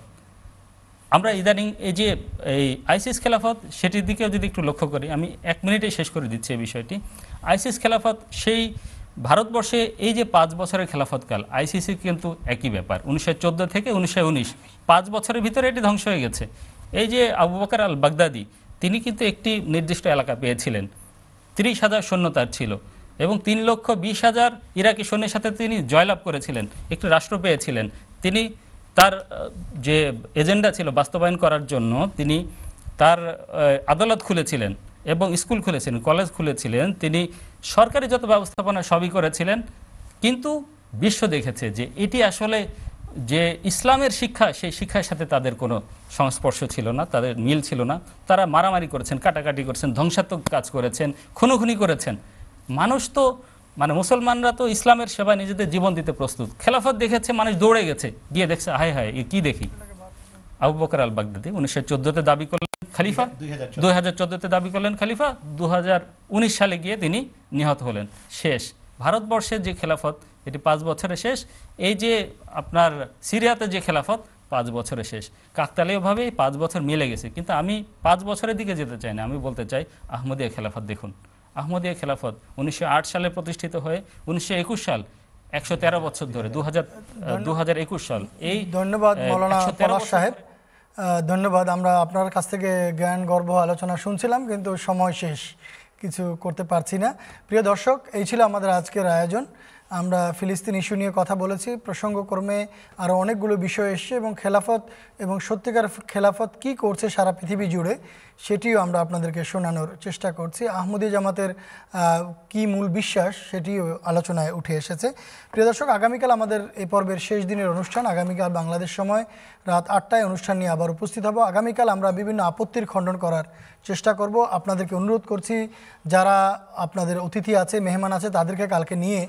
আমরা ইদানিং এই যে এই আইসিস খেলাফত সেটির দিকেও যদি একটু লক্ষ্য করি, আমি ১ মিনিটেই শেষ করে দিচ্ছি এই বিষয়টি। আইসিস খেলাফত সেই ভারতবর্ষে এই যে ৫ বছরের খেলাফতকাল, আইসিসি কিন্তু একই ব্যাপার, ১৯১৪ থেকে ১৯১৯, ৫ বছরের ভিতরে এটি ধ্বংস হয়ে গেছে। এই যে আবু বকর আল বাগদাদি তিনি কিন্তু একটি নির্দিষ্ট এলাকা পেয়েছিলেন, ৩০,০০০ সৈন্য তার ছিল এবং ৩,২০,০০০ ইরাকি সৈন্যের সাথে তিনি জয়লাভ করেছিলেন, একটি রাষ্ট্র পেয়েছিলেন। তিনি তার যে এজেন্ডা ছিল বাস্তবায়ন করার জন্য তিনি তার আদালত খুলেছিলেন এবং স্কুল খুলেছিলেন, কলেজ খুলেছিলেন, তিনি সরকারি যত ব্যবস্থাপনা সবই করেছিলেন। কিন্তু বিশ্ব দেখেছে যে এটি আসলে যে ইসলামের শিক্ষা, সেই শিক্ষার সাথে তাদের কোনো সংস্পর্শ ছিল না, তাদের মিল ছিল না। তারা মারামারি করেছেন, কাটাকাটি করেছেন, ধ্বংসাত্মক কাজ করেছেন, খুনোখুনি করেছেন। মানুষ তো মানে মুসলমানরা তো ইসলামের সেবায় নিজেদের জীবন দিতে প্রস্তুত। খেলাফত দেখেছে, মানুষ দৌড়ে গেছে, গিয়ে দেখছে হায় হায় এ কী দেখি। আবু বকর আল বাগদাদি ১৯১৪-তে দাবি করলেন খলিফা, ২০১৪-তে দাবি করলেন খলিফা, ২০১৯ সালে গিয়ে তিনি নিহত হলেন। শেষ ভারতবর্ষের যে খেলাফত এটি ৫ বছরে শেষ। এই যে আপনার সিরিয়াতে যে খেলাফত ৫ বছরে শেষ। কাকতালীয়ভাবে ৫ বছর মিলে গেছে, কিন্তু আমি ৫ বছরের দিকে যেতে চাই না, আমি বলতে চাই আহমদিয়া খেলাফত দেখুন। আহমদিয়া খেলাফত ১৯০৮ সালে প্রতিষ্ঠিত হয়ে ১৯২১ সাল, ১১৩ বছর ধরে, ২০২১ সাল। এই ধন্যবাদ মৌলানা পলাশ সাহেব, ধন্যবাদ। আমরা আপনার কাছ থেকে জ্ঞান গর্ব আলোচনা শুনছিলাম, কিন্তু সময় শেষ, কিছু করতে পারছি না। প্রিয় দর্শক, এই ছিল আমাদের আজকের আয়োজন। আমরা ফিলিস্তিন ইস্যু নিয়ে কথা বলেছি, প্রসঙ্গক্রমে আরও অনেকগুলো বিষয় এসছে এবং খেলাফত এবং সত্যিকার খেলাফত কি করছে সারা পৃথিবী জুড়ে সেটিও আমরা আপনাদেরকে শোনানোর চেষ্টা করছি। আহমদী জামাতের কি মূল বিশ্বাস সেটিও আলোচনায় উঠে এসেছে। প্রিয় দর্শক, আগামীকাল আমাদের এই পর্বের শেষ দিনের অনুষ্ঠান। আগামীকাল বাংলাদেশ সময় রাত ৮টায় অনুষ্ঠান নিয়ে আবার উপস্থিত হব। আগামীকাল আমরা বিভিন্ন আপত্তির খণ্ডন করার চেষ্টা করব। আপনাদেরকে অনুরোধ করছি, যারা আপনাদের অতিথি আছে, মেহমান আছে, তাদেরকে কালকে নিয়ে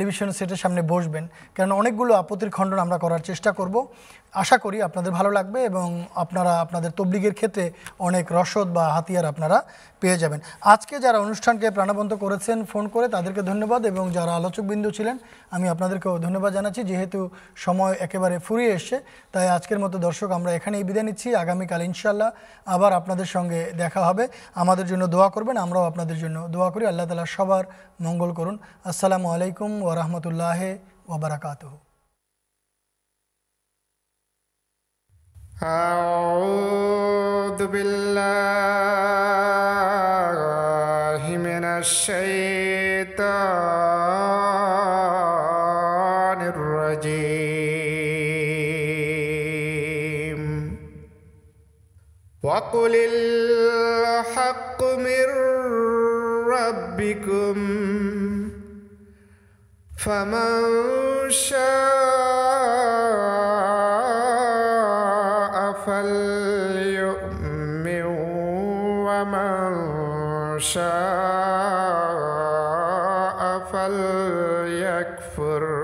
টেলিভিশন সেটের সামনে বসবেন, কারণ অনেকগুলো আপত্তির খণ্ডন আমরা করার চেষ্টা করব। আশা করি আপনাদের ভালো লাগবে এবং আপনারা আপনাদের তবলিগের ক্ষেত্রে অনেক রসদ বা হাতিয়ার আপনারা পেয়ে যাবেন। আজকে যারা অনুষ্ঠানকে প্রাণবন্ত করেছেন ফোন করে তাদেরকে ধন্যবাদ, এবং যারা আলোচকবৃন্দ ছিলেন আমি আপনাদেরকেও ধন্যবাদ জানাচ্ছি। যেহেতু সময় একেবারে ফুরিয়ে এসছে, তাই আজকের মতো দর্শক আমরা এখানেই বিদায় নিচ্ছি। আগামীকাল ইনশাআল্লাহ আবার আপনাদের সঙ্গে দেখা হবে। আমাদের জন্য দোয়া করবেন, আমরাও আপনাদের জন্য দোয়া করি। আল্লাহ তাআলা সবার মঙ্গল করুন। আসসালামু আলাইকুম ওয়া রাহমাতুল্লাহি ওয়া বারাকাতুহু। أعوذ بالله من الشيطان الرجيم وقل الحق من ربكم فمن شاء فليؤمن ومن شاء فليكفر